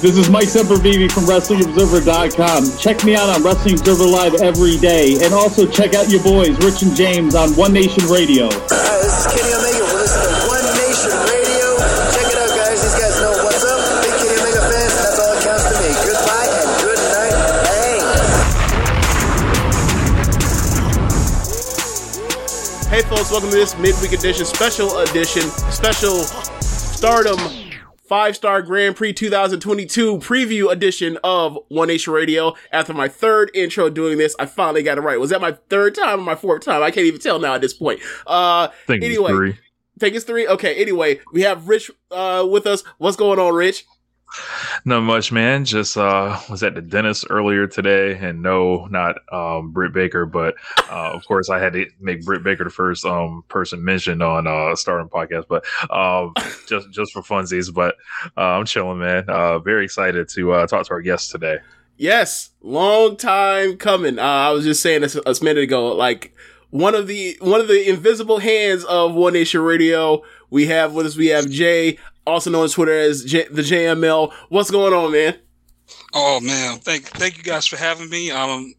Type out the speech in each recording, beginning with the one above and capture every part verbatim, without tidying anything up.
This is Mike Sempervivi from Wrestling Observer dot com. Check me out on Wrestling Observer Live every day. And also check out your boys, Rich and James, on One Nation Radio. Uh, this is Kenny Omega. We're listening to One Nation Radio. Check it out, guys. These guys know what's up. Big Kenny Omega fans, and that's all that counts to me. Goodbye and good night. Thanks. Hey, folks. Welcome to this midweek edition, special edition, special Stardom Five-Star Grand Prix twenty twenty-two preview edition of One Nation Radio. After my third intro doing this, I finally got it right. Was that my third time or my fourth time? I can't even tell now at this point. Uh, think anyway, it's three. Think it's three? Okay, anyway, we have Rich uh, with us. What's going on, Rich? Not much, man. Just uh, was at the dentist earlier today, and no, not um, Britt Baker, but uh, of course I had to make Britt Baker the first um, person mentioned on uh, Stardom podcast. But um, just just for funsies, but uh, I'm chilling, man. Uh, very excited to uh, talk to our guests today. Yes, long time coming. Uh, I was just saying this a minute ago, like one of the one of the invisible hands of One Nation Radio. We have with us, we have Jay, also known on Twitter as J- the J M L. What's going on, man? Oh, man. Thank thank you guys for having me. Um,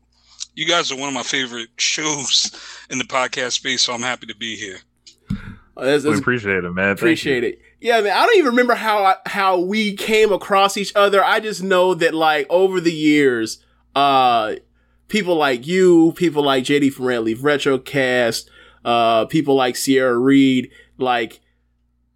you guys are one of my favorite shows in the podcast space, so I'm happy to be here. Oh, that's, that's, we appreciate it, man. Appreciate it. Yeah, man. I don't even remember how I, how we came across each other. I just know that, like, over the years, uh, people like you, people like J D from Red Leaf Retrocast, uh, people like Sierra Reed, like...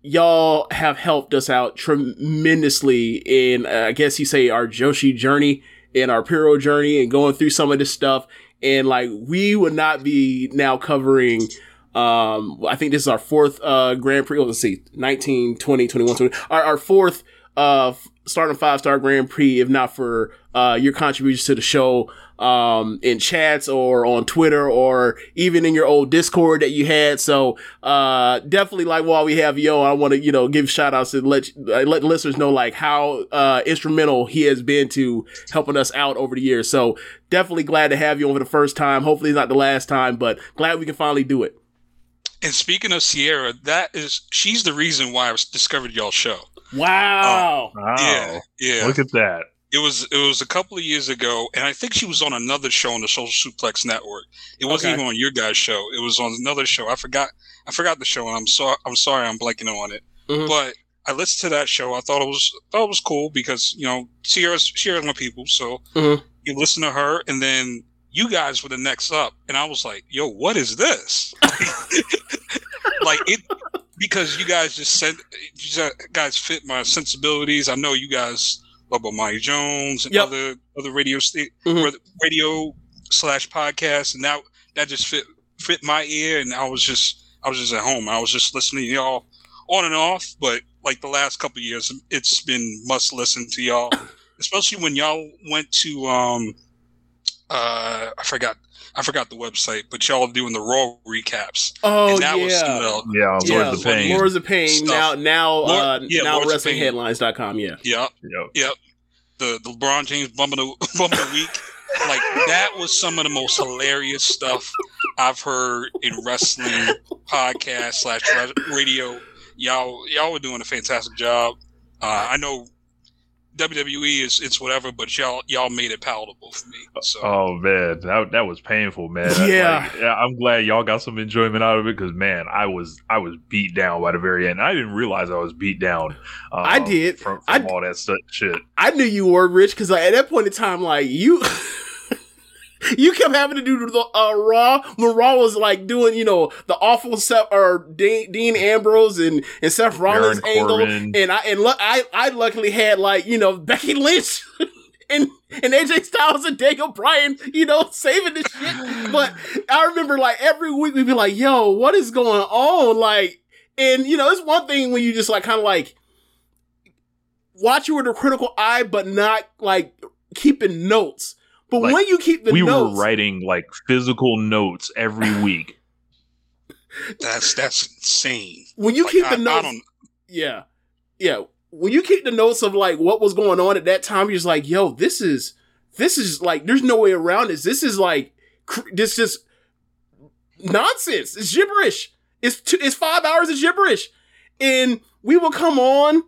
y'all have helped us out tremendously in, uh, I guess you say, our Joshi journey and our Puro journey and going through some of this stuff. And, like, we would not be now covering, um, I think this is our fourth uh, Grand Prix. Let's see, nineteen, twenty, twenty-one, twenty. Our, our fourth uh, Stardom Five-Star Grand Prix, if not for uh, your contributions to the show um, in chats or on Twitter or even in your old Discord that you had. So, uh, definitely, like, while we have Yo, I want to, you know, give shout outs and let, uh, let listeners know, like, how, uh, instrumental he has been to helping us out over the years. So definitely glad to have you over the first time. Hopefully not the last time, but glad we can finally do it. And speaking of Sierra, that is, she's the reason why I discovered y'all's show. Wow. Um, wow. Yeah. Yeah. Look at that. It was it was a couple of years ago, and I think she was on another show on the Social Suplex Network. It wasn't okay. even on your guys' show. It was on another show. I forgot I forgot the show, and I'm so I'm sorry I'm blanking on it. Mm-hmm. But I listened to that show. I thought it was thought it was cool because, you know, Sierra's Sierra's my people, so mm-hmm. you listen to her, and then you guys were the next up, and I was like, yo, what is this? Like it. Because you guys just said you guys fit my sensibilities. I know you guys love Mike Jones and yep. other other radio st- mm-hmm. radio slash podcasts, and that that just fit fit my ear. And I was just I was just at home. I was just listening to y'all on and off. But like the last couple of years, it's been must listen to y'all, especially when y'all went to um uh I forgot. I forgot the website, but y'all doing the Raw recaps. Oh, and that yeah. Was, you know, yeah, yeah. Lords of Pain. Lords of Pain, stuff. now, now, Lord, uh, yeah, now wrestling headlines dot com, yeah. Yep, yep. yep. The, the LeBron James bump of the, bump of the week. Like, that was some of the most hilarious stuff I've heard in wrestling podcasts slash radio. Y'all, y'all were doing a fantastic job. Uh, I know W W E is it's whatever, but y'all y'all made it palatable for me. So. Oh man, that that was painful, man. Yeah, like, I'm glad y'all got some enjoyment out of it because man, I was I was beat down by the very end. I didn't realize I was beat down. Um, I did from, from I, all that stuff, shit. I knew you were, Rich, because like, at that point in time, like you. You kept having to do the uh, Raw when Raw was like doing, you know, the awful Seth or De- Dean Ambrose and, and Seth Rollins Baron angle, Corbin. and I and lu- I I luckily had like you know Becky Lynch and and A J Styles and Daniel Bryan, you know, saving this shit. But I remember like every week we'd be like, "Yo, what is going on?" Like, and you know, it's one thing when you just like kind of like watch it with a critical eye, but not like keeping notes. But like, when you keep the we notes... We were writing, like, physical notes every week. that's that's insane. When you like, keep I, the notes... Yeah. Yeah. When you keep the notes of, like, what was going on at that time, you're just like, yo, this is... This is, like, there's no way around this. This is, like... Cr- this is... Nonsense. It's gibberish. It's two, it's five hours of gibberish. And we will come on...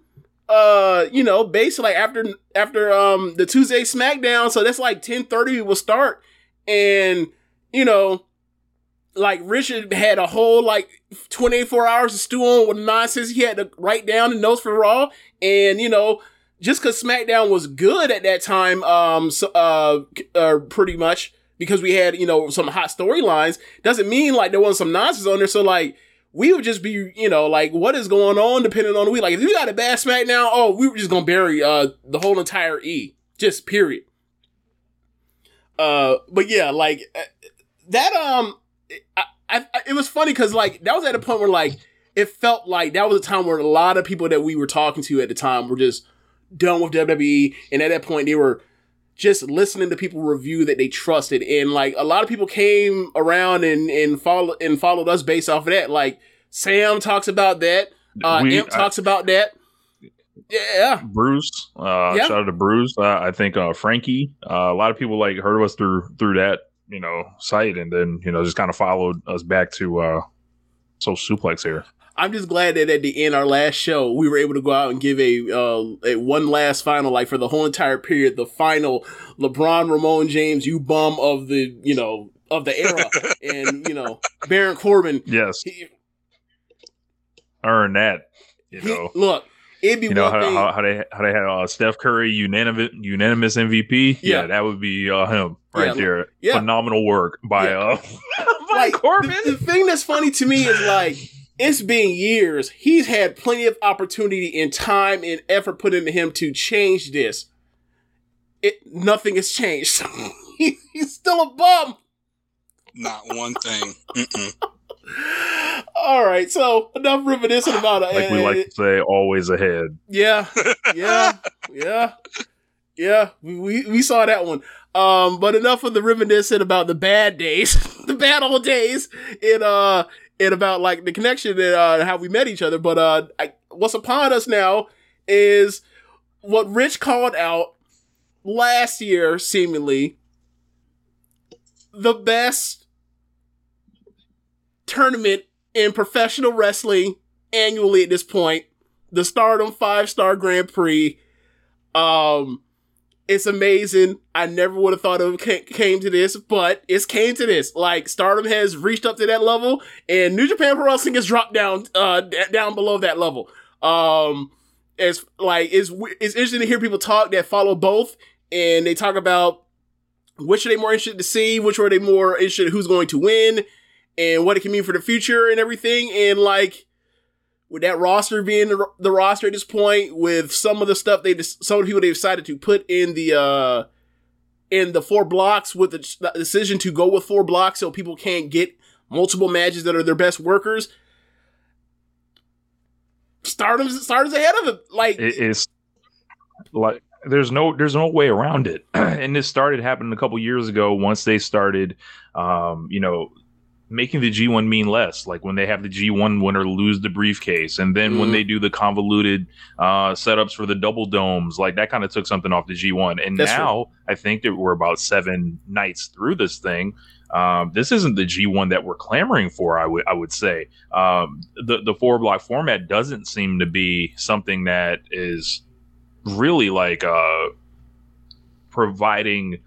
Uh, you know, basically like after after um the Tuesday SmackDown, so that's like ten thirty will start, and you know, like Richard had a whole like twenty four hours to stew on with nonsense. He had to write down the notes for Raw, and you know, just because SmackDown was good at that time, um, so, uh, uh, pretty much because we had you know some hot storylines doesn't mean like there wasn't some nonsense on there. So like. We would just be, you know, like, what is going on depending on the week? Like, if you got a bad smack now, oh, we were just going to bury uh, the whole entire E. Just period. Uh, but, yeah, like, that, um, I, I, it was funny because, like, that was at a point where, like, it felt like that was a time where a lot of people that we were talking to at the time were just done with W W E. And at that point, they were just listening to people review that they trusted. And like a lot of people came around and, and follow and followed us based off of that. Like Sam talks about that. Uh, we, Amp I, talks about that. Yeah. Bruce. Uh, yeah. Shout out to Bruce. Uh, I think uh, Frankie, uh, a lot of people like heard of us through, through that, you know, site. And then, you know, just kind of followed us back to uh, Social Suplex here. I'm just glad that at the end, our last show, we were able to go out and give a, uh, a one last final, like for the whole entire period, the final LeBron, Ramon James, you bum of the, you know, of the era. And, you know, Baron Corbin. Yes. He, Earn that, you know. He, look, it'd be you know, one how, thing. How, how they, how they had uh, Steph Curry, unanimous, unanimous M V P. Yeah. yeah, that would be uh, him right yeah, there. Yeah. Phenomenal work by, yeah. uh, by like, Corbin. The, the thing that's funny to me is like, it's been years. He's had plenty of opportunity and time and effort put into him to change this. It nothing has changed. he, he's still a bum. Not one thing. All right, so enough reminiscing about it. Like we like to say, always ahead. Yeah, yeah, yeah, yeah. We we saw that one. Um, but enough of the reminiscing about the bad days, the bad old days. It uh. And about like the connection and uh, how we met each other. But uh, I, what's upon us now is what Rich called out last year, seemingly the best tournament in professional wrestling annually at this point, the Stardom Five-Star Grand Prix. Um, it's amazing. I never would have thought it came to this, but it's came to this. Like, Stardom has reached up to that level, and New Japan Pro Wrestling has dropped down uh, down below that level. Um, it's, like, it's, it's interesting to hear people talk that follow both, and they talk about which are they more interested to see, which are they more interested in who's going to win, and what it can mean for the future and everything. And, like, with that roster being the, the roster at this point, with some of the stuff they, some of the people they decided to put in the uh, in the four blocks, with the decision to go with four blocks so people can't get multiple matches that are their best workers. Stardom's Stardom's ahead of it. Like it, it's like there's no there's no way around it, and this started happening a couple years ago. Once they started, um, you know. making the G one mean less, like when they have the G one winner lose the briefcase, and then mm. when they do the convoluted uh, setups for the double domes, like that kind of took something off the G one. And That's now right. I think that we're about seven nights through this thing. Um, this isn't the G one that we're clamoring for. I would I would say um, the the four block format doesn't seem to be something that is really like uh, providing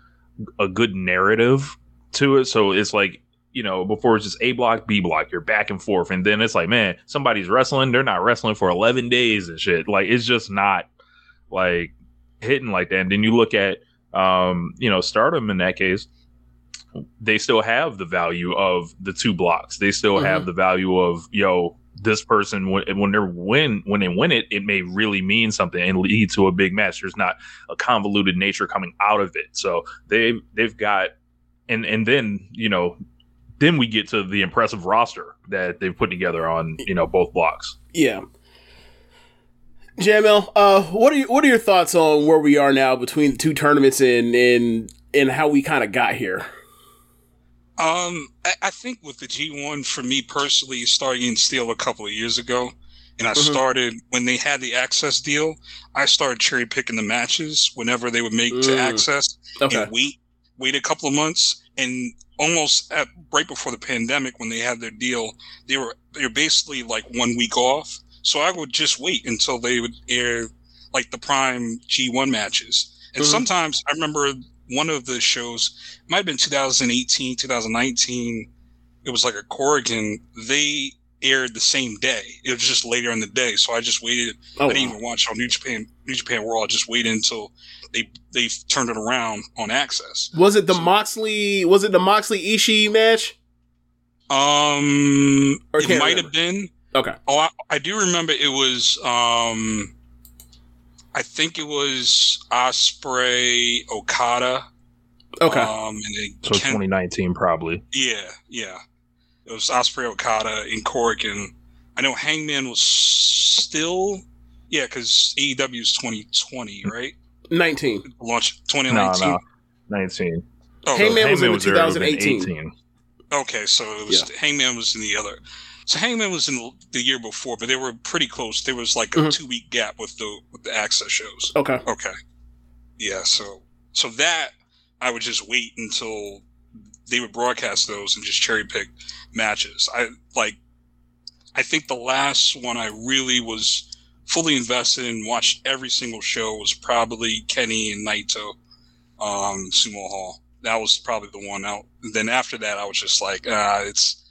a good narrative to it. So it's like, you know, before it's just A block, B block, you're back and forth. And then it's like, man, somebody's wrestling. They're not wrestling for eleven days and shit. Like, it's just not like hitting like that. And then you look at, um, you know, Stardom in that case. They still have the value of the two blocks. They still mm-hmm. have the value of, yo, this person, when, when they win, when they win it, it may really mean something and lead to a big match. There's not a convoluted nature coming out of it. So they've, they've got, and, and then, you know, then we get to the impressive roster that they've put together on, you know, both blocks. Yeah. J M L, uh, what are you, what are your thoughts on where we are now between the two tournaments and, and, and how we kind of got here? Um, I, I think with the G one, for me personally, starting in Steel a couple of years ago, and I mm-hmm. started when they had the Access deal. I started cherry picking the matches whenever they would make Ooh. to Access, okay. and wait, wait a couple of months, and almost at, right before the pandemic when they had their deal, they were they were basically like one week off. So I would just wait until they would air like the prime G one matches, and mm-hmm. sometimes I remember. One of the shows, it might have been two thousand eighteen, two thousand nineteen, it was like a Corrigan. They aired the same day. It was just later in the day. So I just waited. Oh, I didn't wow. even watch on New Japan New Japan World. I just waited until they they turned it around on Access. Was it the so, Moxley was it the Moxley Ishii match? Um or it might remember. have been. Okay. Oh I, I do remember it was um I think it was Osprey, Okada. Okay. Um, and then so Ken- twenty nineteen, probably. Yeah, yeah. It was Osprey, Okada, and Corrigan. I know Hangman was still, yeah, because A E W is twenty twenty, right? nineteen. Launch twenty nineteen. No, no, nineteen. Oh, Hangman no. was Hangman in was twenty eighteen. eighteen. Okay, so it was yeah. Hangman was in the other. So Hangman was in the year before, but they were pretty close. There was like a mm-hmm. two-week gap with the with the Access shows. Okay. Okay. Yeah, so so that, I would just wait until they would broadcast those and just cherry-pick matches. I like. I think the last one I really was fully invested in, watched every single show, was probably Kenny and Naito, um, Sumo Hall. That was probably the one. I, then after that, I was just like, ah, it's...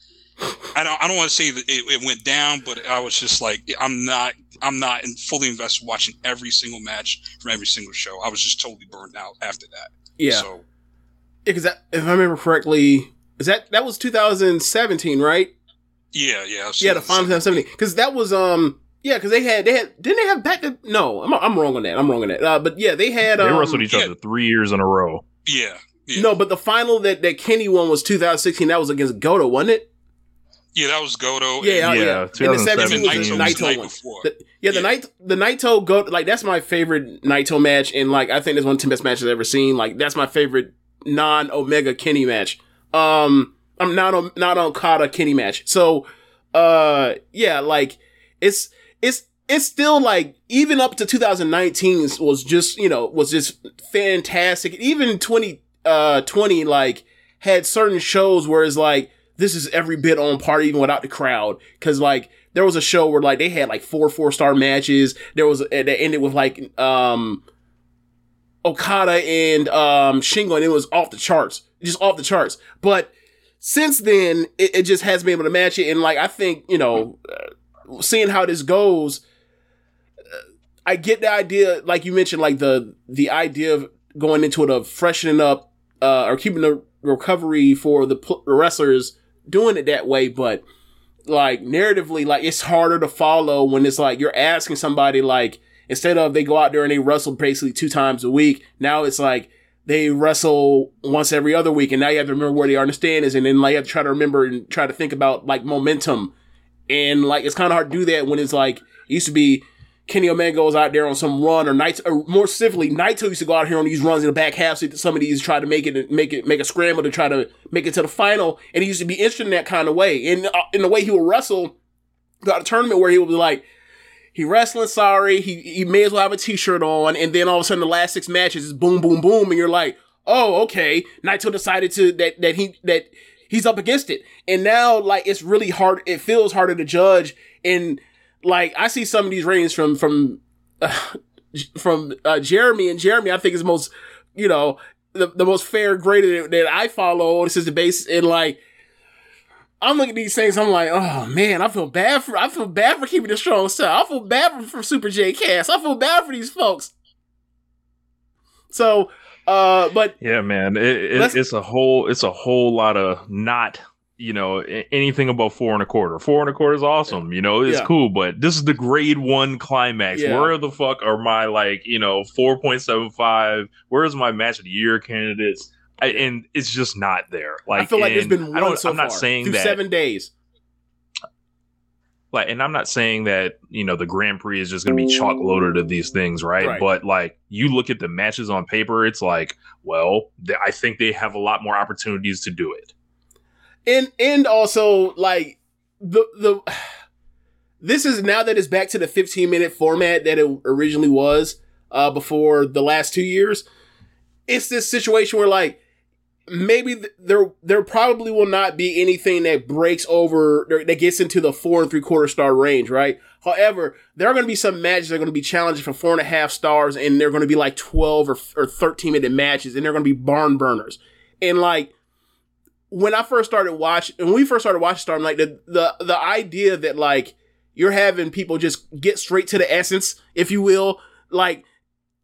I don't. I don't want to say that it, it went down, but I was just like, I'm not. I'm not fully invested watching every single match from every single show. I was just totally burned out after that. Yeah. So, because yeah, if I remember correctly, is that that was two thousand seventeen, right? Yeah, yeah, yeah. The final two thousand seventeen, because that was um, yeah, because they had they had didn't they have back to no, I'm I'm wrong on that. I'm wrong on that. Uh, but yeah, they had they um, wrestled each yeah. other three years in a row. Yeah, yeah. No, but the final that that Kenny won was two thousand sixteen. That was against Goto, wasn't it? Yeah, that was Goto. Yeah, and, yeah. yeah. And the seventeen was the Naito one. The, yeah, the yeah. night the Naito Goto, like that's my favorite Naito match, and like I think that's one of the best matches I've ever seen. Like that's my favorite non Omega Kenny match. Um, I'm not not Okada Kenny match. So, uh, yeah, like it's it's it's still like even up to two thousand nineteen was just you know was just fantastic. Even twenty twenty like had certain shows where it's like. This is every bit on par, even without the crowd. Cause like, there was a show where like, they had like four, four star matches. There was, that ended with like, um, Okada and, um, Shingo, and it was off the charts, just off the charts. But since then, it, it just has been able to match it. And like, I think, you know, uh, seeing how this goes, uh, I get the idea, like you mentioned, like the, the idea of going into it, of freshening up, uh, or keeping the recovery for the pl- wrestlers, doing it that way, but like narratively, like it's harder to follow when it's like you're asking somebody, like instead of they go out there and they wrestle basically two times a week, now it's like they wrestle once every other week, and now you have to remember where they are in the standings, and then like you have to try to remember and try to think about like momentum, and like it's kind of hard to do that when it's like it used to be Kenny Omega goes out there on some run, or Naito, or more specifically, Naito used to go out here on these runs in the back half. So some of these try to make it, make it, make a scramble to try to make it to the final. And he used to be interested in that kind of way. And uh, in the way he would wrestle, got a tournament where he would be like, he wrestling, sorry, he he may as well have a t-shirt on. And then all of a sudden, the last six matches is boom, boom, boom, and you're like, oh, okay. Naito decided to that that he that he's up against it. And now, like, it's really hard. It feels harder to judge. And like, I see some of these ratings from, from uh, from uh, Jeremy, and Jeremy, I think, is most, you know, the, the most fair grader that I follow. This is the base, and like, I'm looking at these things, I'm like, oh man, I feel bad for, I feel bad for keeping the strong style. I feel bad for, for Super J Cast. I feel bad for these folks. So, uh, but yeah, man, it, it, it's a whole, it's a whole lot of not, you know, anything above four and a quarter. Four and a quarter is awesome. You know, it's yeah. cool, but this is the grade one climax. Yeah. Where the fuck are my, like, you know, four point seven five? Where's my match of the year candidates? I, and it's just not there. Like, I feel like there's been one I don't, so I'm not far, saying through that, seven days. Like, and I'm not saying that, you know, the Grand Prix is just going to be chalk loaded of these things, right? right? But like, you look at the matches on paper, it's like, well, th- I think they have a lot more opportunities to do it. And and also like the the this is now that it's back to the fifteen minute format that it originally was uh, before the last two years. It's this situation where like. Maybe th- there there probably will not be anything that breaks over, that gets into the four and three quarter star range, right? However, there are going to be some matches that are going to be challenging for four and a half stars, and they're going to be like twelve or, or thirteen minute matches, and they're going to be barn burners. And like, when I first started watching, when we first started watching Stardom, like the, the, the idea that like you're having people just get straight to the essence, if you will, like,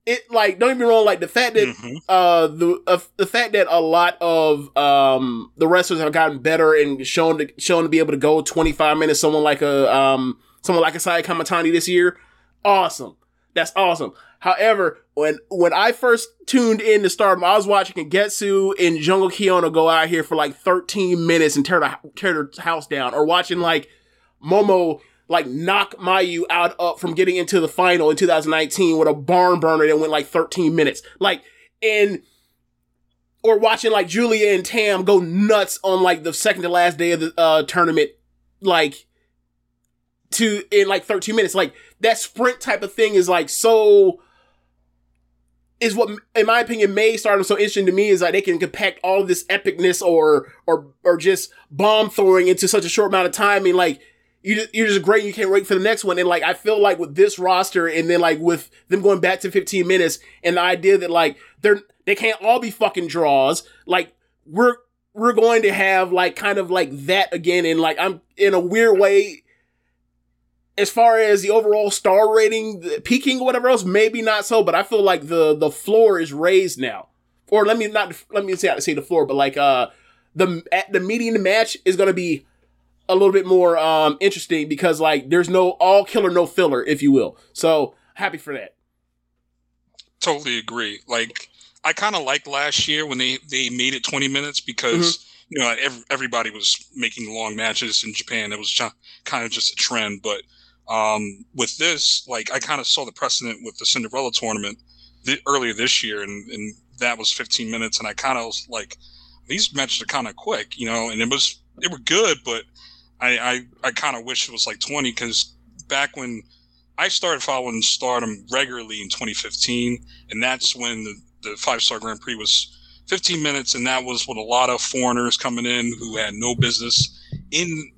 It like don't get me wrong, like the fact that mm-hmm. uh the uh, the fact that a lot of um the wrestlers have gotten better and shown to shown to be able to go twenty-five minutes. Someone like a um someone like a Saya Kamatani this year, awesome. That's awesome. However, when when I first tuned in to Stardom, I was watching Kagetsu and Jungle Kiona go out here for like thirteen minutes and tear the tear the house down, or watching like Momo. Like knock Mayu out up from getting into the final in two thousand nineteen with a barn burner that went like thirteen minutes. Like, and or watching like Julia and Tam go nuts on like the second to last day of the uh, tournament, like to in like thirteen minutes. Like that sprint type of thing is like so is what, in my opinion, made Stardom so interesting to me, is like they can compact all this epicness or or or just bomb throwing into such a short amount of time, and like. You just, you're just great. You can't wait for the next one. And like, I feel like with this roster, and then like with them going back to fifteen minutes, and the idea that like they're they can't all be fucking draws. Like we're we're going to have like kind of like that again. And like I'm in a weird way, as far as the overall star rating the peaking or whatever else, maybe not so. But I feel like the the floor is raised now. Or let me not let me say say the floor, but like uh the the median match is going to be a little bit more um, interesting, because like there's no all killer, no filler, if you will. So happy for that. Totally agree. Like I kind of liked last year when they, they made it twenty minutes, because mm-hmm. you know ev- everybody was making long matches in Japan. It was ch- kind of just a trend. But um, with this, like I kind of saw the precedent with the Cinderella tournament th- earlier this year, and, and that was fifteen minutes. And I kind of was like, these matches are kind of quick, you know, and it was they were good, but I, I, I kind of wish it was like twenty, because back when I started following Stardom regularly in twenty fifteen, and that's when the, the Five-Star Grand Prix was fifteen minutes, and that was when a lot of foreigners coming in who had no business in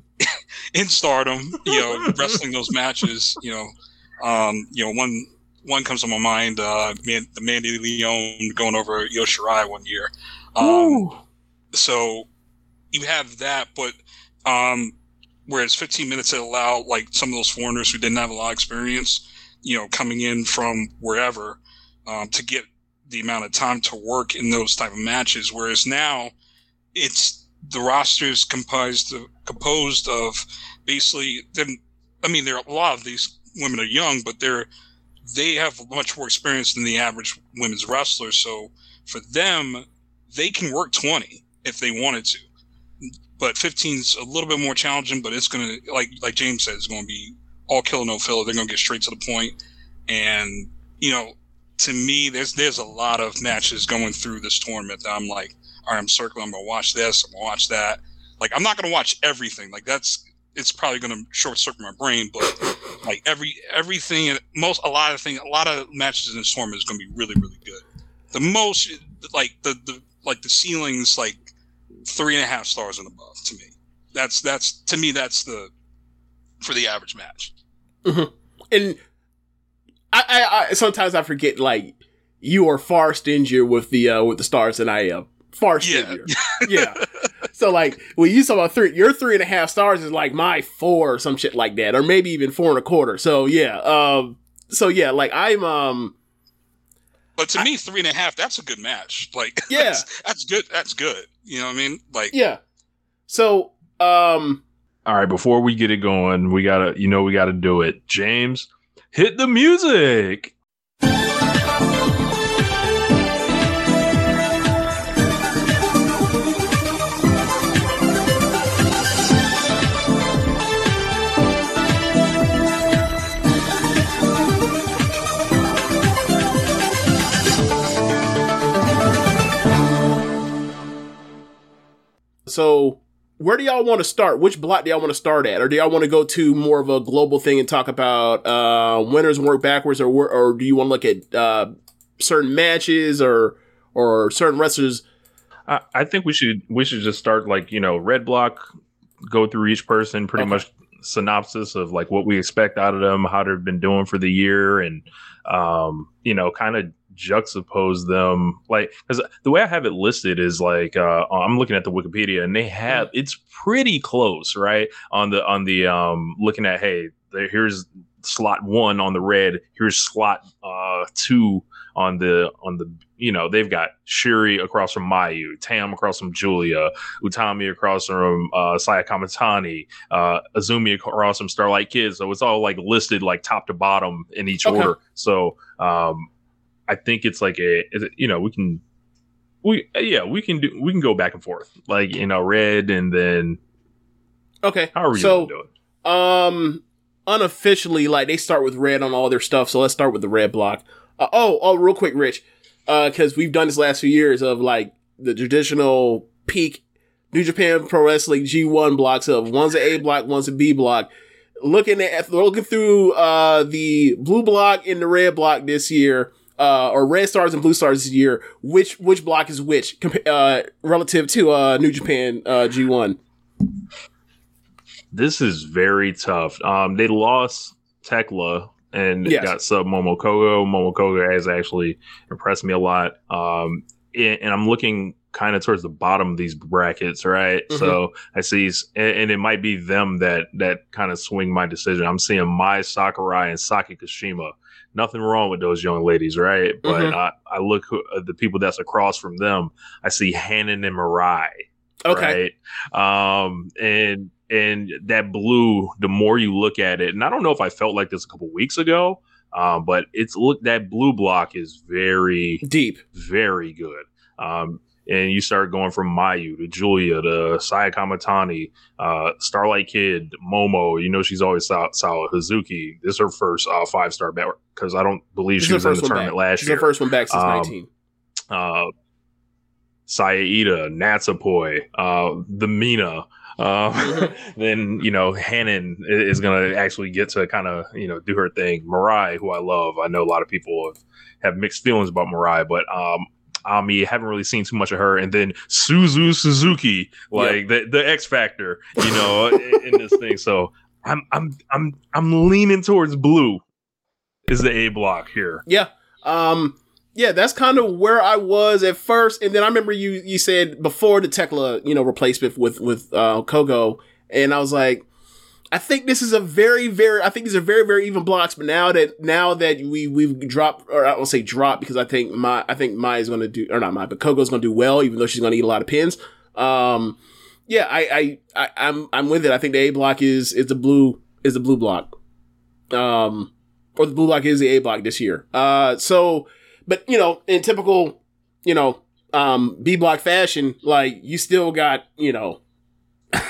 in Stardom, you know, wrestling those matches. You know, um, you know, one one comes to my mind, uh, man, the Mandy Leon going over Io Shirai one year. Um, so you have that, but um, whereas fifteen minutes had allowed like some of those foreigners who didn't have a lot of experience, you know, coming in from wherever um, to get the amount of time to work in those type of matches. Whereas now it's the rosters composed of, composed of basically them. I mean, there are a lot of these women are young, but they're, they have much more experience than the average women's wrestler. So for them, they can work twenty if they wanted to. But fifteen's a little bit more challenging, but it's going to, like like James said, it's going to be all killer, no filler. They're going to get straight to the point. And, you know, to me, there's there's a lot of matches going through this tournament that I'm like, all right, I'm circling, I'm going to watch this, I'm going to watch that. Like, I'm not going to watch everything. Like, that's, it's probably going to short-circuit my brain, but, like, every everything, most, a lot of things, a lot of matches in this tournament is going to be really, really good. The most, like, the, the like, the ceilings, like, three and a half stars and above to me. That's that's to me that's the for the average match. Mm-hmm. And I, I, I sometimes I forget, like, you are far stingier with the uh, with the stars than I am. Far stingier. Yeah. Yeah. So, like, when you talk about three, your three and a half stars is like my four or some shit like that, or maybe even four and a quarter. So, yeah. Um, so, yeah, like, I'm... um. But to I, me, three and a half, that's a good match. Like, yeah. that's, that's good. That's good. You know what I mean? Like, yeah. So, um, all right, before we get it going, we gotta, you know, we gotta do it. James, hit the music. So, where do y'all want to start? Which block do y'all want to start at? Or do y'all want to go to more of a global thing and talk about uh, winners work backwards? Or or do you want to look at uh, certain matches or or certain wrestlers? I, I think we should we should just start, like, you know, red block, go through each person, pretty okay. much synopsis of, like, what we expect out of them, how they've been doing for the year, and, um, you know, kind of juxtapose them, like, because the way I have it listed is like uh I'm looking at the Wikipedia and they have it's pretty close, right? On the on the um looking at, hey, there, here's slot one on the red, here's slot uh two on the on the you know, they've got Shuri across from Mayu, Tam across from Julia, Utami across from uh, Saya Kamatani, uh, Azumi across from Starlight Kid. So it's all, like, listed, like, top to bottom in each okay. order. So um I think it's like a, you know, we can, we, yeah, we can do, we can go back and forth, like, you know, red and then. Okay. How are we so, doing? Um, unofficially, like, they start with red on all their stuff. So let's start with the red block. Uh, oh, oh, real quick, Rich. Uh, cause we've done this last few years of, like, the traditional peak New Japan Pro Wrestling G one blocks of one's an A block, one's a B block. Looking at, looking through, uh, the blue block and the red block this year. Uh, or red stars and blue stars this year. Which which block is which compa- uh, relative to uh, New Japan uh, G one? This is very tough. Um, they lost Tekla and yes. got sub Momokogo. Momokogo has actually impressed me a lot. Um, and, and I'm looking kind of towards the bottom of these brackets, right? Mm-hmm. So I see, and, and it might be them that that kind of swing my decision. I'm seeing Mai Sakurai and Saki Kashima. Nothing wrong with those young ladies, right? But mm-hmm. I, I look at the people that's across from them. I see Hannon and Mirai. Okay. Right? Um, and and that blue, the more you look at it, and I don't know if I felt like this a couple weeks ago, um, but it's look that blue block is very deep, very good. Um, and you start going from Mayu to Julia to Saya Kamatani, uh, Starlight Kid, Momo. You know, she's always solid. Hazuki. This is her first uh, five-star back because I don't believe she was in the tournament last year. She's her first one back since um, nineteen. Uh, Sayaida, Natsupoi, uh, the Mina. Uh, then, you know, Hannon is going to actually get to kind of, you know, do her thing. Mirai, who I love. I know a lot of people have, have mixed feelings about Mirai, but um, Ami, haven't really seen too much of her, and then Suzu Suzuki, like yeah. the the X Factor, you know, in, in this thing. So I'm I'm I'm I'm leaning towards blue is the A block here. Yeah, um, yeah, that's kind of where I was at first, and then I remember you you said before the Tekla, you know, replacement with with uh, Kogo, and I was like, I think this is a very, very, I think these are very, very even blocks. But now that, now that we, we've dropped, or I will say drop, because I think my, I think Mai is going to do, or not Mai, but Kogo's going to do well, even though she's going to eat a lot of pins. Um, yeah, I, I, I, I'm, I'm with it. I think the A block is, is the blue, is the blue block. Um, or the blue block is the A block this year. Uh, so, but, you know, in typical, you know, um, B block fashion, like, you still got, you know,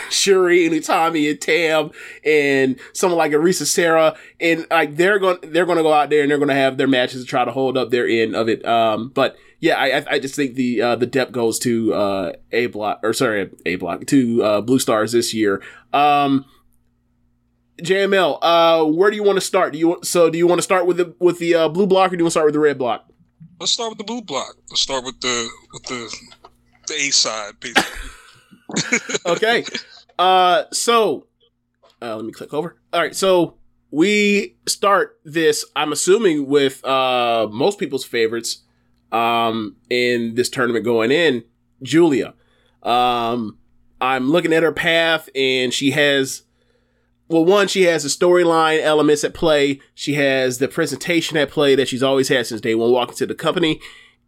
Shuri and Utami and Tam and someone like Risa Sarah, and like they're going they're going to go out there and they're going to have their matches to try to hold up their end of it. Um, but yeah, I I just think the uh, the depth goes to uh, A block or sorry A block to uh, Blue Stars this year. Um, J M L, uh, where do you want to start? Do you so do you want to start with the with the uh, blue block or do you want to start with the red block? Let's start with the blue block. Let's start with the with the the A side, basically. Okay. Uh, so, uh, let me click over. All right. So we start this, I'm assuming, with uh, most people's favorites um, in this tournament going in, Julia. Um, I'm looking at her path, and she has... Well, one, she has the storyline elements at play. She has the presentation at play that she's always had since day one walking to the company.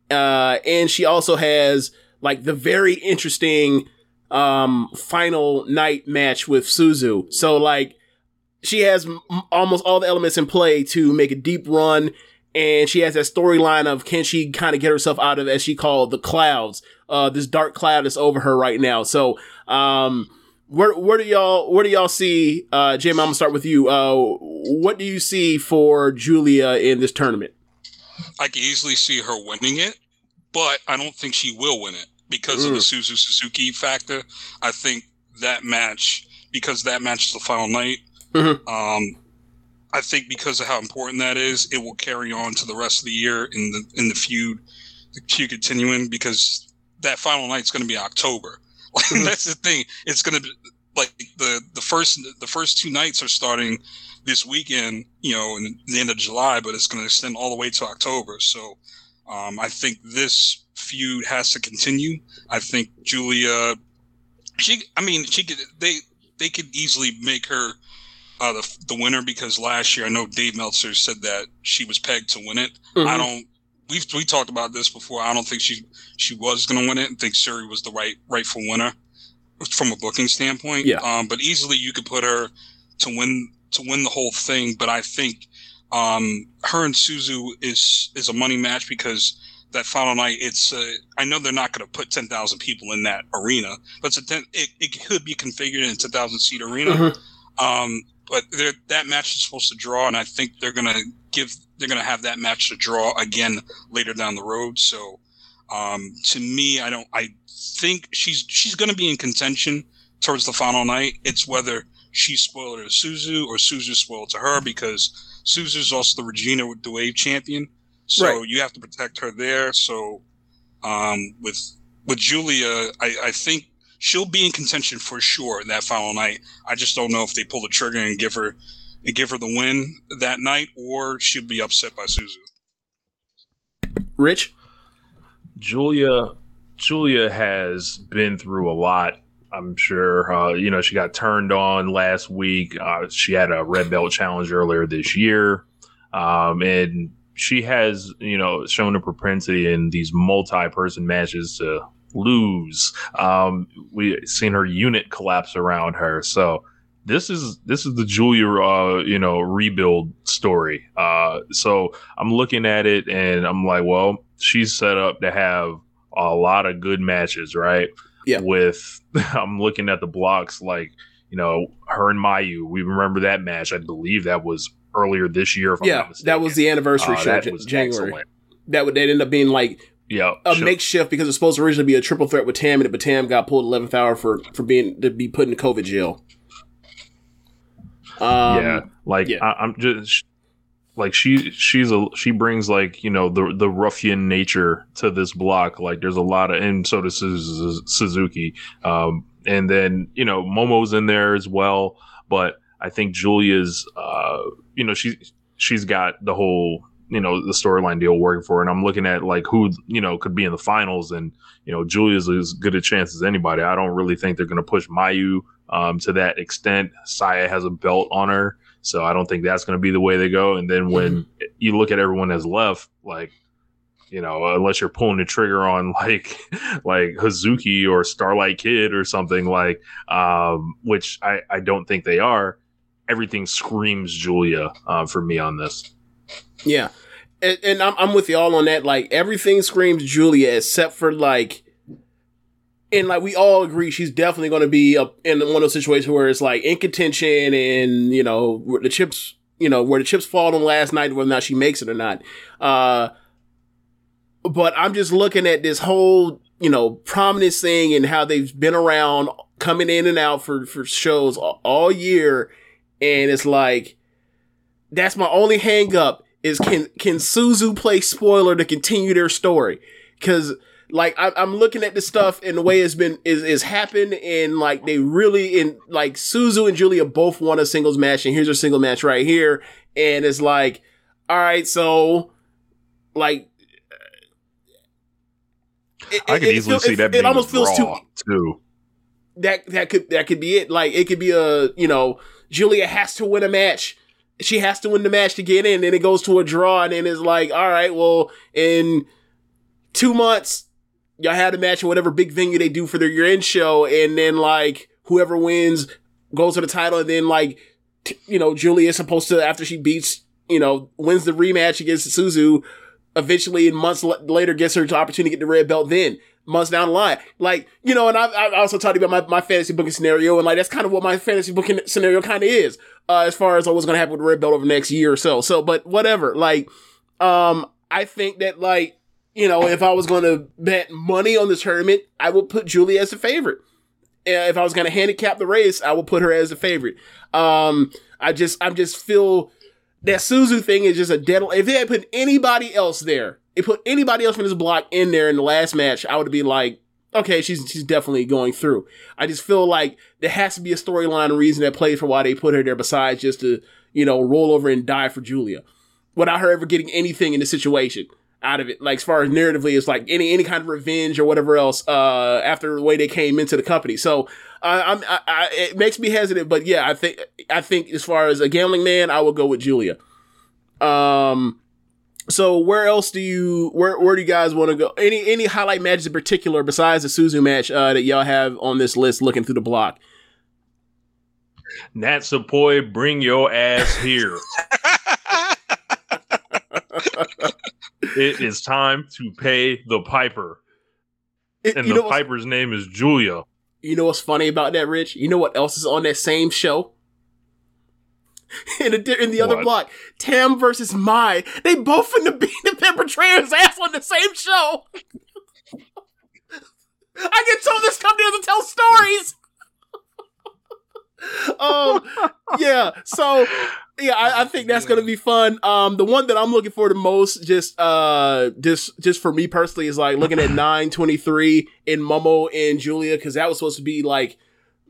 Uh, and she also has, like, the very interesting um, final night match with Suzu. So, like, she has m- almost all the elements in play to make a deep run. And she has that storyline of can she kind of get herself out of, as she called, the clouds. Uh, this dark cloud that's over her right now. So, um... Where where do y'all where do y'all see uh, Jim? I'm gonna start with you. Uh, what do you see for Julia in this tournament? I can easily see her winning it, but I don't think she will win it because mm. of the Suzu Suzuki factor. I think that match because that match is the final night. Mm-hmm. Um, I think because of how important that is, it will carry on to the rest of the year in the in the feud, the feud continuing because that final night's going to be October. Like, that's the thing. It's gonna be like the, the first the first two nights are starting this weekend, you know, in the end of July, but it's gonna extend all the way to October. So um, I think this feud has to continue. I think Julia, she, I mean, she could they they could easily make her uh, the the winner because last year I know Dave Meltzer said that she was pegged to win it. Mm-hmm. I don't. We've we talked about this before. I don't think she she was going to win it, and think Suri was the right rightful winner from a booking standpoint. Yeah. Um, but easily you could put her to win to win the whole thing. But I think um, her and Suzu is is a money match because that final night. It's uh, I know they're not going to put ten thousand people in that arena, but it's a ten, it it could be configured in a ten thousand seat arena. Mm-hmm. Um, but that match is supposed to draw, and I think they're going to give. They're going to have that match to draw again later down the road. So, um, to me, I don't. I think she's she's going to be in contention towards the final night. It's whether she spoiled her to Suzu or Suzu spoiled to her because Suzu's also the Regina with the Wave champion. So right. You have to protect her there. So, um, with with Julia, I, I think she'll be in contention for sure that final night. I just don't know if they pull the trigger and give her. And give her the win that night, or she'd be upset by Suzu. Rich? Julia Julia has been through a lot, I'm sure. Uh, you know, she got turned on last week. Uh, she had a red belt challenge earlier this year. Um, and she has, you know, shown a propensity in these multi-person matches to lose. Um, we've seen her unit collapse around her, so... This is this is the Julia, uh, you know, rebuild story. Uh, so I'm looking at it and I'm like, well, she's set up to have a lot of good matches, right? Yeah. With I'm looking at the blocks like, you know, her and Mayu. We remember that match. I believe that was earlier this year. If yeah, I'm not mistaken. That was the anniversary uh, show. That was January. Excellent. That would that end up being like. Yeah, a sure. makeshift because it's supposed to originally be a triple threat with Tam, but Tam got pulled eleventh hour for for being to be put in COVID jail. Um, yeah, like yeah. I, I'm just like she she's a she brings like you know the the ruffian nature to this block. Like there's a lot of and so does Suzuki, um, and then you know Momo's in there as well. But I think Julia's uh, you know she she's got the whole you know the storyline deal working for her. And I'm looking at like who you know could be in the finals, and you know Julia's as good a chance as anybody. I don't really think they're going to push Mayu. Um, to that extent, Saya has a belt on her, so I don't think that's going to be the way they go. And then when mm-hmm. you look at everyone that's left, like, you know, unless you're pulling the trigger on like, like Hazuki or Starlight Kid or something like, um, which I, I don't think they are. Everything screams Julia uh, for me on this. Yeah, and, and I'm I'm with y'all on that. Like everything screams Julia except for like. And, like, we all agree she's definitely going to be up in one of those situations where it's, like, in contention and, you know, where the chips, you know, where the chips fall on last night, whether or not she makes it or not. Uh, but I'm just looking at this whole, you know, prominence thing and how they've been around coming in and out for, for shows all, all year. And it's like, that's my only hang up is can, can Suzu play spoiler to continue their story? Because... Like, I, I'm looking at this stuff and the way it's been is is happened, and like they really in like Suzu and Julia both won a singles match, and here's her single match right here, and it's like, all right, so like it, I could easily feel, see it, that. It, it almost feels too, too. That that could that could be it. Like it could be a you know Julia has to win a match. She has to win the match to get in, and it goes to a draw, and then it's like, all right, well, in two months. Y'all had a match in whatever big venue they do for their year-end show, and then, like, whoever wins goes to the title, and then, like, t- you know, Julia is supposed to, after she beats, you know, wins the rematch against Suzu, eventually, months l- later, gets her the opportunity to get the red belt then, months down the line. Like, you know, and I, I also talked about my, my fantasy booking scenario, and, like, that's kind of what my fantasy booking scenario kind of is, uh, as far as what's going to happen with the red belt over the next year or so. So, but whatever. Like, um, I think that, like, you know, if I was going to bet money on the tournament, I would put Julia as the favorite. If I was going to handicap the race, I would put her as the favorite. Um, I just, I just feel that Suzu thing is just a dead. If they had put anybody else there, they put anybody else from this block in there in the last match, I would be like, okay, she's she's definitely going through. I just feel like there has to be a storyline reason that played for why they put her there besides just to, you know, roll over and die for Julia without her ever getting anything in the situation. Out of it, like as far as narratively, it's like any any kind of revenge or whatever else. Uh, after the way they came into the company, so uh, I'm I, I, it makes me hesitant. But yeah, I think I think as far as a gambling man, I will go with Julia. Um, so where else do you where where do you guys want to go? Any any highlight matches in particular besides the Suzu match uh, that y'all have on this list? Looking through the block, Natsupoi, bring your ass here. It is time to pay the piper. It, and the piper's name is Julia. You know what's funny about that, Rich? You know what else is on that same show? in, a, in the what? other block. Tam versus Mai. They both in the beat the pepper trans ass on the same show. I get told this company doesn't tell stories. um yeah so yeah I, I think that's gonna be fun. Um the one that I'm looking for the most, just uh just just for me personally, is like looking at nine twenty-three in Momo and Julia, because that was supposed to be like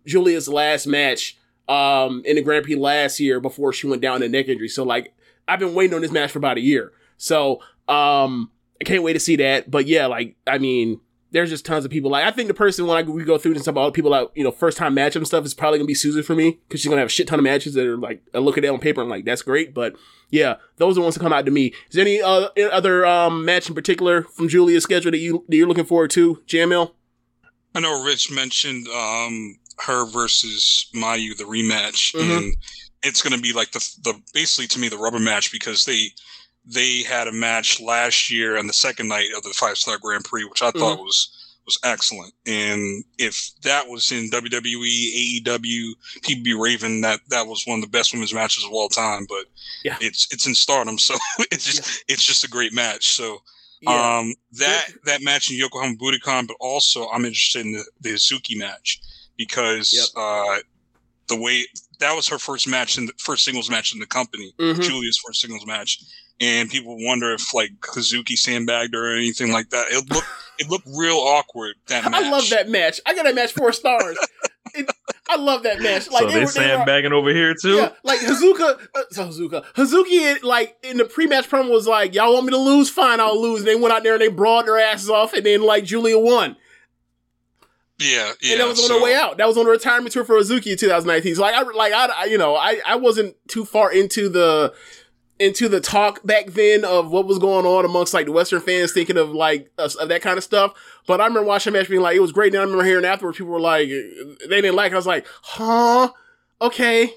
Julia's last match um in the Grand Prix last year before she went down to neck injury. So like I've been waiting on this match for about a year, so um I can't wait to see that. But yeah, like I mean there's just tons of people. Like, I think the person when I, we go through and talk about all the people that, like, you know, first time matchup and stuff is probably gonna be Susan for me, because she's gonna have a shit ton of matches that are like, I look at it on paper and I'm like, that's great. But yeah, those are the ones that come out to me. Is there any uh, other um, match in particular from Julia's schedule that you that you're looking forward to, J M L? I know Rich mentioned um, her versus Mayu, the rematch, mm-hmm. and it's gonna be like the the basically to me the rubber match, because they. They had a match last year on the second night of the Five-Star Grand Prix, which I thought mm-hmm. was was excellent. And if that was in W W E, A E W, people be raving that that was one of the best women's matches of all time. But yeah. it's it's in Stardom, so it's just yeah. it's just a great match. So yeah. um, that that match in Yokohama Budokan, but also I'm interested in the, the Hazuki match, because yep. uh, the way that was her first match in the first singles match in the company, mm-hmm. Julia's first singles match. And people wonder if like Hazuki sandbagged her or anything like that. It looked it looked real awkward. That match. I love that match. I got that match four stars. it, I love that match. Like, so they, they sandbagging over here too. Yeah, like Hazuka, uh, Hazuka, Hazuki. Like in the pre-match promo was like, "Y'all want me to lose? Fine, I'll lose." And they went out there and they brawled their asses off, and then like Julia won. Yeah, yeah. And that was on so, her way out. That was on the retirement tour for Hazuki in two thousand nineteen. So like, I like I you know I I wasn't too far into the. into the talk back then of what was going on amongst like the Western fans thinking of like uh, of that kind of stuff. But I remember watching the match being like, it was great. And I remember hearing afterwards, people were like, they didn't like it. I was like, huh? Okay.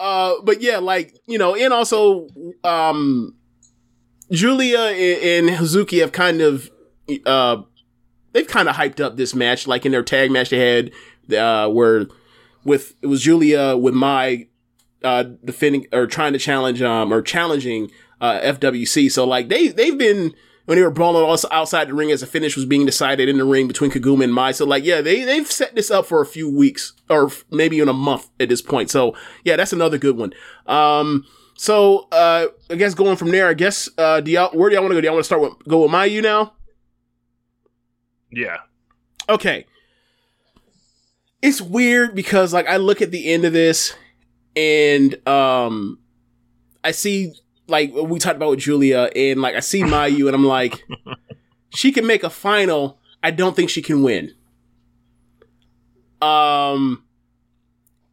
uh, but yeah, like, you know, and also um, Julia and, and Hazuki have kind of, uh, they've kind of hyped up this match. Like in their tag match they had uh, where with, it was Julia with Mai, Uh, defending or trying to challenge um or challenging uh F W C. So like they they've been when they were brawling also outside the ring as a finish was being decided in the ring between Kaguma and Mai. So like yeah they they've set this up for a few weeks or maybe in a month at this point. So yeah, that's another good one. Um So, uh, I guess going from there, I guess, uh, do y'all, where do y'all want to go? Do y'all want to start with, go with Mayu now? Yeah. Okay. It's weird because, like, I look at the end of this and, um, I see, like, we talked about with Julia and, like, I see Mayu and I'm like, she can make a final. I don't think she can win. Um,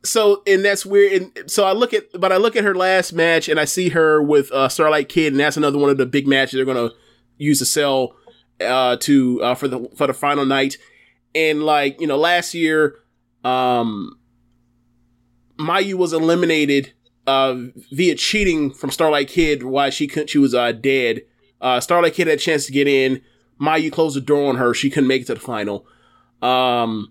so, and that's weird. And so I look at, but I look at her last match and I see her with uh, Starlight Kid, and that's another one of the big matches they're going to use to sell uh, to, uh, for the, for the final night. And like, you know, last year, um, Mayu was eliminated uh, via cheating from Starlight Kid while she couldn't, she was uh, dead. Uh, Starlight Kid had a chance to get in. Mayu closed the door on her. She couldn't make it to the final. Um,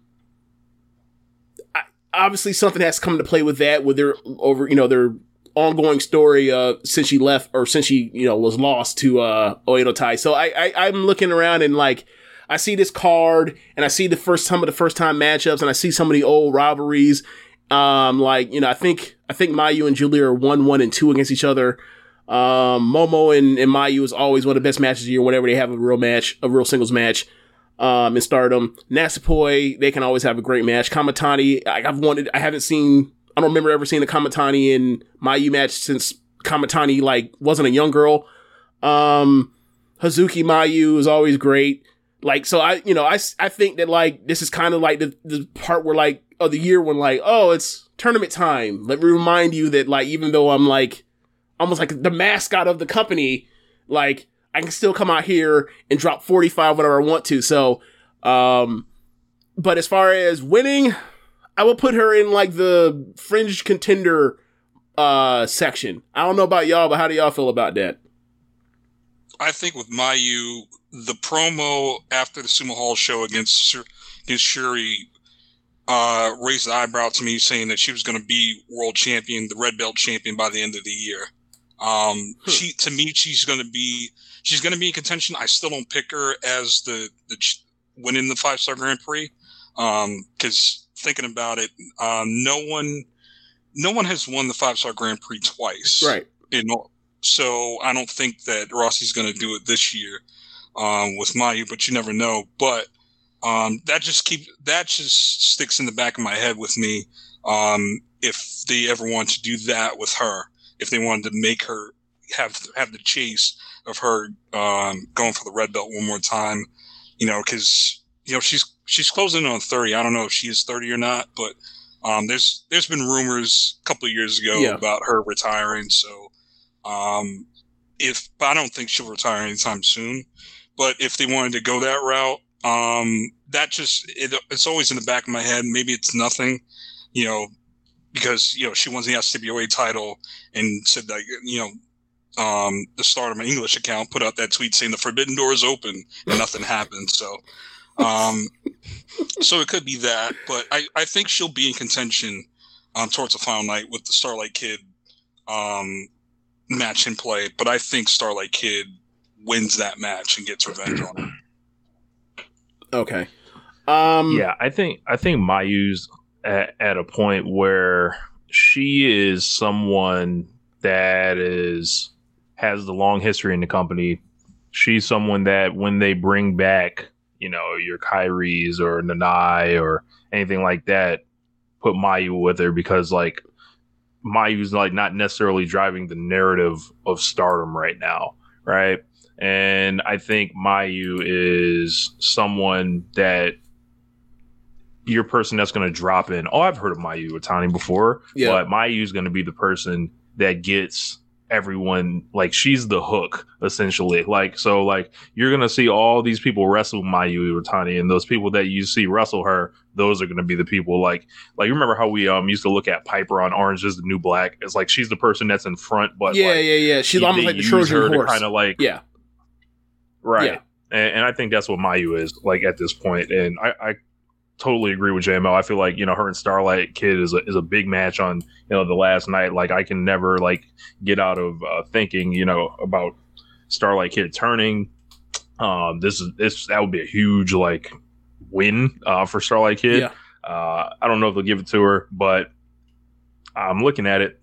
Obviously, something has come to play with that, with their over, you know, their ongoing story uh, since she left, or since she, you know, was lost to uh, Oedo Tai. So I, I, I'm looking around and like I see this card, and I see the first some of the first time matchups, and I see some of the old rivalries. Um, like you know, I think I think Mayu and Julia are one, one, and two against each other. Um, Momo and, and Mayu is always one of the best matches of the year whenever they have a real match, a real singles match. Um, in Stardom, Natsupoi, they can always have a great match. Kamatani, I, I've wanted, I haven't seen, I don't remember ever seeing a Kamatani and Mayu match since Kamatani, like, wasn't a young girl. Um, Hazuki Mayu is always great. Like, so I, you know, I, I think that, like, this is kind of like the, the part where, like, of oh, the year when, like, oh, it's tournament time. Let me remind you that, like, even though I'm, like, almost like the mascot of the company, like, I can still come out here and drop forty-five whenever I want to. So, um, but as far as winning, I will put her in like the fringe contender, uh, section. I don't know about y'all, but how do y'all feel about that? I think with Mayu, the promo after the Sumo Hall show against, against Shuri, uh, raised the eyebrow to me saying that she was going to be world champion, the red belt champion by the end of the year. Um, hmm. she, to me, she's going to be, she's going to be in contention. I still don't pick her as the, the winning the Five-Star Grand Prix. Um, cause thinking about it, um, no one, no one has won the Five-Star Grand Prix twice. Right. In all. So I don't think that Rossi's going to do it this year, um, with Mayu, but you never know. But, um, that just keep, that just sticks in the back of my head with me. Um, if they ever want to do that with her. If they wanted to make her have have the chase of her um, going for the red belt one more time, you know, because you know she's she's closing in on thirty. I don't know if she is thirty or not, but um, there's there's been rumors a couple of years ago yeah. about her retiring. So um, if I don't think she'll retire anytime soon, but if they wanted to go that route, um, that just it, it's always in the back of my head. Maybe it's nothing, you know. Because, you know, she won the S W A title and said that, you know, um, the Stardom English account put out that tweet saying the forbidden door is open and nothing happened. So, um, so it could be that, but I, I think she'll be in contention, um, towards the final night with the Starlight Kid, um, match in play. But I think Starlight Kid wins that match and gets revenge on her. Okay. Um, yeah, I think, I think Mayu's, At, at a point where she is someone that is has the long history in the company. She's someone that when they bring back, you know, your Kairis or Nanai or anything like that, put Mayu with her because like Mayu's like not necessarily driving the narrative of Stardom right now, right? And I think Mayu is someone that your person that's going to drop in. Oh, I've heard of Mayu Utami before, yeah. But Mayu's going to be the person that gets everyone. Like she's the hook essentially. Like, so like you're going to see all these people wrestle Mayu Utami, and those people that you see wrestle her, those are going to be the people like, like you remember how we um used to look at Piper on Orange is the New Black. It's like, she's the person that's in front, but yeah, like, yeah, yeah. She's almost like the Trojan horse. Kind of like, yeah. Right. Yeah. And, and I think that's what Mayu is like at this point. And I, I, totally agree with J M L. I feel like, you know, her and Starlight Kid is a, is a big match on, you know, the last night. Like I can never like get out of uh, thinking, you know, about Starlight Kid turning. Um, this is this that would be a huge like win uh, for Starlight Kid. Yeah. Uh, I don't know if they'll give it to her, but I'm looking at it.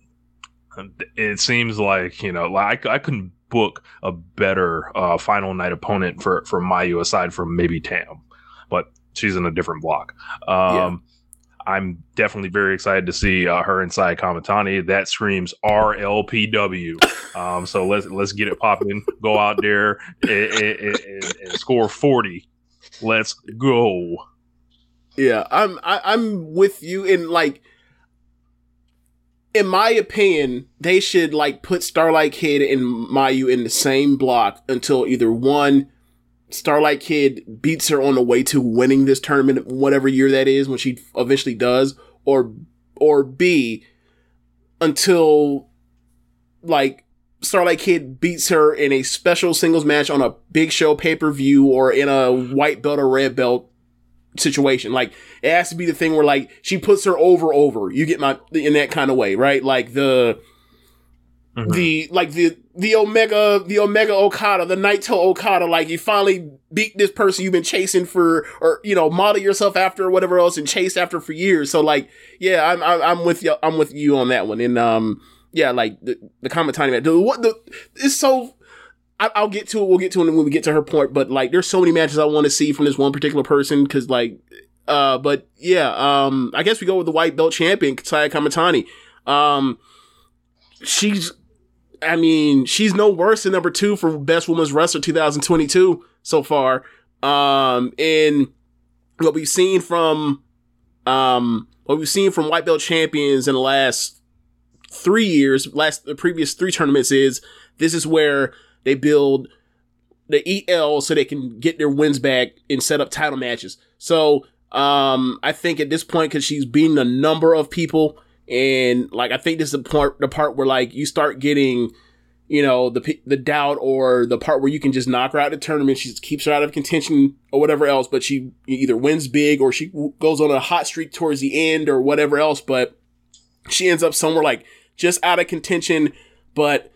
it seems like, you know, like I couldn't book a better uh, final night opponent for, for Mayu aside from maybe Tam, but she's in a different block. Um, yeah. I'm definitely very excited to see uh, her and Saya Kamatani. That screams R L P W. Um, so let's let's get it popping. Go out there and, and, and, and score forty. Let's go. Yeah, I'm I, I'm with you in like. In my opinion, they should like put Starlight Kid and Mayu in the same block until either one, Starlight Kid beats her on the way to winning this tournament, whatever year that is when she eventually does, or or B, until like Starlight Kid beats her in a special singles match on a big show pay-per-view or in a white belt or red belt situation. Like, it has to be the thing where like she puts her over over you get my in that kind of way, right? Like the mm-hmm. the like the the omega the omega Okada, the Naito Okada, like you finally beat this person you've been chasing for, or you know, model yourself after or whatever else and chase after for years. So like, yeah, i'm i'm, I'm with you i'm with you on that one. And um yeah, like the the Kamatani match, dude, what the it's so I'll get to it. We'll get to it when we get to her point. But like, there's so many matches I want to see from this one particular person. Cause like, uh, but yeah, um, I guess we go with the white belt champion, Saya Kamatani. Um, she's, I mean, she's no worse than number two for best women's wrestler twenty twenty-two so far. Um, and what we've seen from, um, what we've seen from white belt champions in the last three years, last, the previous three tournaments is this is where they build the E L so they can get their wins back and set up title matches. So um, I think at this point, because she's beating a number of people, and like I think this is the part, the part where like you start getting, you know, the the doubt or the part where you can just knock her out of the tournament. She just keeps her out of contention or whatever else, but she either wins big or she goes on a hot streak towards the end or whatever else. But she ends up somewhere like just out of contention, but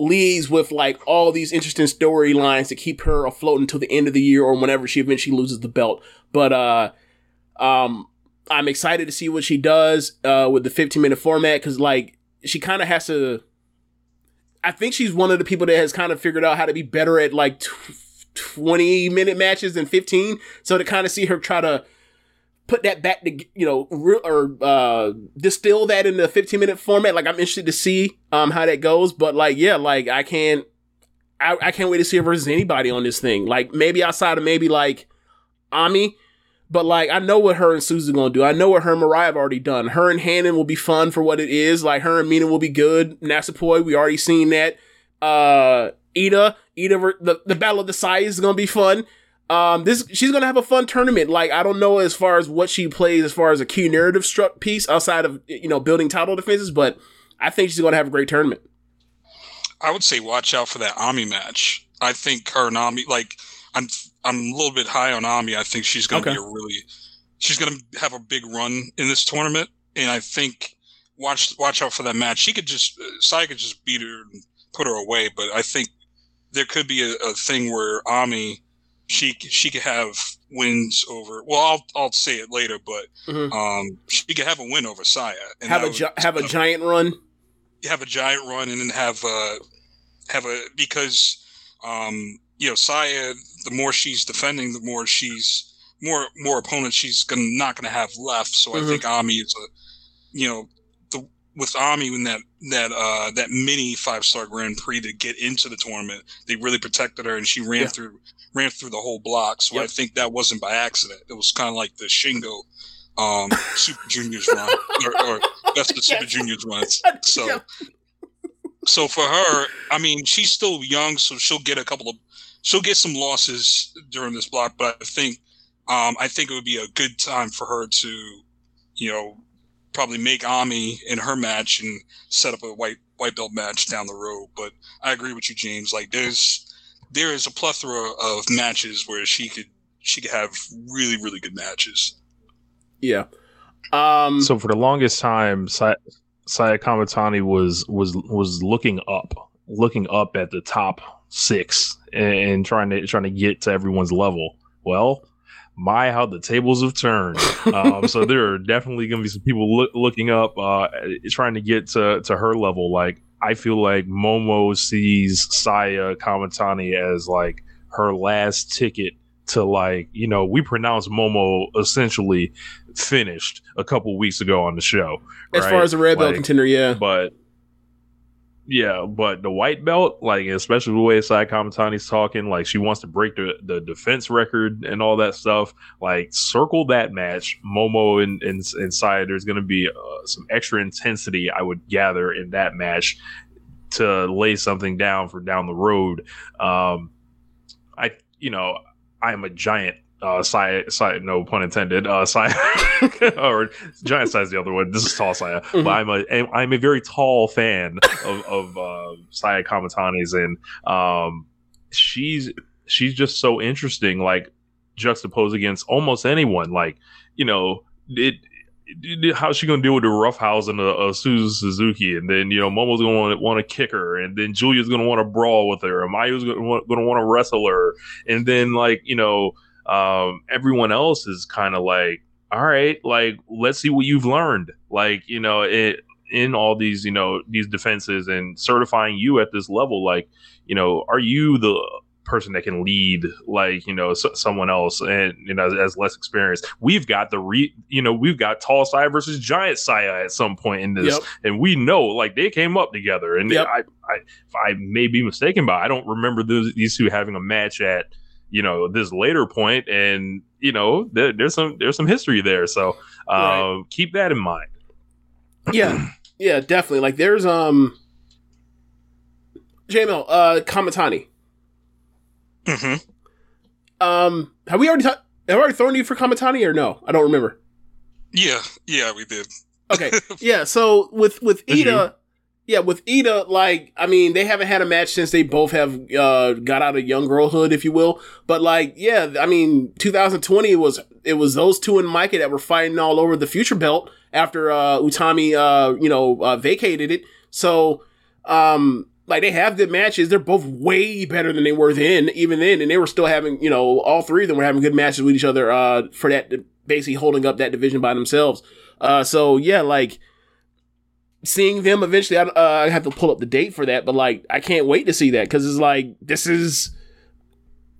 leads with like all these interesting storylines to keep her afloat until the end of the year or whenever she eventually loses the belt. But uh, um, I'm excited to see what she does uh, with the fifteen minute format, because like she kind of has to. I think she's one of the people that has kind of figured out how to be better at like twenty minute matches than fifteen. So to kind of see her try to put that back to, you know, re- or uh, distill that into a fifteen minute format. Like, I'm interested to see um, how that goes. But like, yeah, like I can't, I, I can't wait to see her versus anybody on this thing. Like maybe outside of maybe like Ami, but like I know what her and Suzu gonna do. I know what her and Mirai have already done. Her and Hannon will be fun for what it is. Like her and Mina will be good. Natsupoi, we already seen that. Uh, Ida, Ida, the the battle of the Sai is gonna be fun. Um, this she's gonna have a fun tournament. Like I don't know as far as what she plays as far as a key narrative struck piece outside of, you know, building title defenses, but I think she's gonna have a great tournament. I would say watch out for that Ami match. I think her and Ami, like I'm I'm a little bit high on Ami. I think she's gonna okay. be a really she's gonna have a big run in this tournament, and I think watch watch out for that match. She could just Sai could just beat her and put her away, but I think there could be a, a thing where Ami. She she could have wins over. Well, I'll I'll say it later, but mm-hmm. um, she could have a win over Saya. And have a gi- have a giant run. Have a giant run, and then have a have a because um, you know, Saya. The more she's defending, the more she's more more opponents she's gonna not gonna have left. So mm-hmm. I think Ami is a you know the with Ami in that that uh, that mini five-star Grand Prix to get into the tournament, they really protected her, and she ran yeah. through. ran through the whole block. So yep. I think that wasn't by accident. It was kind of like the Shingo um, Super Juniors run, or, or Best of Super yes. Juniors runs. So yep. so for her, I mean, she's still young, so she'll get a couple of, she'll get some losses during this block, but I think, um, I think it would be a good time for her to, you know, probably make Ami in her match and set up a white, white belt match down the road. But I agree with you, James. Like there's, There is a plethora of matches where she could she could have really, really good matches. Yeah. Um, so for the longest time, Saya Kamatani was was was looking up, looking up at the top six and, and trying to trying to get to everyone's level. Well, My, how the tables have turned. Um, so there are definitely going to be some people look, looking up, uh, trying to get to, to her level. Like, I feel like Momo sees Saya Kamatani as like her last ticket to, like, you know, we pronounced Momo essentially finished a couple weeks ago on the show. As right? far as a red belt like, contender, yeah. But yeah, but the white belt, like, especially the way Saya Kamatani's talking, like, she wants to break the, the defense record and all that stuff. Like, circle that match, Momo and, and, and Saya. There's going to be uh, some extra intensity, I would gather, in that match to lay something down for down the road. Um, I, you know, I'm a giant. Uh, Saya, Saya, no pun intended. Uh, Saya, or giant Saya's the other one. This is tall Saya, mm-hmm. but I'm a I'm a very tall fan of of uh, Saya Kamatani's, and um, she's she's just so interesting. Like, juxtaposed against almost anyone. Like, you know, it. How's she gonna deal with the roughhousing of Suzu Suzuki, and then, you know, Momo's gonna want to, want to kick her, and then Julia's gonna want to brawl with her, and Mayu's gonna want, gonna want to wrestle her, and then, like, you know, um, everyone else is kind of like, all right, like, let's see what you've learned, like, you know, it, in all these, you know, these defenses and certifying you at this level, like, you know, are you the person that can lead, like, you know, so, someone else, and, you know, as, as less experienced. We've got the re you know we've got tall Saya versus giant Saya at some point in this, yep. and we know, like, they came up together, and yep. I, I I may be mistaken, but I don't remember those, these two having a match at, you know, this later point, and, you know, there, there's some there's some history there, so uh, right. keep that in mind. yeah yeah definitely. Like, there's um J M L uh Kamatani. Mm-hmm. Um, have we already ta- have we already thrown you for Kamatani or no? I don't remember. Yeah, yeah, we did. Okay, yeah. So with with Ida, yeah, with Ida, like, I mean, they haven't had a match since they both have uh, got out of young girlhood, if you will. But, like, yeah, I mean, twenty twenty was it was those two and Micah that were fighting all over the future belt after uh, Utami, uh, you know, uh, vacated it. So, um. Like, they have good matches. They're both way better than they were then, even then. And they were still having, you know, all three of them were having good matches with each other uh, for that, basically holding up that division by themselves. Uh, so, yeah, like, seeing them eventually, I, uh, I have to pull up the date for that. But, like, I can't wait to see that because it's like, this is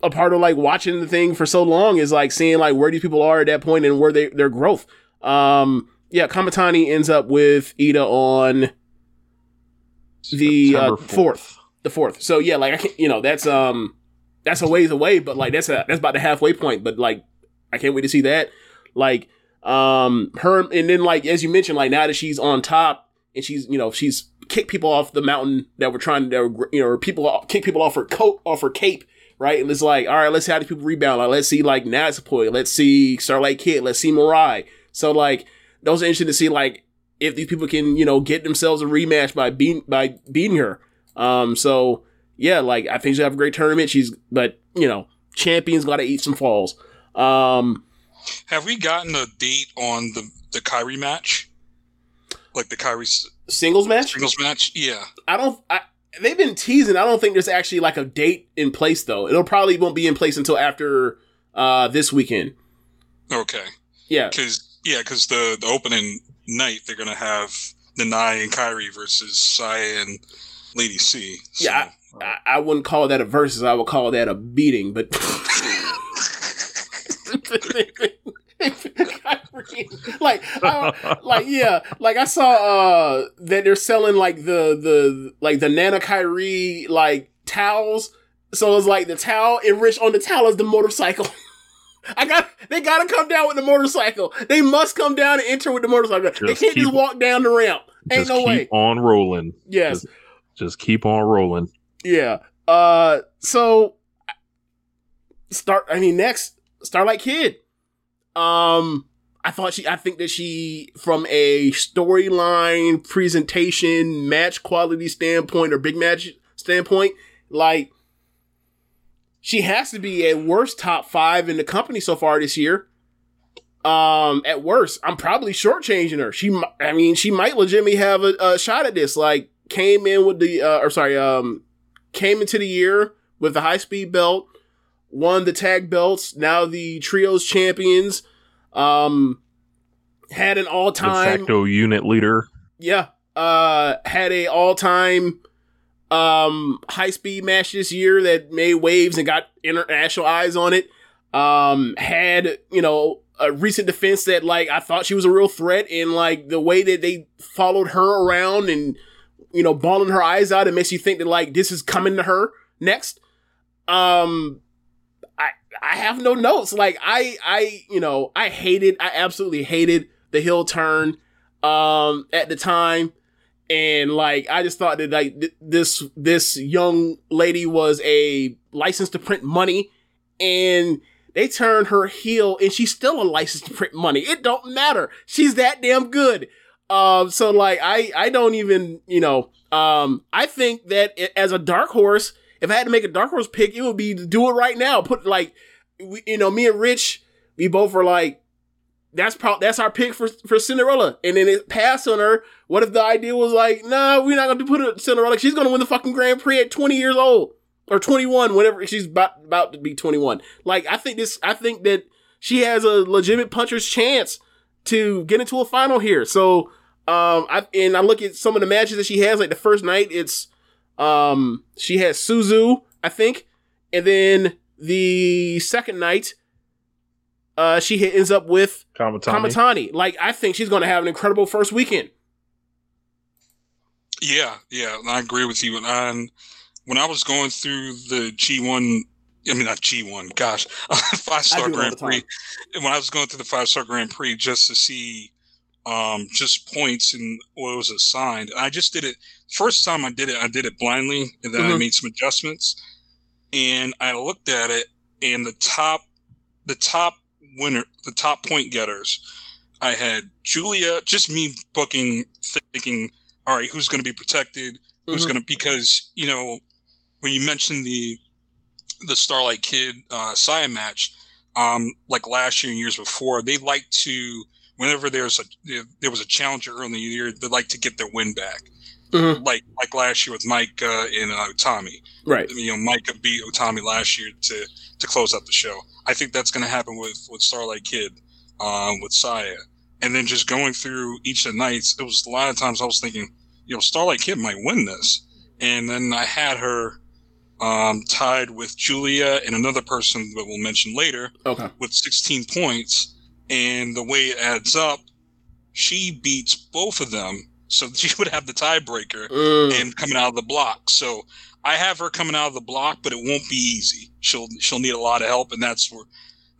a part of, like, watching the thing for so long is, like, seeing, like, where these people are at that point and where they their growth. Um, yeah, Kamatani ends up with Ida on... the uh, fourth, the fourth. So yeah, like I can't, you know, that's um, that's a ways away, but like that's a, that's about the halfway point. But like, I can't wait to see that. Like, um, her, and then like as you mentioned, like now that she's on top and she's, you know, she's kicked people off the mountain that were trying to, were, you know, people off, kick people off her coat, off her cape, right? And it's like, all right, let's see how these people rebound. Like, let's see like Natsupoi, let's see Starlight Kid, let's see Mirai. So like, those are interesting to see like. If these people can, you know, get themselves a rematch by beating by beating her, um, so yeah, like I think she'll have a great tournament. She's, but you know, champions gotta eat some falls. Um, have we gotten a date on the the Kairi match? Like the Kairi singles match? Singles match? Yeah. I don't. I, they've been teasing. I don't think there's actually like a date in place though. It'll probably won't be in place until after uh, this weekend. Okay. Yeah. Because yeah, because the the opening. Night they're gonna have Nanai and Kairi versus Saya and Lady C. So. Yeah, I, I wouldn't call that a versus. I would call that a beating. But like, I, like yeah, like I saw uh, that they're selling like the the like the Nana Kairi like towels. So it's like the towel and Rich on the towel is the motorcycle. I got. They gotta come down with the motorcycle. They must come down and enter with the motorcycle. Just they can't keep, just walk down the ramp. Ain't just no keep way. On rolling. Yes. Just, just keep on rolling. Yeah. Uh. So. Start. I mean, next Starlight Kid. Um. I thought she. I think that she, from a storyline, presentation, match quality standpoint, or big match standpoint, like. She has to be at worst top five in the company so far this year. Um, at worst, I'm probably shortchanging her. She, I mean, she might legitimately have a, a shot at this. Like, came in with the, uh, or sorry, um, came into the year with the high speed belt. won the tag belts, now the trios champions, um, had an all-time... de facto unit leader. Yeah. Uh, had a all-time um, high-speed match this year that made waves and got international eyes on it. Um, had, you know, a recent defense that, like, I thought she was a real threat, and, like, the way that they followed her around and, you know, bawling her eyes out, it makes you think that, like, this is coming to her next. Um, I I have no notes. Like, I, I you know, I hated, I absolutely hated the heel turn um, at the time. And, like, I just thought that, like, th- this this young lady was a license to print money, and they turned her heel, and she's still a license to print money. It don't matter. She's that damn good. Um, so, like, I, I don't even, you know, um, I think that it, as a dark horse, if I had to make a dark horse pick, it would be to do it right now. Put, like, we, you know, me and Rich, we both were like, that's pro- that's our pick for, for Cinderella. And then it passed on her. What if the idea was like, no, nah, we're not going to put her Cinderella. She's going to win the fucking Grand Prix at twenty years old or twenty-one, whatever. She's about, about to be twenty-one. Like, I think this, I think that she has a legitimate puncher's chance to get into a final here. So, Um, I, and I look at some of the matches that she has, like the first night, it's, um, she has Suzu, I think. And then the second night, uh, she ends up with Kamatani. Kamatani. Like, I think she's going to have an incredible first weekend. Yeah. Yeah. I agree with you. And I, when I was going through the G one, I mean, not G one, gosh, Five-Star Grand Prix. And when I was going through the Five-Star Grand Prix just to see, Um, just points and what was assigned. I just did it. First time I did it, I did it blindly, and then mm-hmm. I made some adjustments. And I looked at it, and the top, the top winner, the top point getters. I had Julia, just me booking, thinking, all right, who's going to be protected? Who's mm-hmm. going to? Because you know, when you mentioned the the Starlight Kid uh, Saya match, um, like last year and years before, they like to. Whenever there's a there was a challenger early in the year, they like to get their win back, mm-hmm. like like last year with Micah and uh, Utami. Right. You know, Micah beat Utami last year to to close out the show. I think that's going to happen with with Starlight Kid, um, with Saya, and then just going through each of the nights. It was a lot of times I was thinking, you know, Starlight Kid might win this, and then I had her um, tied with Julia and another person that we'll mention later. Okay. With sixteen points. And the way it adds up, she beats both of them, so she would have the tiebreaker Ugh. and coming out of the block. So I have her coming out of the block, but it won't be easy. She'll she'll need a lot of help, and that's where.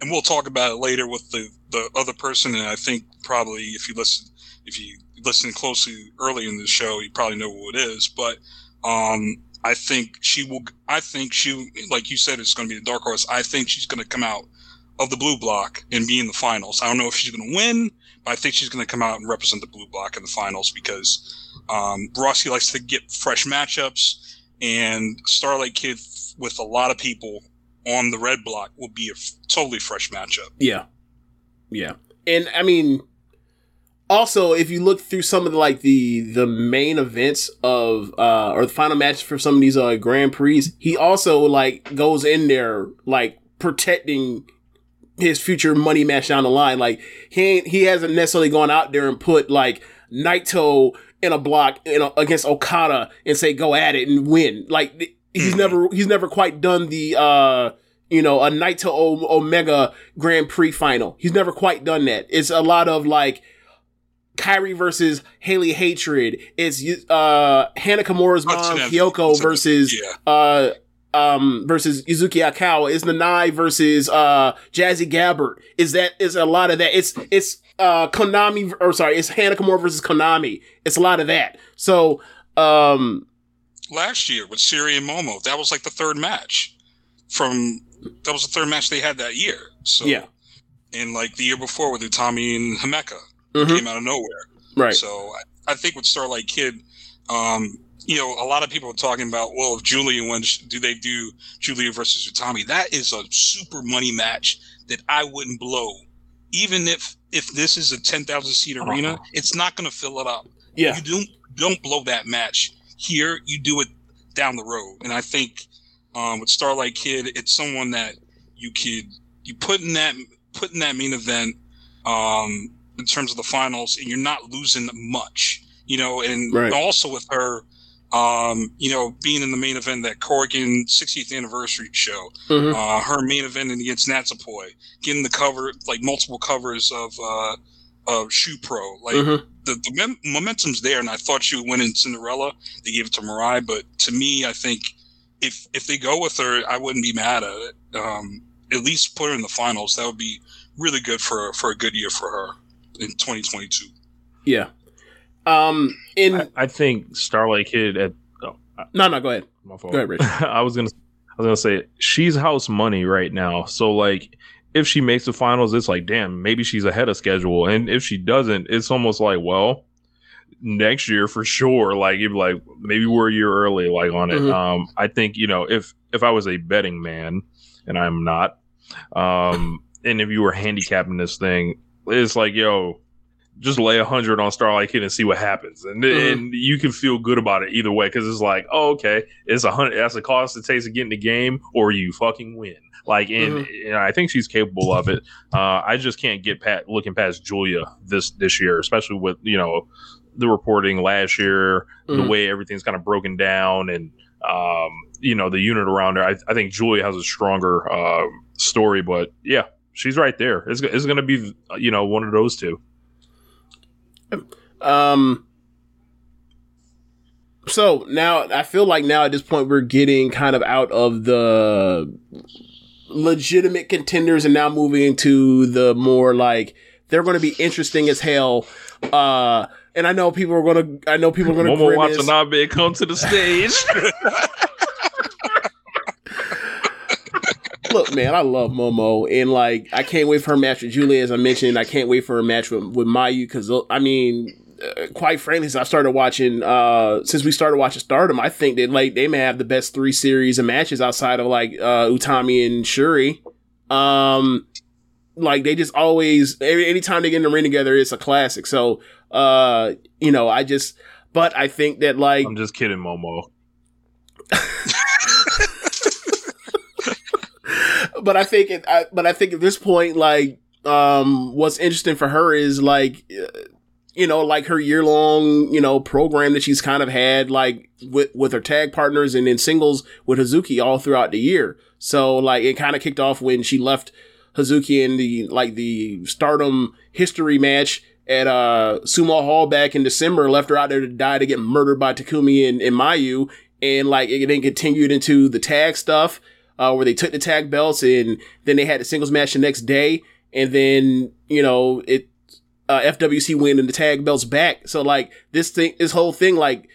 And we'll talk about it later with the, the other person. And I think probably if you listen if you listen closely early in the show, you probably know who it is. But um, I think she will. I think she, like you said, it's going to be the dark horse. I think she's going to come out of the blue block and be in the finals. I don't know if she's going to win, but I think she's going to come out and represent the blue block in the finals because um, Rossi likes to get fresh matchups, and Starlight Kid with a lot of people on the red block will be a f- totally fresh matchup. Yeah. Yeah. And I mean, also, if you look through some of the, like the, the main events of, uh, or the final matches for some of these uh, Grand Prix, he also like goes in there, like protecting his future money match down the line. Like he ain't, he hasn't necessarily gone out there and put like Naito in a block in a, against Okada and say, go at it and win. Like he's never, he's never quite done the, uh, you know, a Naito o- Omega Grand Prix final. He's never quite done that. It's a lot of like Kairi versus Haley Hatred. It's, uh, Hana Kimura's mom, Kyoko versus, uh, Um, versus Yuzuki Akao, is Nanai versus uh, Jazzy Gabbert. Is that is a lot of that? It's it's uh, Konami or sorry, it's Hana Kimura versus Konami. It's a lot of that. So um, last year with Siri and Momo, that was like the third match from that was the third match they had that year. So yeah, and like the year before with Utami and Himeka mm-hmm. came out of nowhere. Right. So I, I think with Starlight Kid. Um, You know, a lot of people are talking about, well, if Julia wins, do they do Julia versus Utami? That is a super money match that I wouldn't blow. Even if if this is a ten thousand seat arena, uh-huh. it's not going to fill it up. Yeah. You don't don't blow that match here. You do it down the road. And I think um, with Starlight Kid, it's someone that you could you put in that put in that main event um, in terms of the finals, and you're not losing much, you know. And right. also with her, um, you know, being in the main event, that Corrigan sixtieth anniversary show, mm-hmm. uh, her main event against Natsupoi, getting the cover, like multiple covers of uh, of Shoe Pro, like mm-hmm. the, the mem- momentum's there. And I thought she would win in Cinderella. They gave it to Mirai, but to me, I think. If if they go with her, I wouldn't be mad at it. Um, at least put her in the finals. That would be really good for for a good year for her in twenty twenty-two. Yeah. Um, in I, I think Starlight Kid. At, oh, no, no, go ahead. My fault. Go ahead, Rich. I was gonna I was gonna say she's house money right now. So like, if she makes the finals, it's like, damn, maybe she's ahead of schedule. And if she doesn't, it's almost like, well, next year for sure, like you'd be like, maybe we're a year early, like on it. Mm-hmm. Um, I think, you know, if if I was a betting man, and I'm not, um, and if you were handicapping this thing, it's like, yo, just lay a hundred on Starlight Kid and see what happens, and mm-hmm. and you can feel good about it either way, because it's like, oh, okay, it's a hundred. That's the cost it takes to get in the game, or you fucking win. Like, and, mm-hmm. and I think she's capable of it. Uh, I just can't get pat looking past Julia this this year, especially with you know. the reporting last year, mm-hmm. the way everything's kind of broken down, and um, you know, the unit around her. I, I think Julia has a stronger uh, story, but yeah, she's right there. It's, it's going to be, you know, one of those two. Um. So now I feel like now at this point we're getting kind of out of the legitimate contenders and now moving into the more like they're going to be interesting as hell. Uh, And I know people are gonna. I know people are gonna. Momo Watanabe come to the stage. Look, man, I love Momo, and like, I can't wait for her match with Julia, as I mentioned. I can't wait for her match with, with Mayu, because I mean, uh, quite frankly, since I started watching, uh, since we started watching Stardom, I think that like they may have the best three series of matches outside of like uh, Utami and Shuri. Um, like they just always, every, anytime they get in the ring together, it's a classic. So. Uh, you know, I just, but I think that like, I'm just kidding, Momo. But I think, it, I, but I think at this point, like, um, what's interesting for her is like, you know, like her year long, you know, program that she's kind of had, like with with her tag partners and in singles with Hazuki all throughout the year. So like, it kind of kicked off when she left Hazuki in the like the Stardom history match. At uh, Sumo Hall back in December, left her out there to die to get murdered by Takumi and, and Mayu, and like it then continued into the tag stuff, uh, where they took the tag belts, and then they had the singles match the next day, and then you know it uh, F W C win and the tag belts back. So like this thing, this whole thing, like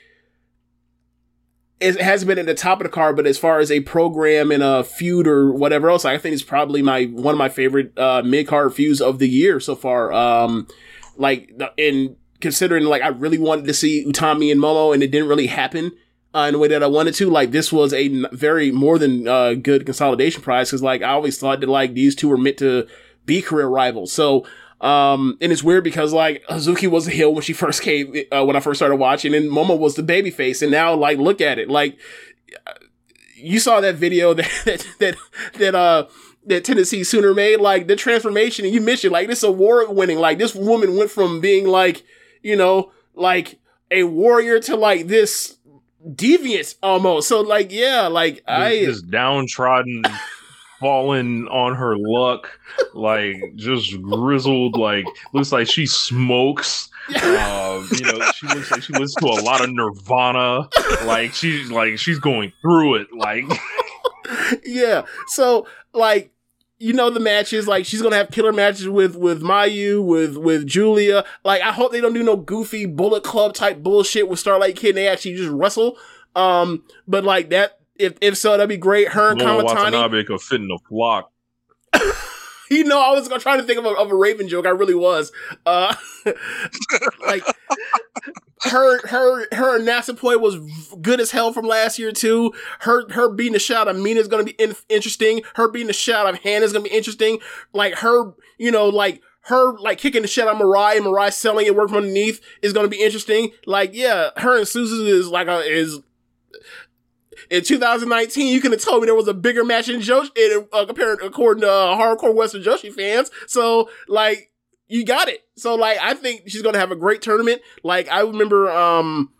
it hasn't been at the top of the card, but as far as a program and a feud or whatever else, I think it's probably my one of my favorite uh, mid card feuds of the year so far. Um, Like, and considering, like, I really wanted to see Utami and Momo, and it didn't really happen uh, in the way that I wanted to. Like, this was a very more than uh, good consolidation prize, because, like, I always thought that, like, these two were meant to be career rivals. So, um, and it's weird because, like, Hazuki was a heel when she first came, uh, when I first started watching, and Momo was the babyface. And now, like, look at it. Like, you saw that video that, that, that, that, uh, that Tennessee Sooner made, like the transformation, and you mentioned like this award winning, like this woman went from being like, you know, like a warrior to like this deviant almost. So like, yeah, like I just downtrodden, fallen on her luck, like just grizzled, like looks like she smokes. Uh, you know, she looks like she listens to a lot of Nirvana. Like she's like she's going through it, like yeah. So like. You know the matches, like she's gonna have killer matches with with Mayu, with with Julia. Like I hope they don't do no goofy Bullet Club type bullshit with Starlight Kid and they actually just wrestle. Um, but like that, if if so, that'd be great. Her and Kamatani. Watanabe could fit in the flock. You know, I was gonna try to think of a, of a Raven joke. I really was. Uh, like her, her, her Natsupoi was good as hell from last year too. Her, her being the shot of Mina is gonna be in- interesting. Her being the shot of Hannah is gonna be interesting. Like her, you know, like her, like kicking the shit out of Mirai and Mirai selling it work from underneath is gonna be interesting. Like yeah, her and Suzu is like a, is. in two thousand nineteen, you could have told me there was a bigger match in Joshi, uh, compared according to uh, hardcore Western Joshi fans. So, like, you got it. So, like, I think she's going to have a great tournament. Like, I remember um,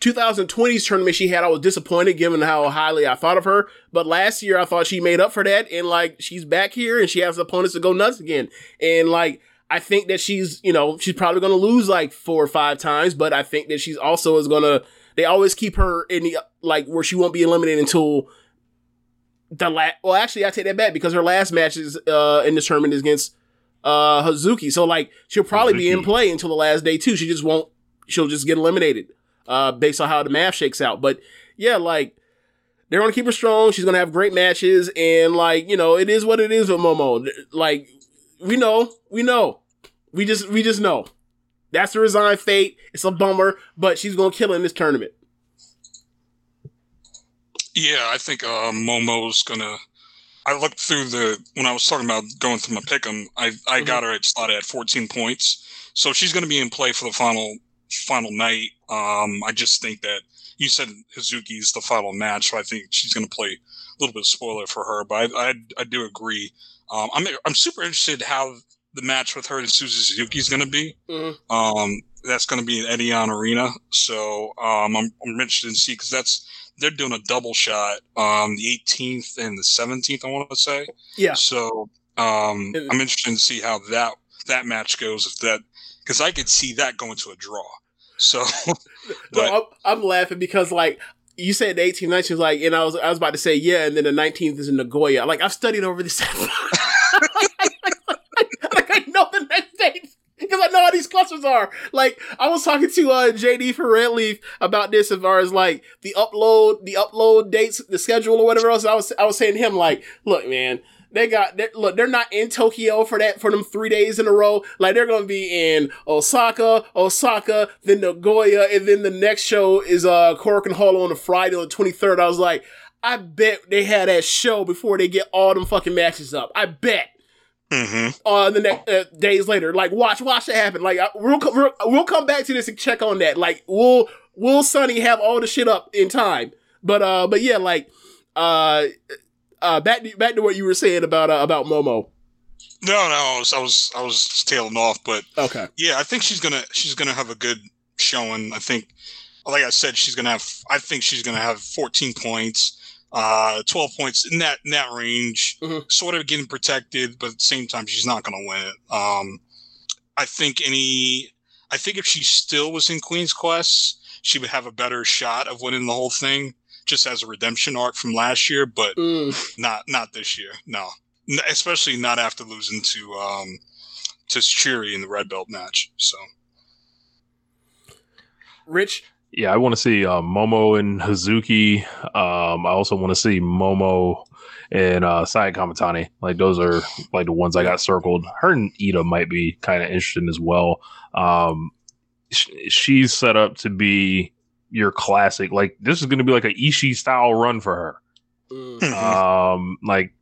twenty twenty's tournament she had, I was disappointed given how highly I thought of her. But last year, I thought she made up for that. And, like, she's back here and she has opponents to go nuts again. And, like, I think that she's, you know, she's probably going to lose, like, four or five times. But I think that she's also is going to... They always keep her in the, like, where she won't be eliminated until the last... Well, actually, I take that back because her last match is uh, in this tournament is against uh, Hazuki. So, like, she'll probably Hazuki. be in play until the last day, too. She just won't... She'll just get eliminated uh, based on how the math shakes out. But, yeah, like, they're going to keep her strong. She's going to have great matches. And, like, you know, it is what it is with Momo. Like, we know. We know. We just, we just know. That's the resigned fate. It's a bummer, but she's going to kill it in this tournament. Yeah, I think uh, Momo's going to... I looked through the... When I was talking about going through my pick'em, I, I mm-hmm. got her at slotted at fourteen points. So she's going to be in play for the final final night. Um, I just think that... You said Hazuki's the final match, so I think she's going to play a little bit of spoiler for her. But I I, I do agree. Um, I'm I'm super interested how... the match with her and Suzu Suzuki is going to be. Mm-hmm. Um, that's going to be at Edion Arena. So um, I'm, I'm interested to see because that's they're doing a double shot, um, the eighteenth and the seventeenth. I want to say. Yeah. So um, mm-hmm. I'm interested to see how that that match goes. If that because I could see that going to a draw. So but, no, I'm, I'm laughing because like. You said the eighteenth, nineteenth, like, and I was I was about to say yeah, and then the nineteenth is in Nagoya. Like I've studied over this. Like I know the next date because I know how these clusters are. Like I was talking to uh, J D for Red Leaf about this as far as like the upload, the upload dates, the schedule, or whatever else. And I was I was saying to him like, look, man, they got they're, look, they're not in Tokyo for that for them three days in a row. Like they're gonna be in Osaka, Osaka, then Nagoya, and then the next show is uh Korakuen Hall on a Friday on the twenty-third. I was like, I bet they had that show before they get all them fucking matches up. I bet. Mm-hmm. Uh, the next uh, days later, like watch, watch that happen. Like I, we'll, we'll we'll come back to this and check on that. Like we'll will Sonny have all the shit up in time. But uh, but yeah, like uh, uh, back to, back to what you were saying about uh, about Momo. No, no, I was I was, I was tailing off, but okay, yeah, I think she's gonna she's gonna have a good showing. I think, like I said, she's gonna have. I think she's gonna have fourteen points. Uh, twelve points in that in that range, mm-hmm. sort of getting protected, but at the same time, she's not going to win it. Um, I think any, I think if she still was in Queen's Quest, she would have a better shot of winning the whole thing, just as a redemption arc from last year, but mm. not not this year. No, N- especially not after losing to um, to Chiri in the red belt match. So, Rich. Yeah, I want to see uh, Momo and Hazuki. Um, I also want to see Momo and uh, Saya Kamatani. Like those are like the ones I got circled. Her and Ida might be kind of interesting as well. Um, sh- she's set up to be your classic. Like this is going to be like a Ishii style run for her. Mm-hmm. Um, like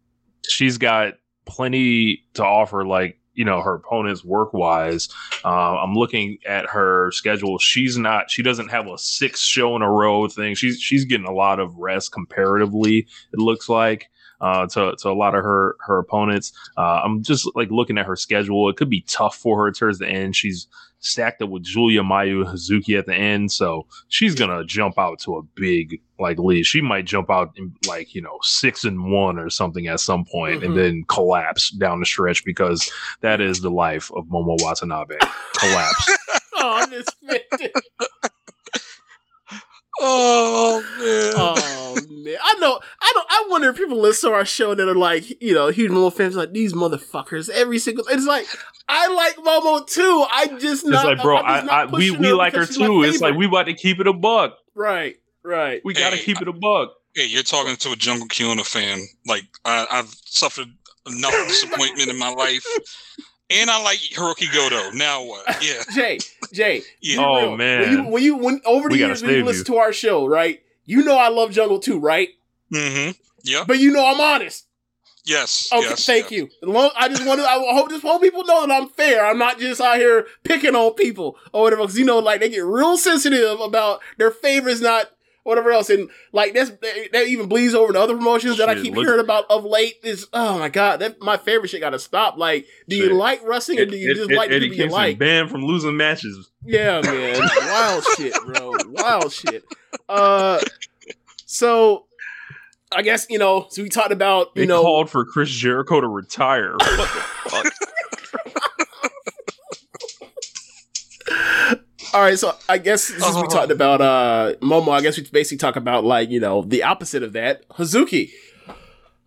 she's got plenty to offer. Like. You know, her opponents work-wise. Uh, I'm looking at her schedule. She's not, she doesn't have a six show in a row thing. She's she's getting a lot of rest comparatively, it looks like, uh, to, to a lot of her, her opponents. Uh, I'm just, like, looking at her schedule. It could be tough for her towards the end. She's stacked up with Julia, Mayu, Hazuki at the end, so she's going to jump out to a big, like, lead. She might jump out, in, like, you know, six and one or something at some point mm-hmm. and then collapse down the stretch because that is the life of Momo Watanabe. Collapse. Oh, this man. Oh, man. Oh, man. I know. I don't. I wonder if people listen to our show that are like, you know, huge Momo fans like, these motherfuckers, every single... It's like... I like Momo too. I just not. It's like, bro, I, I, we we her like her too. It's like we about to keep it a buck. Right, right. We hey, gotta keep I, it a buck. Hey, you're talking to a Jungle Kiona fan. Like I, I've suffered enough disappointment in my life, and I like Hiroki Goto. Now what? Yeah, Jay, Jay. Yeah. Oh real. man, when you when, you, when over the we years when you listen you. to our show, right? You know I love Jungle too, right? Mm-hmm. Yeah. But you know I'm honest. Yes. Okay. Yes, thank yes. you. Long, I just want to. I hope just hope people know that I'm fair. I'm not just out here picking on people or whatever. Because you know, like they get real sensitive about their favorites not whatever else. And like that's that, that even bleeds over to other promotions shit, that I keep look, hearing about of late. Is oh my god, that my favorite shit got to stop. Like, do shit. you like wrestling it, or do you it, just it, like Eddie people you like? Banned from losing matches. Yeah, man, wild shit, bro, wild shit. Uh, so. I guess, you know, so we talked about, you they know. called for Chris Jericho to retire. What the fuck? All right, so I guess since uh-huh. we talked about uh, Momo, I guess we basically talk about, like, you know, the opposite of that. Hazuki.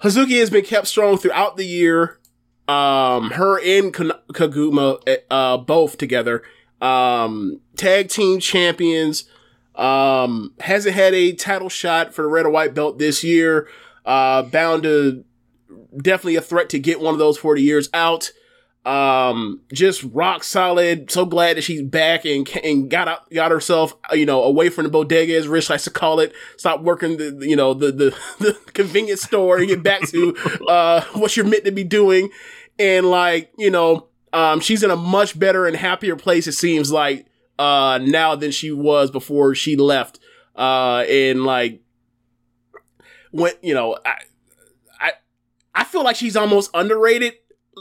Hazuki has been kept strong throughout the year. Um, her and Kaguma, uh, both together. Um, tag team champions. Um, hasn't had a title shot for the red or white belt this year. Uh, bound to definitely a threat to get one of those forty years out. Um, just rock solid. So glad that she's back and and got out, got herself, you know, away from the bodega, as Rich likes to call it. Stop working the, you know, the, the, the convenience store and get back to, uh, what you're meant to be doing. And like, you know, um, she's in a much better and happier place, it seems like. Uh, now than she was before she left. Uh, and like, when, you know, I, I, I feel like she's almost underrated.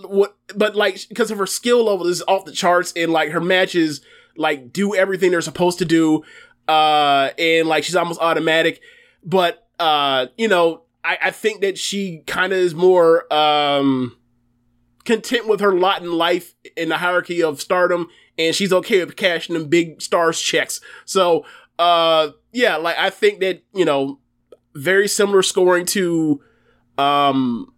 What, but like, because of her skill level is off the charts, and like her matches, like, do everything they're supposed to do. Uh, and like, she's almost automatic, but, uh, you know, I, I think that she kind of is more, um, content with her lot in life in the hierarchy of Stardom, and she's okay with cashing them big stars checks. So, uh, yeah, like, I think that, you know, very similar scoring to, um,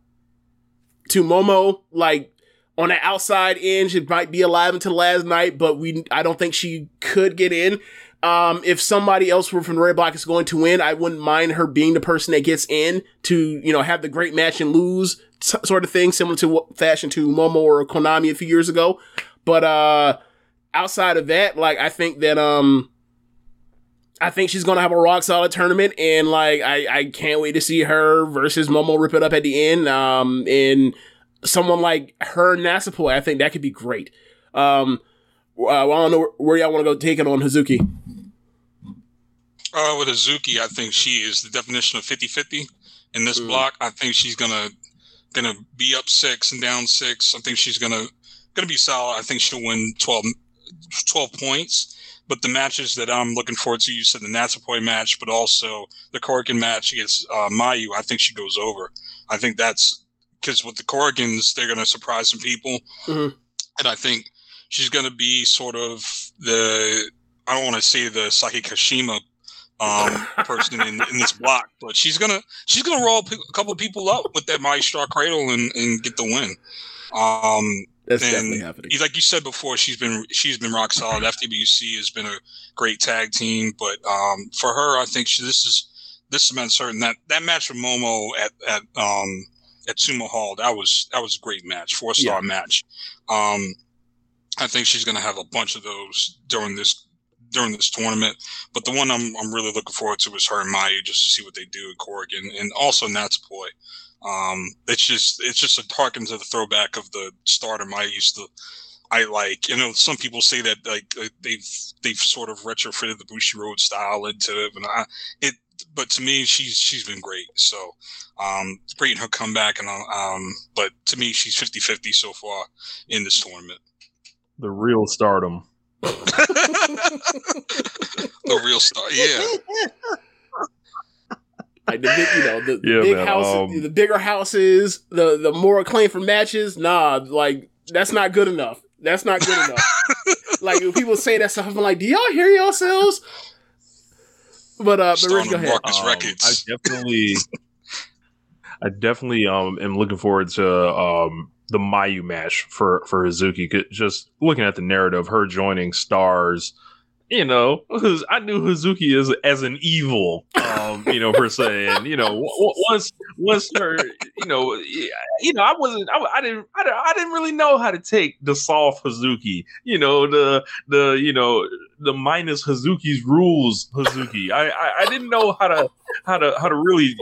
to Momo, like, on the outside end, she might be alive until last night, but we, I don't think she could get in. Um, if somebody else from the Red Block is going to win, I wouldn't mind her being the person that gets in to, you know, have the great match and lose t- sort of thing, similar to what fashion to Momo or Konami a few years ago. But, uh, outside of that, like, I think that, um, I think she's going to have a rock solid tournament, and like, I, I can't wait to see her versus Momo rip it up at the end. Um, and someone like her, Natsupoi, I think that could be great. Um, I don't know where y'all want to go take it on Hazuki. Uh, with Hazuki, I think she is the definition of fifty-fifty in this mm. block. I think she's going to, going to be up six and down six. I think she's going to, going to be solid. I think she'll win twelve, twelve points, but the matches that I'm looking forward to, you said the Natsupoi match, but also the Corrigan match against uh, Mayu, I think she goes over. I think that's because with the Corrigans, they're going to surprise some people. Mm-hmm. And I think she's going to be sort of the, I don't want to say the Saki Kashima um, person in, in this block, but she's going to, she's going to roll pe- a couple of people up with that Maestro Cradle and, and get the win. Um, That's and definitely happening. Like you said before, she's been she's been rock solid. F W C has been a great tag team, but um, for her, I think she, this is this cements her. And that, that match with Momo at at um, at Sumo Hall, that was that was a great match, four star yeah. match. Um, I think she's going to have a bunch of those during this during this tournament. But the one I'm I'm really looking forward to is her and Mayu, just to see what they do at Corrigan, and, and also Natsupoi. Um, it's just, it's just a harken to the throwback of the Stardom I used to, I like, you know, some people say that like they've, they've sort of retrofitted the Bushiroad style into it, and I, it, but to me, she's, she's been great. So, um, it's great in her comeback, and, um, but to me, she's fifty-fifty so far in this tournament. The real Stardom. The real star. Yeah. Like the big, you know, the, yeah, big man, houses, um, the bigger houses, the, the more acclaim for matches. Nah, like, that's not good enough. That's not good enough. Like, when people say that stuff, I'm like, do y'all hear yourselves? But, uh, but Rich, go ahead. Um, I definitely, I definitely, um, am looking forward to, um, the Mayu match for, for Hazuki. Just looking at the narrative, her joining stars. You know, I knew Hazuki is as an evil, um, you know, per se, and you know, once once her, you know, you know, I wasn't, I, I didn't, I didn't really know how to take the soft Hazuki, you know, the the you know the minus Hazuki's rules Hazuki. I, I, I didn't know how to how to how to really.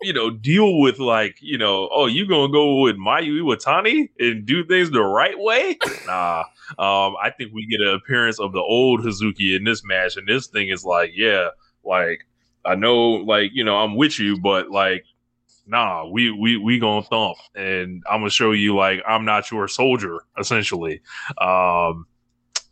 You know, deal with like, you know, oh, you gonna go with Mayu Iwatani and do things the right way? Nah. Um, I think we get an appearance of the old Hazuki in this match, and this thing is like, yeah, like I know, like, you know, I'm with you, but like, nah, we we we gonna thump, and I'm gonna show you like I'm not your soldier, essentially. Um,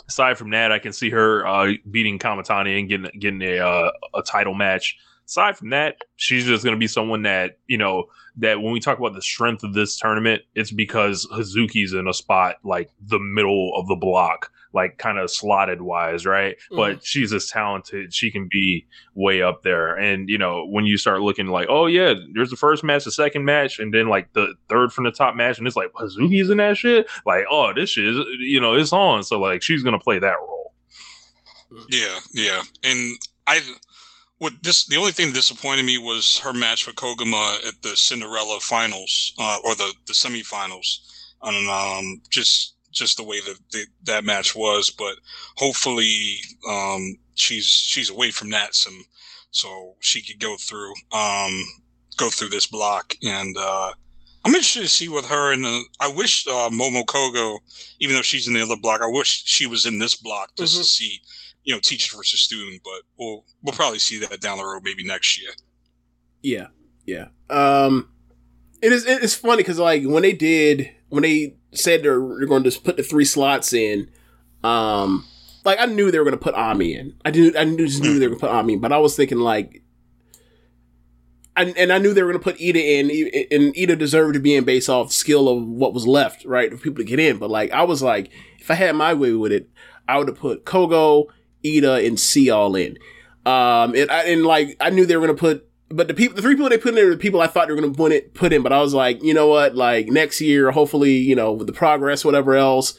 aside from that, I can see her uh, beating Kamatani and getting getting a uh, a title match. Aside from that, she's just going to be someone that, you know, that when we talk about the strength of this tournament, it's because Hazuki's in a spot like the middle of the block, like kind of slotted wise, right? Mm. But she's as talented. She can be way up there. And, you know, when you start looking like, oh, yeah, there's the first match, the second match, and then like the third from the top match, and it's like Hazuki's in that shit. Like, oh, this shit is, you know, it's on. So, like, she's going to play that role. Yeah, yeah. And I... What this? The only thing that disappointed me was her match with Koguma at the Cinderella finals, uh, or the, the semifinals, and um, just just the way that the, that match was. But hopefully, um, she's she's away from that some, so she could go through um, go through this block. And uh, I'm interested to see with her. And I wish uh, Momokogo, even though she's in the other block, I wish she was in this block just mm-hmm. to see. You know, teacher versus student, but we'll we'll probably see that down the road, maybe next year. Yeah, yeah. Um, it is it's funny because like when they did when they said they're, they're going to just put the three slots in, um, like I knew they were going to put Ami in. I didn't. I knew, just knew they were going to put Ami in, but I was thinking like, and and I knew they were going to put Ida in, and Ida deserved to be in based off skill of what was left, right, for people to get in. But like I was like, if I had my way with it, I would have put Kogo, Ida, and C all in. Um, and, I, and like, I knew they were going to put, but the people, the three people they put in there were the people I thought they were going to put it, put in, but I was like, you know what, like next year, hopefully, you know, with the progress, whatever else,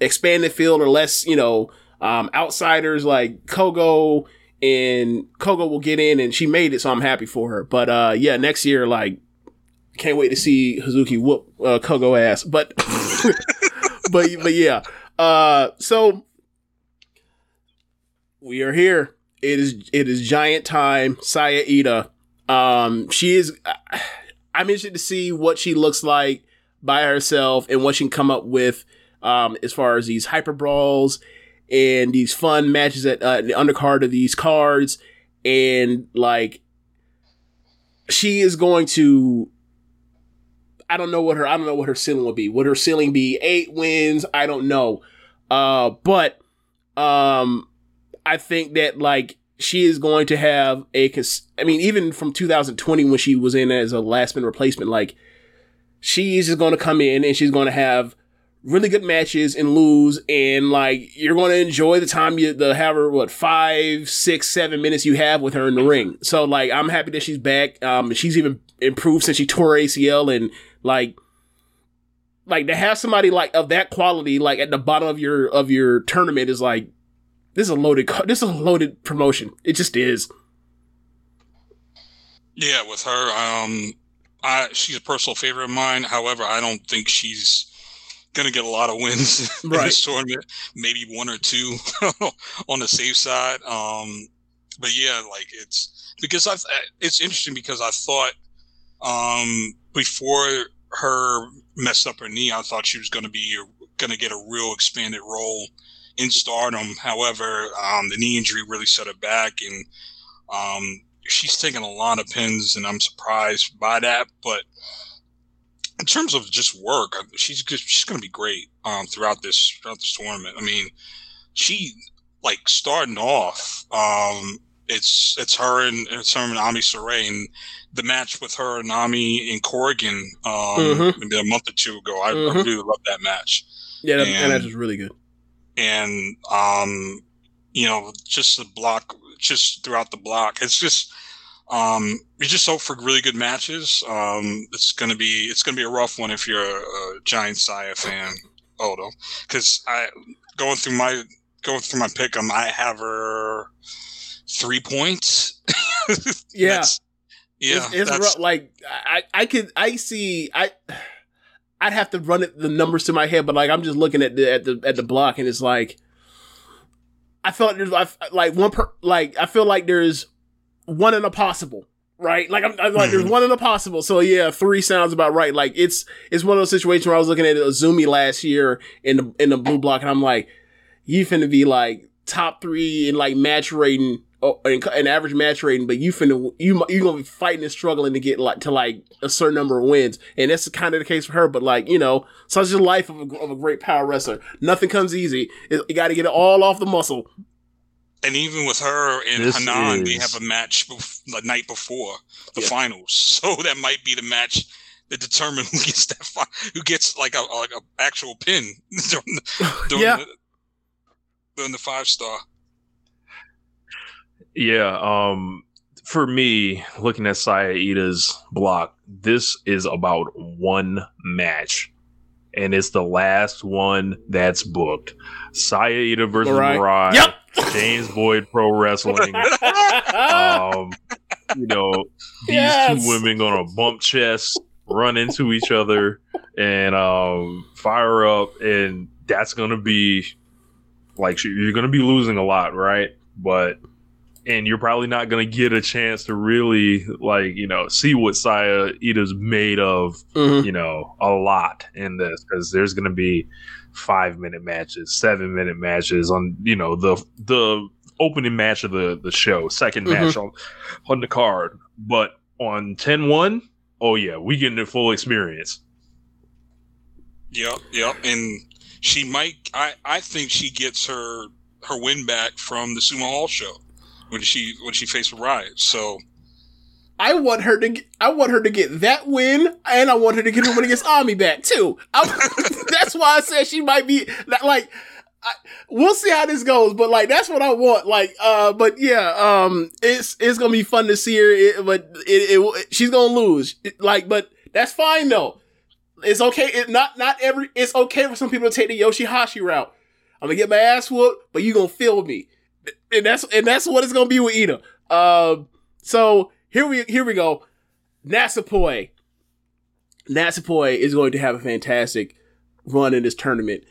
expanded field or less, you know, um, outsiders like Kogo and Kogo will get in and she made it. So I'm happy for her. But, uh, yeah, next year, like, can't wait to see Hazuki whoop, uh, Kogo ass, but, but, but yeah. Uh, so, we are here. It is it is giant time. Saya Ida. Um, she is. I'm interested to see what she looks like by herself and what she can come up with um, as far as these hyper brawls and these fun matches at uh, the undercard of these cards. And like, she is going to. I don't know what her. I don't know what her ceiling will be. Would her ceiling be eight wins? I don't know. Uh, but um. I think that, like, she is going to have a... I mean, even from two thousand twenty when she was in as a last-minute replacement, like, she is just going to come in and she's going to have really good matches and lose, and, like, you're going to enjoy the time you the however, what, five, six, seven minutes you have with her in the ring. So, like, I'm happy that she's back. Um, she's even improved since she tore A C L, and, like... Like, to have somebody, like, of that quality, like, at the bottom of your of your tournament is, like... This is a loaded. This is a loaded promotion. It just is. Yeah, with her, um, I she's a personal favorite of mine. However, I don't think she's gonna get a lot of wins right. in this tournament. Maybe one or two on the safe side. Um, but yeah, like it's because I. It's interesting because I thought um, before her messed up her knee, I thought she was gonna be gonna get a real expanded role in Stardom. However, um, the knee injury really set her back, and um, she's taken a lot of pins, and I'm surprised by that. But in terms of just work, she's just, she's going to be great um, throughout this throughout this tournament. I mean, she like starting off. Um, it's it's her and it's her and Ami Saray, and the match with her and Ami and Corrigan um, mm-hmm. maybe a month or two ago. I, mm-hmm. I really loved that match. Yeah, that, and, that match was really good. And, um, you know, just the block, just throughout the block, it's just, um, you just hope for really good matches. Um, it's going to be, it's going to be a rough one if you're a, a giant Saya fan, Odo, because I, going through my, going through my pick, um, I have her three points. yeah. That's, yeah. It's, it's that's, rough. Like I, I could, I see, I, I'd have to run it, the numbers to my head, but like I'm just looking at the at the at the block, and it's like I felt there's I, like one per, like I feel like there's one in a possible, right? Like I'm, I'm like there's one in a possible. So yeah, three sounds about right. Like it's it's one of those situations where I was looking at Azumi last year in the in the blue block, and I'm like, you finna be like top three in like match rating oh, an, an average match rating, but you finna you you gonna be fighting and struggling to get like to like a certain number of wins, and that's kind of the case for her. But like you know, such is the life of a, of a great power wrestler. Nothing comes easy. It, you got to get it all off the muscle. And even with her and this Hanan, is... they have a match be- the night before the yeah. finals, so that might be the match that determines who gets that fi- who gets like a like a actual pin during the, during yeah. the, during the five star. Yeah, um, for me, looking at Saya Ida's block, this is about one match, and it's the last one that's booked. Saya Ida versus Mirai. Yep. James Boyd Pro Wrestling. um, you know, these yes. two women gonna bump chests, run into each other, and um, fire up, and that's gonna be like you're gonna be losing a lot, right? But And you're probably not going to get a chance to really, like, you know, see what Saya Ida's made of, mm-hmm. you know, a lot in this. Because there's going to be five-minute matches, seven-minute matches on, you know, the the opening match of the, the show, second mm-hmm. match on, on the card. But on ten one, oh, yeah, we getting the full experience. Yep, yep. And she might, I, I think she gets her, her win back from the Sumo Hall show. When she when she faced Riot, so I want her to get, I want her to get that win, and I want her to get her win against Ami back too. I, that's why I said she might be not, like I, we'll see how this goes, but like that's what I want. Like, uh, but yeah, um, it's it's gonna be fun to see her, it, but it, it she's gonna lose. It, like, but that's fine though. It's okay. It, not not every. It's okay for some people to take the Yoshihashi route. I'm gonna get my ass whooped, but you gonna feel me. And that's and that's what it's gonna be with Ida. Um, so here we here we go. Natsupoi. Natsupoi is going to have a fantastic run in this tournament.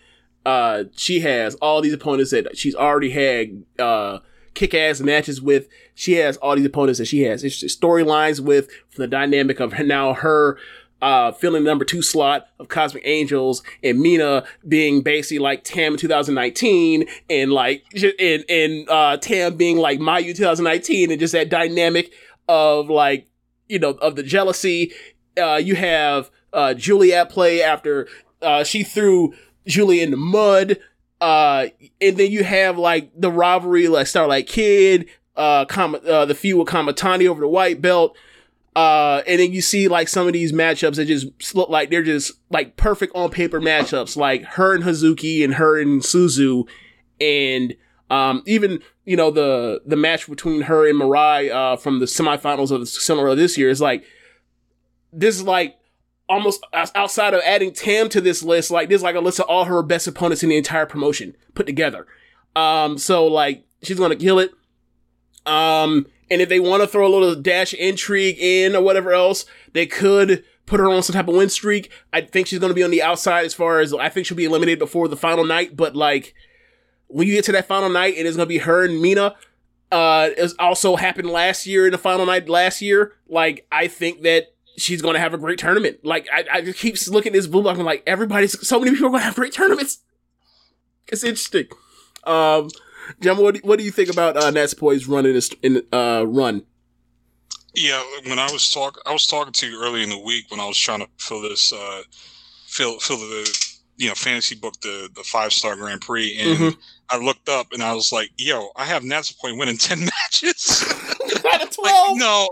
Uh, she has all these opponents that she's already had uh, kick-ass matches with. She has all these opponents that she has storylines with from the dynamic of her, now her uh, filling the number two slot of Cosmic Angels and Mina being basically like Tam in two thousand nineteen and like, and, and, uh, Tam being like Mayu two thousand nineteen and just that dynamic of like, you know, of the jealousy. Uh, you have, uh, Julia at play after, uh, she threw Julia in the mud. Uh, and then you have like the rivalry, like Starlight Kid, uh, Com- uh, the feud with Kamatani over the white belt. Uh, and then you see like some of these matchups that just look like they're just like perfect on paper matchups, like her and Hazuki and her and Suzu, and um, even you know the the match between her and Mirai uh, from the semifinals of the similar this year is like this is like almost outside of adding Tam to this list, like this is like a list of all her best opponents in the entire promotion put together. Um, so like she's gonna kill it. Um. And if they want to throw a little dash intrigue in or whatever else, they could put her on some type of win streak. I think she's going to be on the outside as far as I think she'll be eliminated before the final night. But like when you get to that final night and it's going to be her and Mina, uh, it also happened last year in the final night last year. Like I think that she's going to have a great tournament. Like I, I just keep looking at this blue block and like everybody's so many people are going to have great tournaments. It's interesting. Um, Jim, what do, what do you think about uh, Natsupoi's run in this in uh, run? Yeah, when I was talk, I was talking to you earlier in the week when I was trying to fill this, uh, fill fill the you know fantasy book the the Five-Star Grand Prix, and mm-hmm. I looked up and I was like, yo, I have Natsupoi winning ten matches out of twelve. Like, no,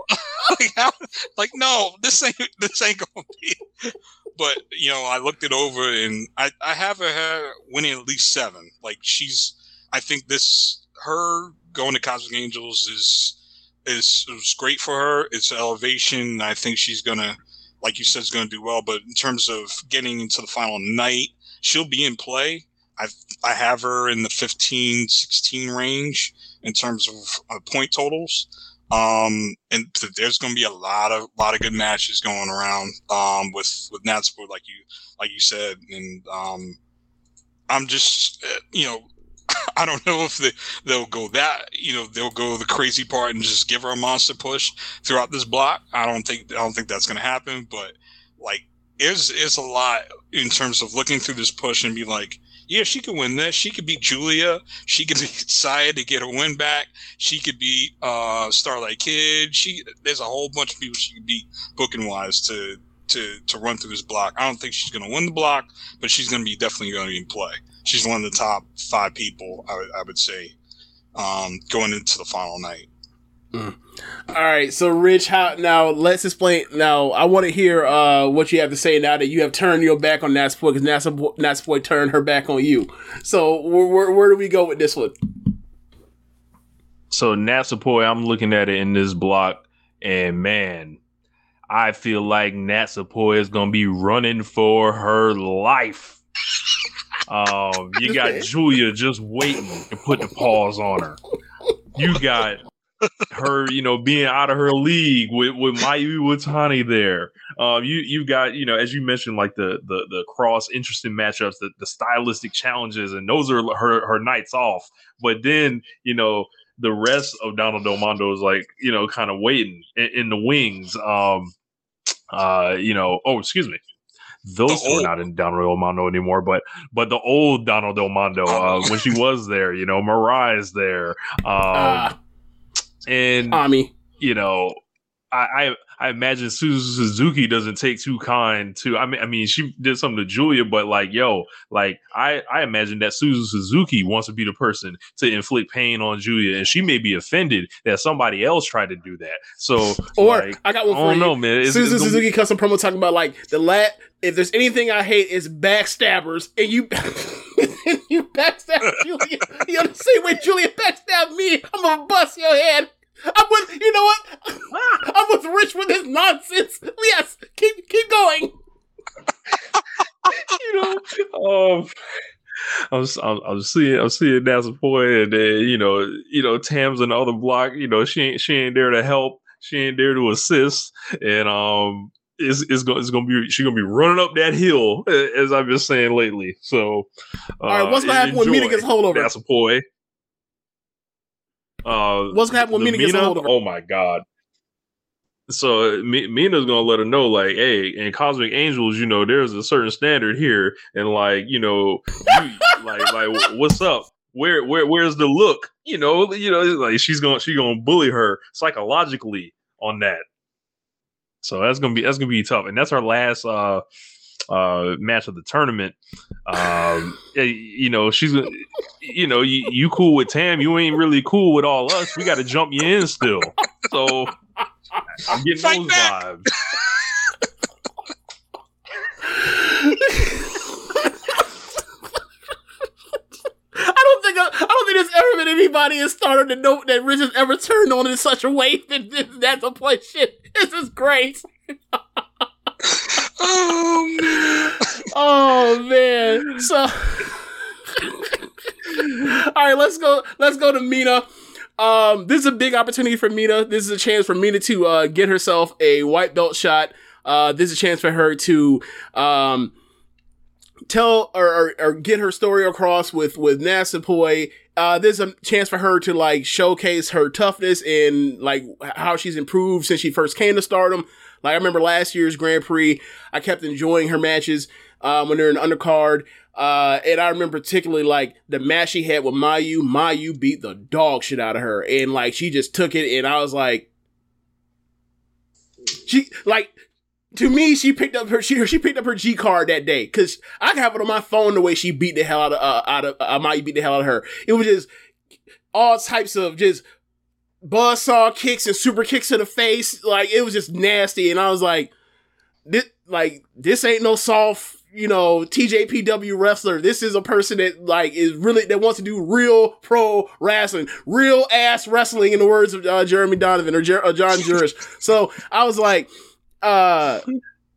like, how, like no, this ain't this ain't gonna be. But you know, I looked it over and I I have her winning at least seven. Like she's. I think this her going to Cosmic Angels is is is great for her. It's an elevation. I think she's gonna, like you said, is gonna do well. But in terms of getting into the final night, she'll be in play. I I have her in the fifteen, sixteen range in terms of uh, point totals. Um, and there's gonna be a lot of lot of good matches going around. Um, with with Natsupoi, like you like you said, and um, I'm just you know. I don't know if they, they'll go that, you know, they'll go the crazy part and just give her a monster push throughout this block. I don't think I don't think that's going to happen. But like It's, it's a lot in terms of looking through this push and be like, yeah, she could win this. She could beat Julia. She could beat Saya to get her win back. She could beat uh, Starlight Kid. She there's a whole bunch of people she could beat booking-wise to to to run through this block. I don't think she's going to win the block, but she's going to be definitely going to be in play. She's one of the top five people, I, w- I would say, um, going into the final night. Mm. All right, so Rich, how now? Let's explain. Now, I want to hear uh, what you have to say now that you have turned your back on Natsupoi, because Natsupoi, Natsupoi turned her back on you. So, where, where, where do we go with this one? So, Natsupoi, I'm looking at it in this block, and man, I feel like Natsupoi is gonna be running for her life. Um, you got Julia just waiting to put the paws on her. You got her, you know, being out of her league with, with Mayu Utani there. Um, you you got, you know, as you mentioned, like the the the cross interesting matchups, the, the stylistic challenges, and those are her her nights off. But then, you know, the rest of Donald Del Mondo is like, you know, kind of waiting in, in the wings. Um, uh, you know, oh, excuse me. Those were not in Donald Del Mondo anymore, but but the old Donald Del Mondo, uh, when she was there, you know, Mirai is there. Um uh. And, Ami. you know, I, I I imagine Suzu Suzuki doesn't take too kind to, I mean, I mean, she did something to Julia, but like, yo, like I, I imagine that Suzu Suzuki wants to be the person to inflict pain on Julia, and she may be offended that somebody else tried to do that. So, or like, I got one for you. I don't you. know, man. It's, Suzu it's Suzuki be- custom promo talking about like the lat. If there's anything I hate, it's backstabbers, and you. You backstab Julia. You know, the same way Julia backstabbed me, I'm gonna bust your head. I'm with, you know what? I'm with Rich with his nonsense. Yes, keep keep going. You know, um, I'm I'm, I'm seeing I'm seeing Natsupoi, and then, you know you know Tam's in the other block. You know, she ain't she ain't there to help. She ain't there to assist, and um. Is is going is going to be she's going to be running up that hill, as I've been saying lately. So, uh, all right, what's going to happen when Mina gets hold over? That's a boy. Uh, what's going to happen when Mina, Mina gets hold over? Oh my god! So M- Mina's going to let her know, like, hey, in Cosmic Angels, you know, there's a certain standard here, and like, you know, you, like like what's up? Where where where's the look? You know, you know, like she's going she's going to bully her psychologically on that. So that's gonna be that's gonna be tough, and that's our last uh, uh, match of the tournament. Um, you know, she's you know you, you cool with Tam, you ain't really cool with all us. We got to jump you in still. So I'm getting Fight those back. vibes. I don't think I, I don't think there's ever been anybody in Stardom that know that Rich has ever turned on in such a way that this, that's a point shit. This is great. Oh man! Oh man! So, all right, let's go. Let's go to Mina. Um, this is a big opportunity for Mina. This is a chance for Mina to uh, get herself a white belt shot. Uh, this is a chance for her to um, tell or, or, or get her story across with with Natsupoi. Uh, there's a chance for her to like showcase her toughness and like how she's improved since she first came to Stardom. Like I remember last year's Grand Prix, I kept enjoying her matches um, when they're in undercard. Uh, and I remember particularly like the match she had with Mayu. Mayu beat the dog shit out of her, and like she just took it. And I was like, she like to me she picked up her she she picked up her G card that day, because I have it on my phone the way she beat the hell out of uh, out of uh, Mayu beat the hell out of her. It was just all types of just buzzsaw kicks and super kicks to the face. Like it was just nasty, and I was like, this like this ain't no soft, you know, T J P W wrestler. This is a person that like is really that wants to do real pro wrestling, real ass wrestling, in the words of uh, Jeremy Donovan or, Jer- or John Jurish. So I was like. Uh,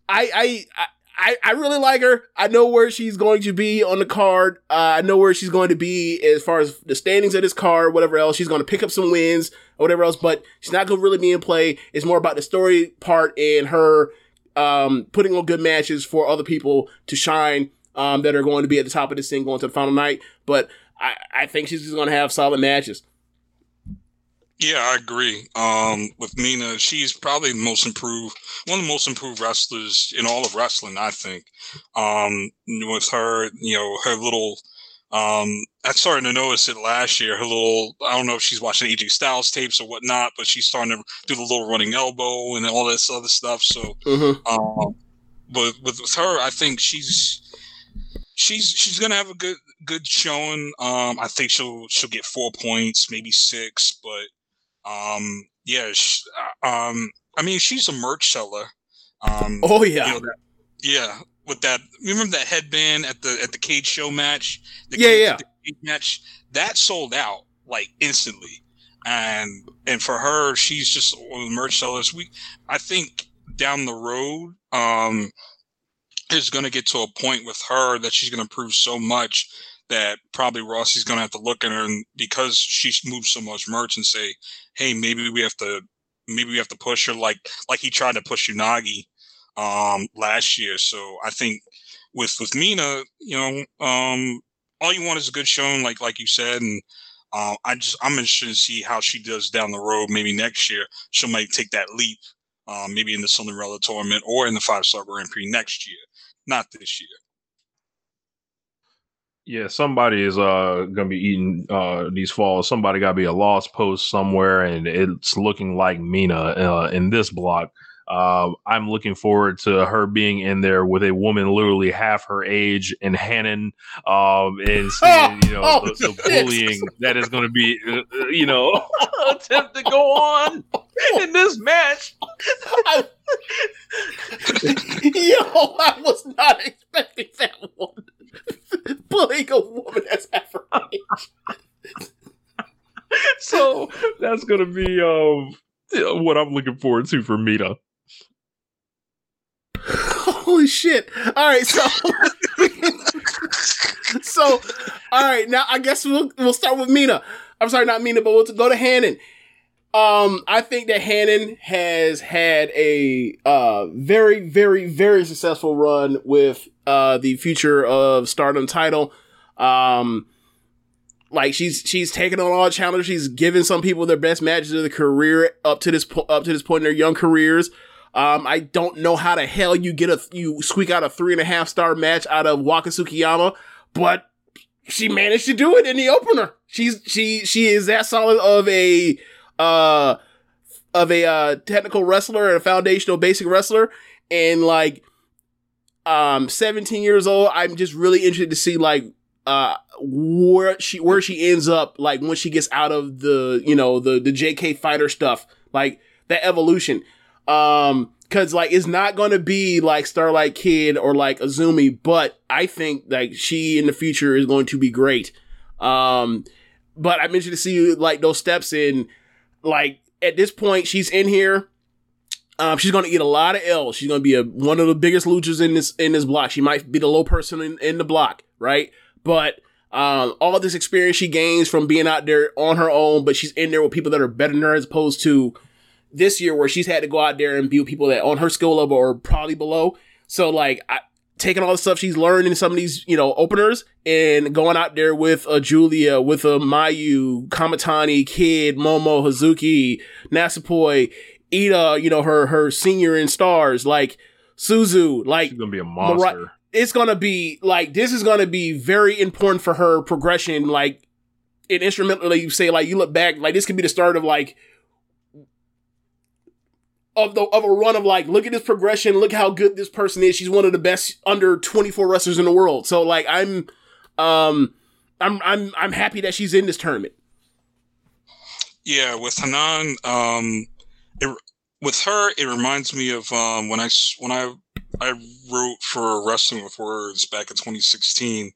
I, I, I, I really like her. I know where she's going to be on the card. Uh, I know where she's going to be as far as the standings of this card, whatever else. She's going to pick up some wins or whatever else, but she's not going to really be in play. It's more about the story part and her, um, putting on good matches for other people to shine, um, that are going to be at the top of this thing going to the final night. But I, I think she's just going to have solid matches. Yeah, I agree. Um, with Mina, she's probably the most improved, one of the most improved wrestlers in all of wrestling, I think. Um, with her, you know, her little, um, I started to notice it last year, her little, I don't know if she's watching A J Styles tapes or whatnot, but she's starting to do the little running elbow and all this other stuff. So, mm-hmm. um, but with, with her, I think she's, she's, she's going to have a good, good showing. Um, I think she'll, she'll get four points, maybe six, but, Um, yeah, she, um, I mean, she's a merch seller. Um, oh yeah. You know, that, yeah. With that, remember that headband at the, at the cage show match? The yeah. Cage, yeah. The cage match that sold out like instantly. And, and for her, she's just one of the merch sellers. We, I think down the road, um, is going to get to a point with her that she's going to improve so much that probably Rossi's going to have to look at her, and because she's moved so much merch, and say, hey, maybe we have to, maybe we have to push her like, like he tried to push Unagi, um, last year. So I think with, with Mina, you know, um, all you want is a good showing, like, like you said. And, um, uh, I just, I'm interested to see how she does down the road. Maybe next year she might take that leap, um, maybe in the Cinderella tournament or in the Five-Star Grand Prix next year, not this year. Yeah, somebody is uh gonna be eating uh these falls. Somebody gotta be a lost post somewhere, and it's looking like Mina uh, in this block. Uh, I'm looking forward to her being in there with a woman literally half her age and Hannon, um, and seeing, you know, oh, the, the bullying that is going to be, uh, you know, attempt to go on in this match. I, yo, I was not expecting that one. Bullying a woman that's half her age. So that's going to be um, what I'm looking forward to for Mina. Holy shit. All right, so so all right, now I guess we'll we'll start with Mina. I'm sorry, not Mina, but we'll go to Hannon. Um I think that Hannon has had a uh very very very successful run with uh the Future of Stardom title. Um like she's she's taken on all challengers. She's given some people their best matches of the career up to this po- up to this point in their young careers. Um, I don't know how the hell you get a, you squeak out a three and a half star match out of Waka Tsukiyama, but she managed to do it in the opener. She's, she, she is that solid of a, uh, of a, uh, technical wrestler and a foundational basic wrestler. And like, um, seventeen years old, I'm just really interested to see like, uh, where she, where she ends up, like when she gets out of the, you know, the, the J K fighter stuff, like that evolution. Um, cause like, it's not going to be like Starlight Kid or like Azumi, but I think like she in the future is going to be great. Um, but I'm interested to see like those steps in, like at this point she's in here. Um, she's going to get a lot of L's. She's going to be a, one of the biggest losers in this, in this block. She might be the low person in, in the block. Right. But, um, all this experience she gains from being out there on her own, but she's in there with people that are better than her as opposed to this year where she's had to go out there and view people that on her skill level or probably below. So like I, taking all the stuff she's learned in some of these, you know, openers and going out there with a Julia, with a Mayu, Kamatani, Kid, Momo, Hazuki, Natsupoi, Ida, you know, her, her senior in stars, like Suzu, like she's going to be a monster. Mar- it's going to be like, this is going to be very important for her progression. Like it instrumentally, you say like, you look back, like this could be the start of like, Of the of a run of like, look at this progression, look how good this person is. She's one of the best under twenty-four wrestlers in the world. So like I'm, um, I'm I'm I'm happy that she's in this tournament. Yeah, with Hanan, um, it, with her, it reminds me of um when I when I I wrote for Wrestling with Words back in twenty sixteen,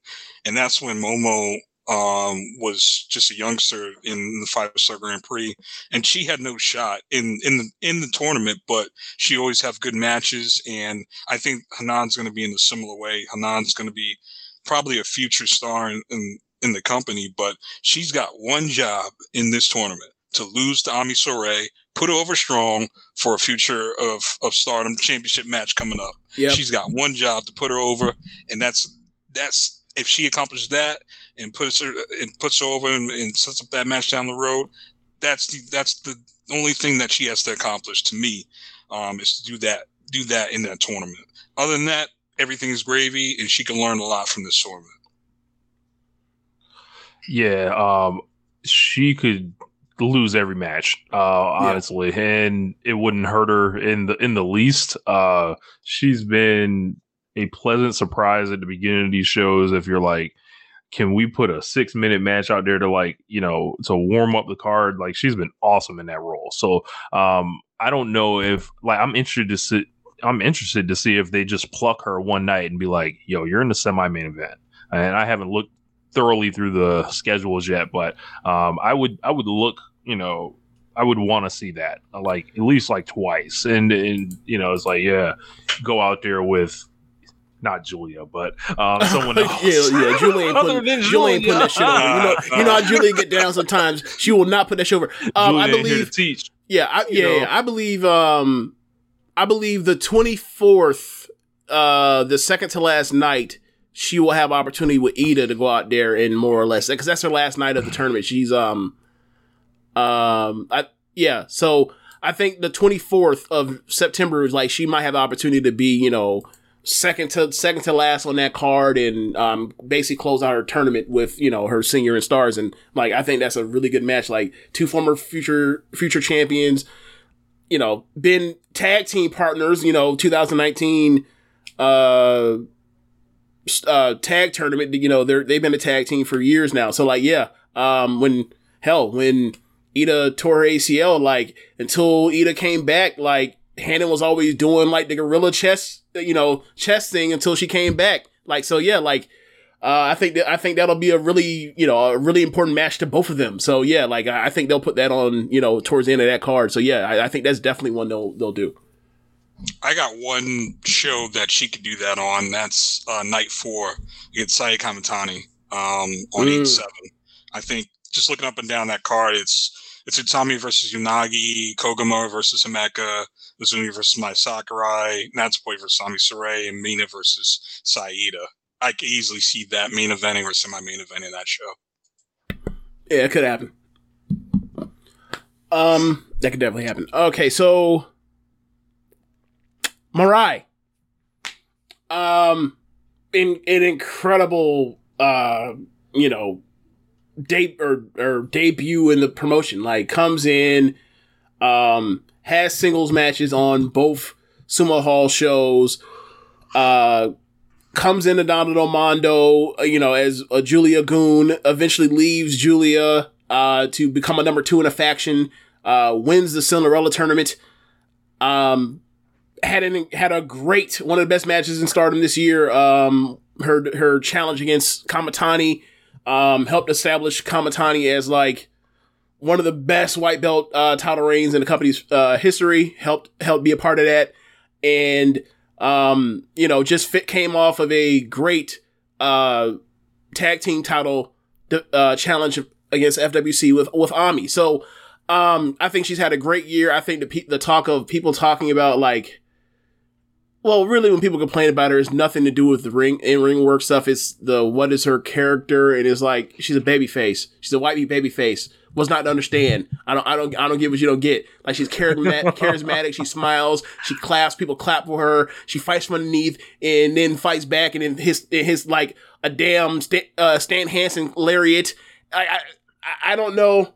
and that's when Momo um was just a youngster in the Five-Star Grand Prix, and she had no shot in in the in the tournament, but she always have good matches. And I think Hanan's going to be in a similar way. Hanan's going to be probably a future star in, in in the company, but she's got one job in this tournament: to lose to Ami Soray, put her over strong for a future of of Stardom championship match coming up. Yep. She's got one job to put her over, and that's that's if she accomplishes that and puts her and puts her over and, and sets up that match down the road, that's the, that's the only thing that she has to accomplish to me, um, is to do that, do that in that tournament. Other than that, everything is gravy, and she can learn a lot from this tournament. Yeah, um, she could lose every match, uh, yeah. honestly, and it wouldn't hurt her in the in the least. Uh, she's been a pleasant surprise at the beginning of these shows. If you're like, can we put a six minute match out there to, like, you know, to warm up the card? Like, she's been awesome in that role. So um, I don't know if, like, I'm interested to see, I'm interested to see if they just pluck her one night and be like, yo, you're in the semi main event. And I haven't looked thoroughly through the schedules yet, but um, I would, I would look, you know, I would want to see that, like, at least like twice. And, and, you know, it's like, yeah, go out there with, not Julia, but um, someone else. yeah, yeah, Julia ain't putting, Julia Julia. Ain't putting that shit over. You know, you know how Julia get down sometimes. She will not put that shit over. Um, I believe. Here to teach. Yeah, I, yeah, yeah, I believe. Um, I believe the twenty-fourth, uh, the second to last night, she will have opportunity with Ida to go out there and more or less, because that's her last night of the tournament. She's um, um, I yeah. So I think the twenty-fourth of September is, like, she might have the opportunity to be, you know, second to second to last on that card, and um, basically close out her tournament with, you know, her senior and stars. And, like, I think that's a really good match. Like, two former future future champions, you know, been tag team partners, you know, two thousand nineteen uh, uh, tag tournament, you know, they're, they've been a tag team for years now. So, like, yeah, um, when, hell, when Ida tore her A C L, like, until Ida came back, like, Hannah was always doing, like, the gorilla chest, you know, chest thing until she came back. Like, so yeah, like, uh, I think that, I think that'll be a really, you know, a really important match to both of them. So yeah, like, I, I think they'll put that on, you know, towards the end of that card. So yeah, I, I think that's definitely one they'll, they'll do. I got one show that she could do that on. That's uh, night four against Saya Kamatani um, on mm. eight seven. I think just looking up and down that card, it's, it's Utami versus Unagi, Koguma versus Himeka, Azumi versus Mai Sakurai, Natsupoi versus Ami Sarai, and Mina versus Saida. I could easily see that main eventing or semi-main event in that show. Yeah, it could happen. Um, that could definitely happen. Okay, so Mirai, um, in an incredible, uh, you know, de- or, or debut in the promotion. Like, comes in, um. has singles matches on both Sumo Hall shows, uh, comes into Domino Mondo, you know, as a Julia goon, eventually leaves Julia uh, to become a number two in a faction, uh, wins the Cinderella tournament, um, had an, had a great, one of the best matches in Stardom this year, um, her, her challenge against Kamatani, um, helped establish Kamatani as, like, one of the best white belt uh, title reigns in the company's uh, history. Helped helped be a part of that, and um, you know, just fit, came off of a great uh, tag team title uh, challenge against F W C with with Ami. So um, I think she's had a great year. I think the pe- the talk of people talking about, like, well, really when people complain about her, it's nothing to do with the ring in ring work stuff. It's the what is her character, and it's like she's a baby face. She's a white baby face. Was not to understand. I don't. I don't. I don't get what you don't get. Like, she's charismatic. charismatic. She smiles. She claps. People clap for her. She fights from underneath and then fights back. And then his his like a damn St- uh, Stan Hansen lariat. I I, I don't know.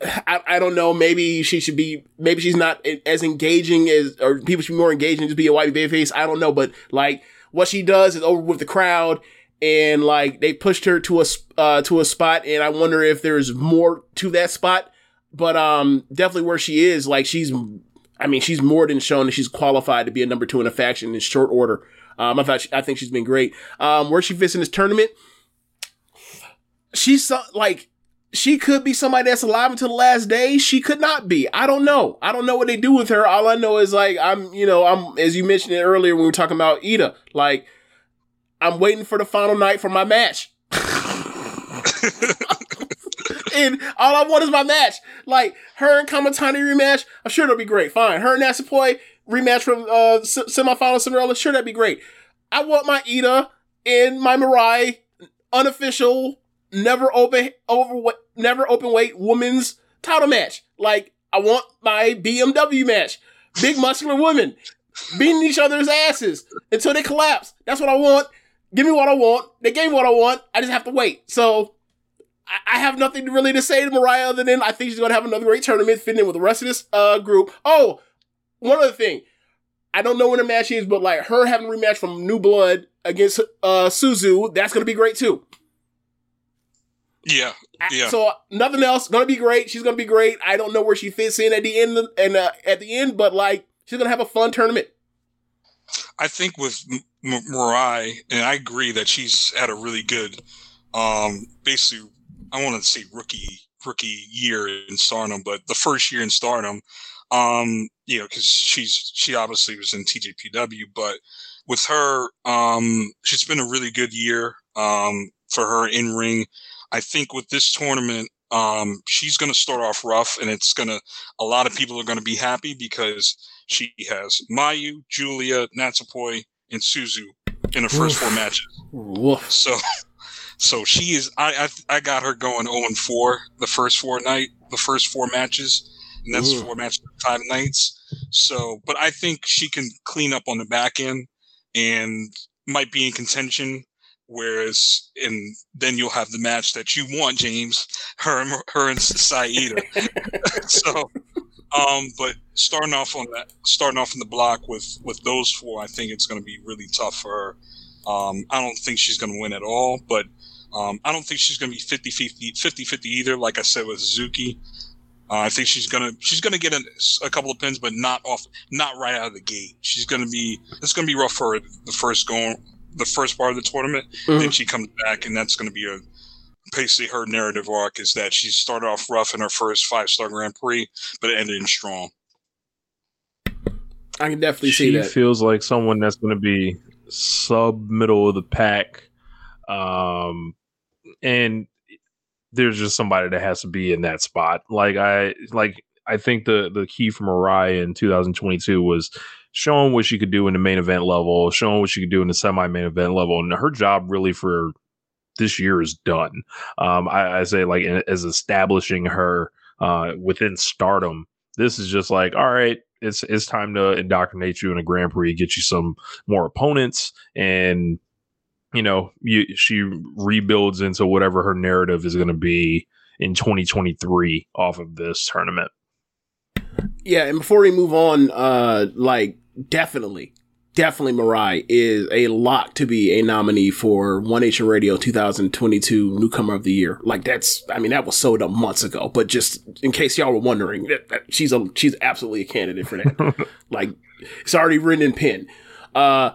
I, I don't know. Maybe she should be. Maybe she's not as engaging as, or people should be more engaging. Just be a white babyface. I don't know. But, like, what she does is over with the crowd. And, like, they pushed her to a uh, to a spot, and I wonder if there's more to that spot. But um, definitely where she is, like, she's, I mean, she's more than shown that she's qualified to be a number two in a faction in short order. Um, I thought she, I think she's been great. Um, where she fits in this tournament, she's so, like, she could be somebody that's alive until the last day. She could not be. I don't know. I don't know what they do with her. All I know is, like, I'm, you know, I'm as you mentioned it earlier when we were talking about Ida, like, I'm waiting for the final night for my match. And all I want is my match. Like, her and Kamatani rematch, I'm sure that'll be great. Fine. Her and Natsupoi rematch from uh, semifinal Cinderella, sure, that'd be great. I want my Ida and my Mirai unofficial, never open over, never open weight women's title match. Like, I want my B M W match. Big muscular women beating each other's asses until they collapse. That's what I want. Give me what I want. They gave me what I want. I just have to wait. So I, I have nothing really to say to Mariah other than I think she's going to have another great tournament fitting in with the rest of this uh, group. Oh, one other thing. I don't know when the match is, but like her having a rematch from New Blood against uh, Suzu, that's going to be great too. Yeah, yeah. So nothing else. Gonna be great. She's gonna be great. I don't know where she fits in at the end, of, and uh, at the end, but like she's gonna have a fun tournament. I think with M- Mirai, and I agree that she's had a really good, um, basically, I want to say rookie rookie year in Stardom, but the first year in Stardom, um, you know, because she's she obviously was in T J P W, but with her, um, she's been a really good year, um, for her in ring. I think with this tournament, um, she's going to start off rough, and it's going to – a lot of people are going to be happy because she has Mayu, Julia, Natsupoi, and Suzu in her first Oof. four matches. Oof. So so she is – I I got her going oh and four the first four night, the first four matches, and that's Ooh. four matches five nights. So, but I think she can clean up on the back end and might be in contention. Whereas, and then you'll have the match that you want, James, her, her and Saida. So, um, but starting off on that, starting off in the block with, with those four, I think it's going to be really tough for her. Um, I don't think she's going to win at all, but, um, I don't think she's going to be fifty fifty either. Like I said, with Suzuki, uh, I think she's going to, she's going to get a, a couple of pins, but not off, not right out of the gate. She's going to be, it's going to be rough for her the first going. the first part of the tournament, mm-hmm. then she comes back, and that's going to be a basically her narrative arc is that she started off rough in her first Five-Star Grand Prix, but it ended in strong. I can definitely she see that. She feels like someone that's going to be sub-middle of the pack, um, and there's just somebody that has to be in that spot. Like I, like I think the the key for Mariah in two thousand twenty-two was showing what she could do in the main event level, showing what she could do in the semi-main event level. And her job really for this year is done. Um, I, I say like as establishing her uh, within Stardom. This is just like, all right, it's it's time to indoctrinate you in a Grand Prix, get you some more opponents. And, you know, you, she rebuilds into whatever her narrative is going to be in twenty twenty-three off of this tournament. Yeah, and before we move on, uh, like, definitely, definitely Mirai is a lock to be a nominee for One Nation Radio twenty twenty-two Newcomer of the Year. Like, that's, I mean, that was sold up months ago, but just in case y'all were wondering, that, that, she's a she's absolutely a candidate for that. Like, it's already written in pen. Uh,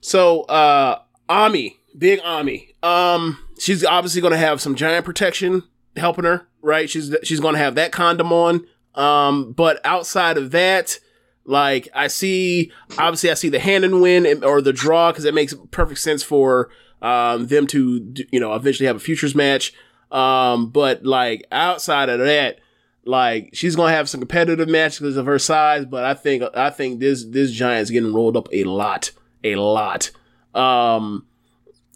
so, uh, Ami, big Ami, um, she's obviously going to have some giant protection helping her, right? She's, she's going to have that condom on. Um, but outside of that, like I see, obviously I see the hand and win and, or the draw because that makes perfect sense for um, them to, you know, eventually have a futures match. Um, but like outside of that, like she's gonna have some competitive matches because of her size. But I think I think this this giant's getting rolled up a lot, a lot. Um,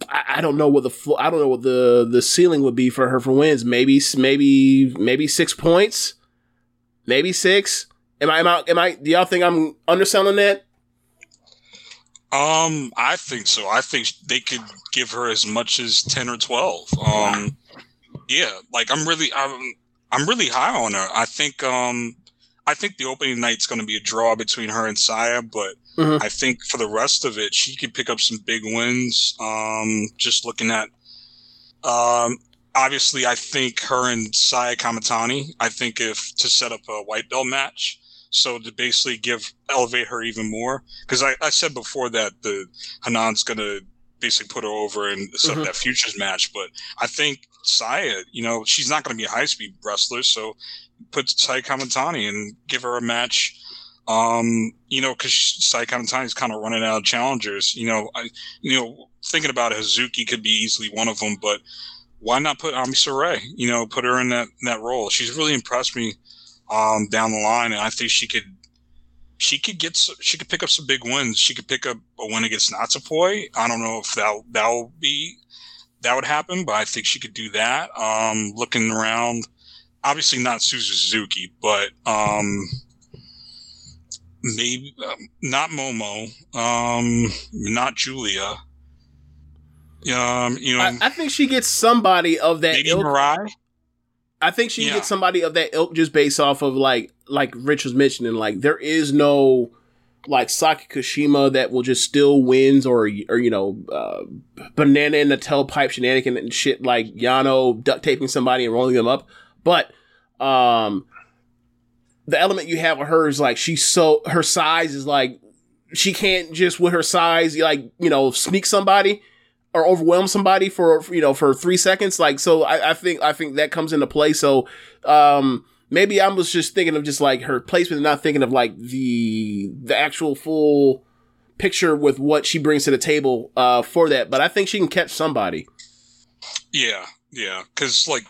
I, I don't know what the flo- I don't know what the the ceiling would be for her for wins. Maybe maybe maybe six points. Maybe six. Am I, am I, am I, do y'all think I'm underselling that? Um, I think so. I think they could give her as much as ten or twelve. Um, yeah, like I'm really, I'm, I'm really high on her. I think, um, I think the opening night's going to be a draw between her and Saya, but mm-hmm. I think for the rest of it, she could pick up some big wins. Um, just looking at, um, Obviously, I think her and Saya Kamatani, I think if to set up a white belt match, so to basically give elevate her even more. Because I, I said before that the Hanan's going to basically put her over and set mm-hmm. up that futures match. But I think Saya, you know, she's not going to be a high-speed wrestler, so put Saya Kamatani and give her a match. Um, you know, because Saya Kamatani is kind of running out of challengers. You know, I, you know, thinking about it, Hazuki could be easily one of them, but why not put Ami Saray, you know, put her in that, in that role? She's really impressed me um, down the line, and I think she could she could get she could pick up some big wins. She could pick up a win against Natsupoi. I don't know if that that'll be that would happen, but I think she could do that. Um, looking around, obviously not Suzu Suzuki, but um, maybe um, not Momo, um, not Julia. Um, you know, I, I think she gets somebody of that maybe ilk. Mirai? I think she yeah. gets somebody of that ilk just based off of like like Rich was mentioning. Like there is no like Saki Kashima that will just still wins or or you know uh, banana in the tailpipe shenanigan and shit like Yano duct taping somebody and rolling them up. But um, the element you have with her is like she's so her size is like she can't just with her size like you know sneak somebody. Or overwhelm somebody for, you know, for three seconds. Like, so I, I think, I think that comes into play. So, um, maybe I was just thinking of just like her placement and not thinking of like the, the actual full picture with what she brings to the table, uh, for that. But I think she can catch somebody. Yeah. Yeah. Cause like,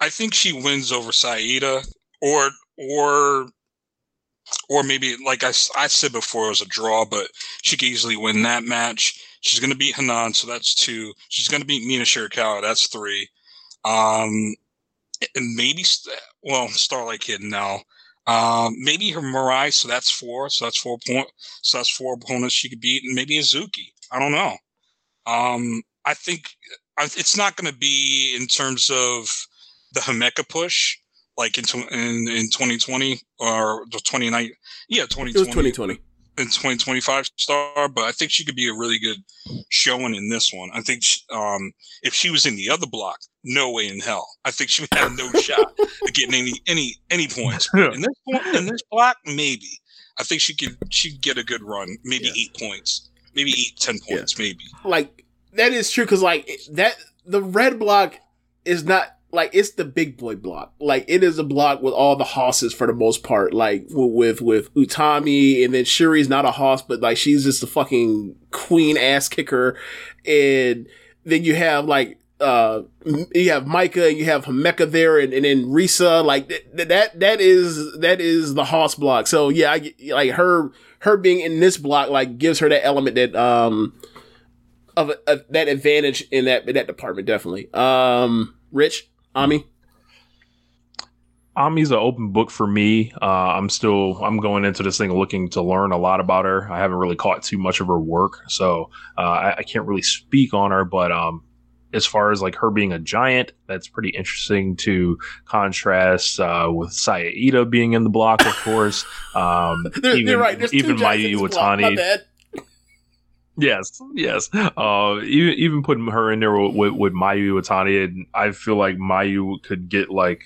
I think she wins over Saida or, or, or maybe like I, I said before it was a draw, but she could easily win that match. She's going to beat Hanan, so that's two. She's going to beat Mina Shirakawa, that's three. Um, and maybe, well, Starlight Kid now. Um, maybe her Mirai, so that's four. So that's four point. So that's four opponents she could beat, and maybe Hazuki. I don't know. Um, I think it's not going to be in terms of the Himeka push, like in in, in twenty twenty or the twenty-nine. Yeah, twenty twenty. It was twenty twenty. In twenty twenty-five star, but I think she could be a really good showing in this one. I think she, um, if she was in the other block, no way in hell. I think she would have no shot at getting any any any points. But in this in this block, maybe I think she could she get a good run, maybe yeah. eight points, maybe eight ten points, yeah. maybe. Like that is true because like that the red block is not. Like, it's the big boy block. Like, it is a block with all the hosses for the most part. Like, with with Utami, and then Shuri's not a hoss, but, like, she's just a fucking queen-ass kicker. And then you have, like, uh, you have Micah, and you have Himeka there, and, and then Risa. Like, th- that that is that is the hoss block. So, yeah, I, like, her her being in this block, like, gives her that element that, um, of, of that advantage in that, in that department, definitely. Um, Rich? Ami? Ami's an open book for me. Uh, I'm still, I'm going into this thing looking to learn a lot about her. I haven't really caught too much of her work, so uh, I, I can't really speak on her, but um, as far as like her being a giant, that's pretty interesting to contrast uh, with Sayaida being in the block, of course. Um, they're, even they're right. There's even two Mayu Iwatani. Yes, yes. Uh, even even putting her in there with, with, with Mayu Iwatani, and I feel like Mayu could get like,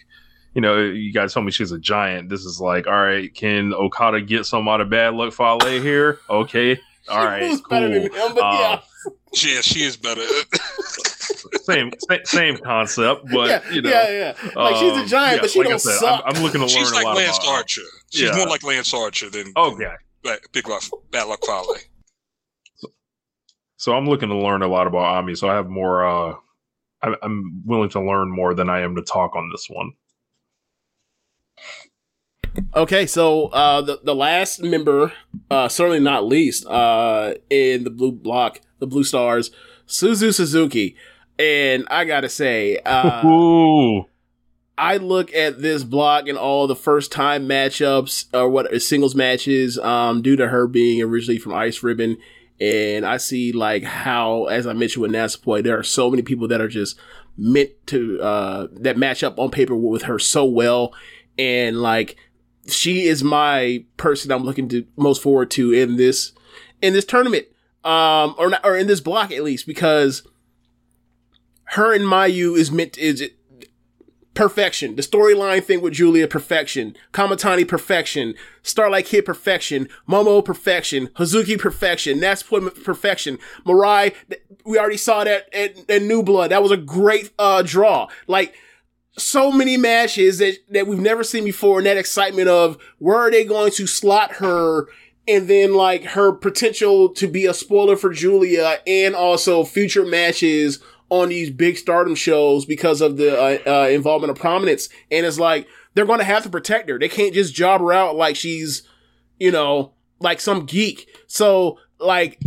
you know, you guys told me she's a giant. This is like, all right, can Okada get some out of bad luck Fale here? Okay, all right, cool. Him, uh, yeah. yeah, she is better. same same concept, but yeah, you know, yeah, yeah. Like she's a giant, um, but she like don't said, suck. I'm, I'm looking to she's learn like a lot. She's like Lance Archer. She's yeah. more like Lance Archer than okay, than big luck, bad luck Fale. So I'm looking to learn a lot about Ami. So I have more. Uh, I, I'm willing to learn more than I am to talk on this one. Okay, so uh, the the last member, uh, certainly not least, uh, in the blue block, the Blue Stars, Suzu Suzuki, and I gotta say, uh, I look at this block and all the first time matchups or what singles matches, um, due to her being originally from Ice Ribbon. And I see, like, how, as I mentioned with Natsupoi, there are so many people that are just meant to, uh, that match up on paper with her so well. And, like, she is my person I'm looking to most forward to in this, in this tournament. Um, or not, or in this block, at least, because her and Mayu is meant, to, is it perfection. The storyline thing with Julia, perfection. Kamatani, perfection. Starlight Kid, perfection. Momo, perfection. Hazuki, perfection. Natsupoi, perfection. Mirai, we already saw that at, at New Blood. That was a great uh, draw. Like, so many matches that, that we've never seen before, and that excitement of where are they going to slot her, and then, like, her potential to be a spoiler for Julia, and also future matches on these big Stardom shows because of the uh, uh, involvement of prominence. And it's like, they're going to have to protect her. They can't just job her out like she's, you know, like some geek. So, like,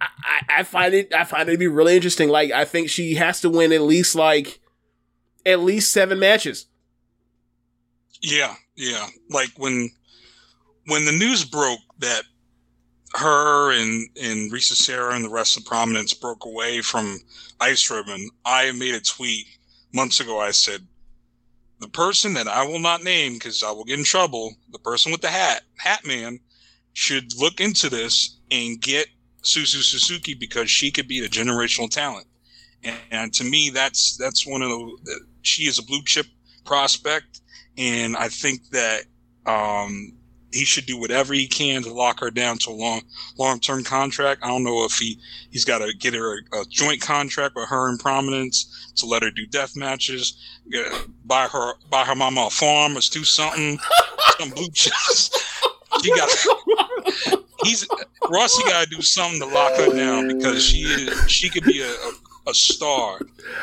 I, I find it, I find it to be really interesting. Like, I think she has to win at least, like, at least seven matches. Yeah, yeah. Like when when the news broke that her and, and Risa Sarah and the rest of Prominence broke away from Ice Ribbon, I made a tweet months ago. I said, the person that I will not name because I will get in trouble, the person with the hat, Hat Man, should look into this and get Suzu Suzuki because she could be a generational talent. And, and to me, that's that's one of the – she is a blue chip prospect, and I think that um, he should do whatever he can to lock her down to a long, long-term contract. I don't know if he, he's got to get her a, a joint contract with her in Prominence to let her do death matches, uh, buy her buy her mama a farm or do something, some blue chips. She got to, he's Rossi got to do something to lock her down because she is, she could be a, a a star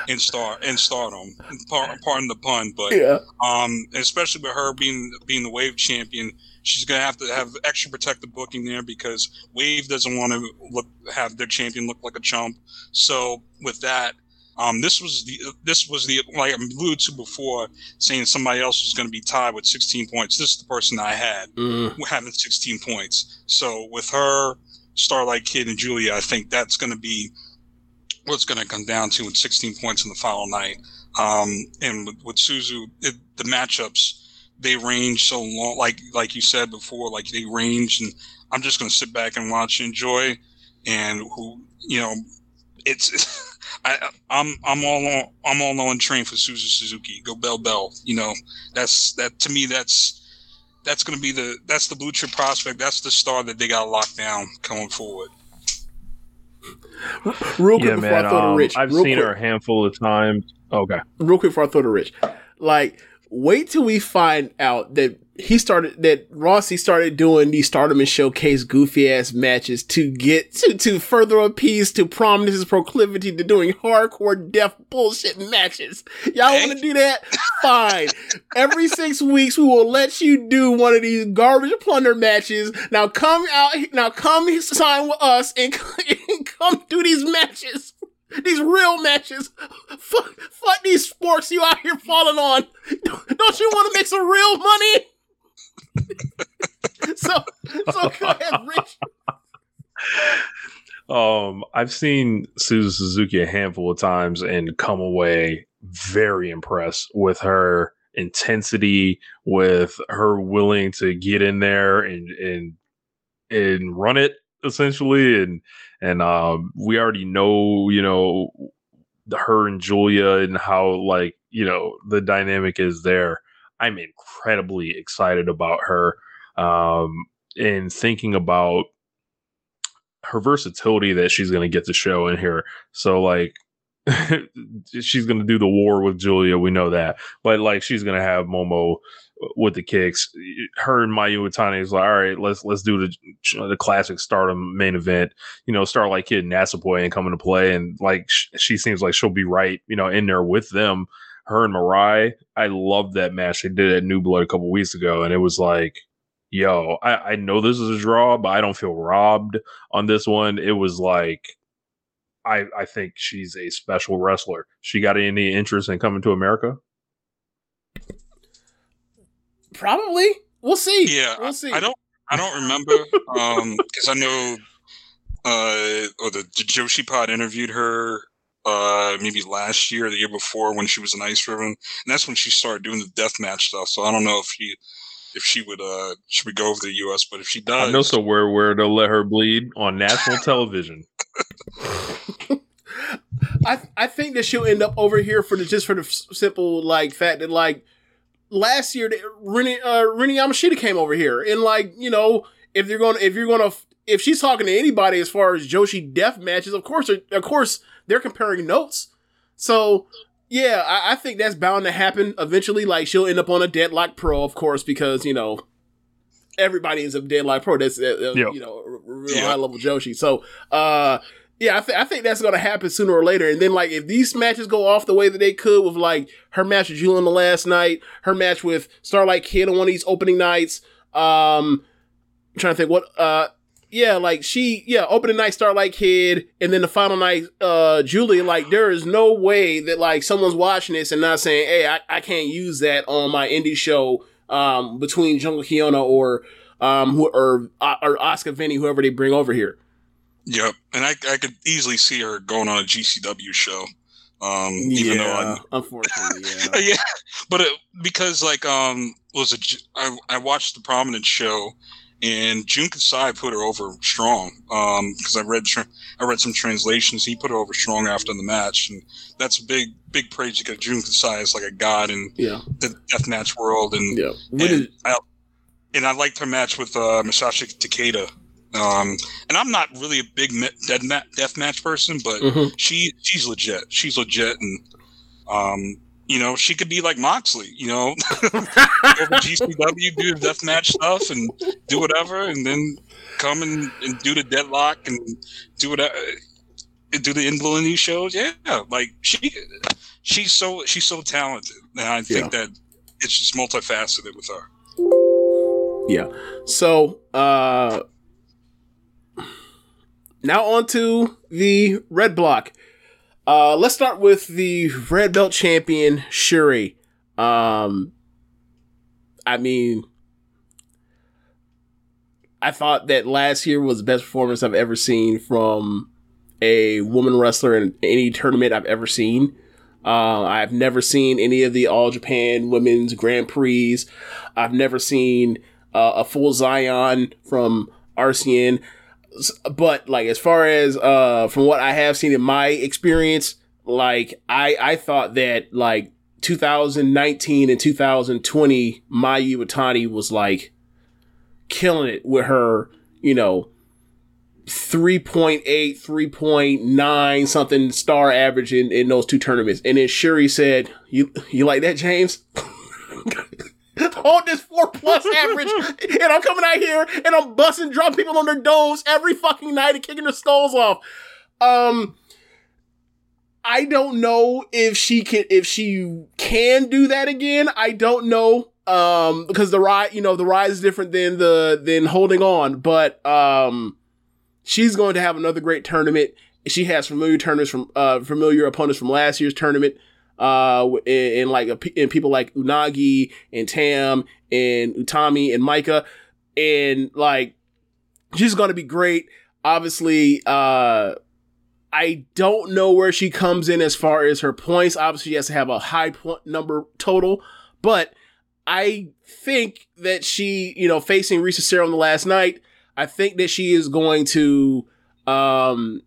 in star in Stardom. Pardon, pardon the pun, but yeah. um, especially with her being being the Wave champion, she's gonna have to have extra protective booking there because Wave doesn't want to look have their champion look like a chump. So with that, um, this was the this was the like I alluded to before, saying somebody else was gonna be tied with sixteen points. This is the person I had mm. having sixteen points. So with her, Starlight Kid and Julia, I think that's gonna be what's going to come down to with sixteen points in the final night. Um, and with, with Suzu, it, the matchups, they range so long, like like you said before, like they range, and I'm just going to sit back and watch and enjoy. And who, you know, it's, it's I I'm I'm all on I'm all on train for Suzu Suzuki. Go Bell Bell. You know, that's that to me. That's that's going to be the that's the blue chip prospect. That's the star that they got to lock down coming forward. Real quick yeah, before man, I throw um, to Rich. I've Real seen quick. her a handful of times. Okay. Real quick before I throw to Rich. Like, wait till we find out that he started that Rossi started doing these Stardom and Showcase goofy ass matches to get to, to further appease to Prominence's proclivity to doing hardcore deaf bullshit matches. Y'all want to do that? Fine. Every six weeks we will let you do one of these garbage plunder matches. Now come out. Now come sign with us and, and come do these matches. These real matches. Fuck, fuck these sports you out here falling on. Don't you want to make some real money? so, so go ahead, Rich. Um, I've seen Suzu Suzuki a handful of times and come away very impressed with her intensity, with her willing to get in there and and and run it essentially. And and um, we already know, you know, her and Julia and how like you know the dynamic is there. I'm incredibly excited about her um, and thinking about her versatility that she's going to get to show in here. So, like, she's going to do the war with Julia. We know that. But, like, she's going to have Momo with the kicks. Her and Mayu Utami is like, all right, let's let's do the the classic Stardom main event. You know, Starlight Kid and Natsupoi ain't coming to play. And, like, sh- she seems like she'll be right, you know, in there with them. Her and Mirai, I love that match. They did it at New Blood a couple weeks ago, and it was like, yo, I, I know this is a draw, but I don't feel robbed on this one. It was like, I I think she's a special wrestler. She got any interest in coming to America? Probably. We'll see. Yeah, we'll see. I don't. I don't remember because um, I know, uh, or the, the Joshi Pod interviewed her. Uh, maybe last year, or the year before, when she was in Ice Ribbon, and that's when she started doing the deathmatch stuff. So I don't know if she, if she would, uh, she would go over to the U S, but if she does, I know somewhere where they'll let her bleed on national television. I th- I think that she'll end up over here for the just for the simple like fact that like last year, Renny uh, Renny Yamashita came over here, and like you know if they're gonna if you're gonna if she's talking to anybody as far as Joshi death matches, of course, of course. They're comparing notes. So, yeah, I, I think that's bound to happen eventually. Like, she'll end up on a Deadlock Pro, of course, because, you know, everybody ends up Deadlock Pro. That's, uh, yep. you know, real yep. high-level Joshi. So, uh, yeah, I, th- I think that's going to happen sooner or later. And then, like, if these matches go off the way that they could with, like, her match with Julian the last night, her match with Starlight Kid on one of these opening nights, um, I'm trying to think what – uh Yeah, like she, yeah, opening night Starlight Kid, and then the final night, uh, Julia. Like, there is no way that like someone's watching this and not saying, "Hey, I, I can't use that on my indie show um, between Jungle Kiona or um, who, or or Asuka Vinny, whoever they bring over here. Yep, and I, I could easily see her going on a G C W show. Um, even yeah, though unfortunately, yeah. yeah, but it, because like um, was a, I, I watched the Prominence show. And Jun Kasai put her over strong because um, I read tra- I read some translations. He put her over strong after the match, and that's big big praise because Jun Kasai is like a god in yeah. the deathmatch world. And yeah. and, is- I, and I liked her match with uh, Masashi Takeda. Um, and I'm not really a big me- deathmatch person, but mm-hmm. she she's legit. She's legit, and um, you know she could be like Moxley. You know. Over G C W, do the deathmatch stuff and do whatever, and then come and, and do the deadlock and do whatever, and do the Invalidity shows. Yeah, like she, she's so she's so talented, and I think yeah. that it's just multifaceted with her. Yeah. So uh, now on to the red block. Uh, let's start with the red belt champion Shuri. Um, I mean, I thought that last year was the best performance I've ever seen from a woman wrestler in any tournament I've ever seen. Uh, I've never seen any of the All Japan Women's Grand Prix. I've never seen uh, a full Zion from R C N. But, like, as far as uh, from what I have seen in my experience, like, I, I thought that, like, two thousand nineteen and two thousand twenty, Mayu Utami was like killing it with her, you know, three point eight, three point nine something star average in, in those two tournaments. And then Shuri said, you you like that, James? Hold this four plus average, and I'm coming out here and I'm busting, dropping people on their domes every fucking night and kicking their skulls off. Um... I don't know if she can if she can do that again. I don't know um, because the ride, you know, the ride is different than the than holding on. But um, she's going to have another great tournament. She has familiar tournaments from uh, familiar opponents from last year's tournament, uh, and, and like a, and people like Unagi and Tam and Utami and Micah, and like she's going to be great. Obviously. Uh, I don't know where she comes in as far as her points. Obviously, she has to have a high point number total, but I think that she, you know, facing Risa Sarah on the last night, I think that she is going to um,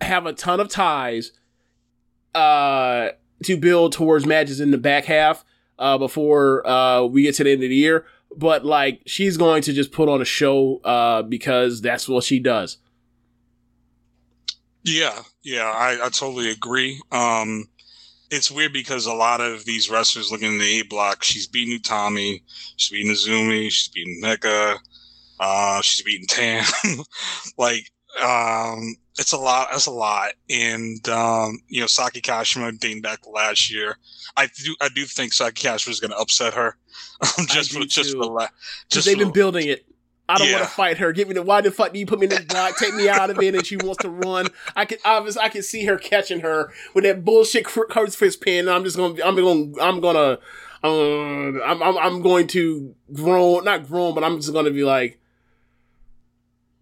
have a ton of ties uh, to build towards matches in the back half uh, before uh, we get to the end of the year. But, like, she's going to just put on a show uh, because that's what she does. Yeah, yeah, I, I totally agree. Um, it's weird because a lot of these wrestlers looking in the A block, she's beating Utami, she's beating Azumi, she's beating Himeka, uh, she's beating Tam. like, um, it's a lot, that's a lot. And, um, you know, Saki Kashima dating back to last year. I do I do think Saki Kashima is going to upset her. just for just for la- just they've for, been building it. I don't yeah. want to fight her. Give me the why the fuck do you put me in this block? Take me out of it, and she wants to run. I can obviously I can see her catching her with that bullshit crucifix pin. And I'm just gonna I'm gonna I'm gonna uh, I'm I'm I'm going to groan not groan, but I'm just gonna be like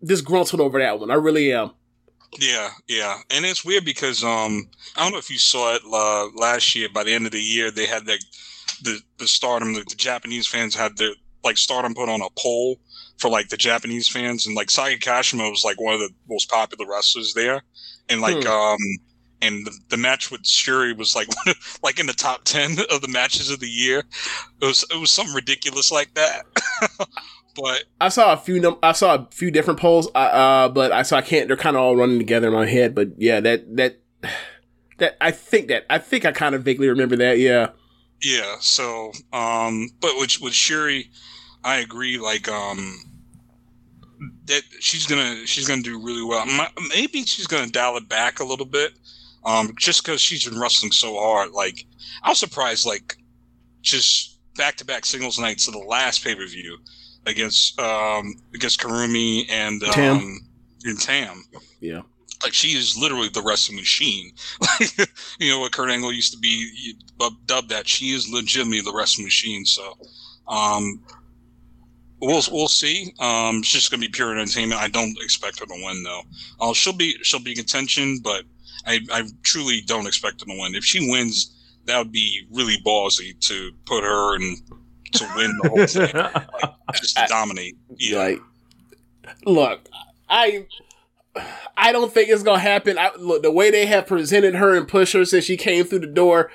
disgruntled over that one. I really am. Yeah, yeah, and it's weird because um I don't know if you saw it uh, last year. By the end of the year, they had that the the Stardom. The, the Japanese fans had their like Stardom put on a poll. For like the Japanese fans, and like Saya Kashima was like one of the most popular wrestlers there, and like hmm. um and the, the match with Shuri was like one of, like in the top ten of the matches of the year. It was it was something ridiculous like that. But I saw a few num- I saw a few different polls, uh, uh but I so I can't. They're kind of all running together in my head. But yeah, that that that I think that I think I kind of vaguely remember that. Yeah, yeah. So um, but with with Shuri. I agree. Like um, that she's gonna she's gonna do really well. Maybe she's gonna dial it back a little bit, um, just because she's been wrestling so hard. Like I was surprised, like just back to back singles nights of the last pay per view against um against Karumi and um Tam. and Tam. Yeah, like she is literally the wrestling machine. Like you know what Kurt Angle used to be dubbed that. She is legitimately the wrestling machine. So. Um, we'll we'll see. Um, it's just gonna be pure entertainment. I don't expect her to win though. Uh, she'll be she'll be in contention, but I, I truly don't expect her to win. If she wins, that would be really ballsy to put her and to win the whole thing, like, just to I, dominate. Yeah. Like, look, I. I don't think it's gonna happen. I, look, the way they have presented her and pushed her since she came through the door,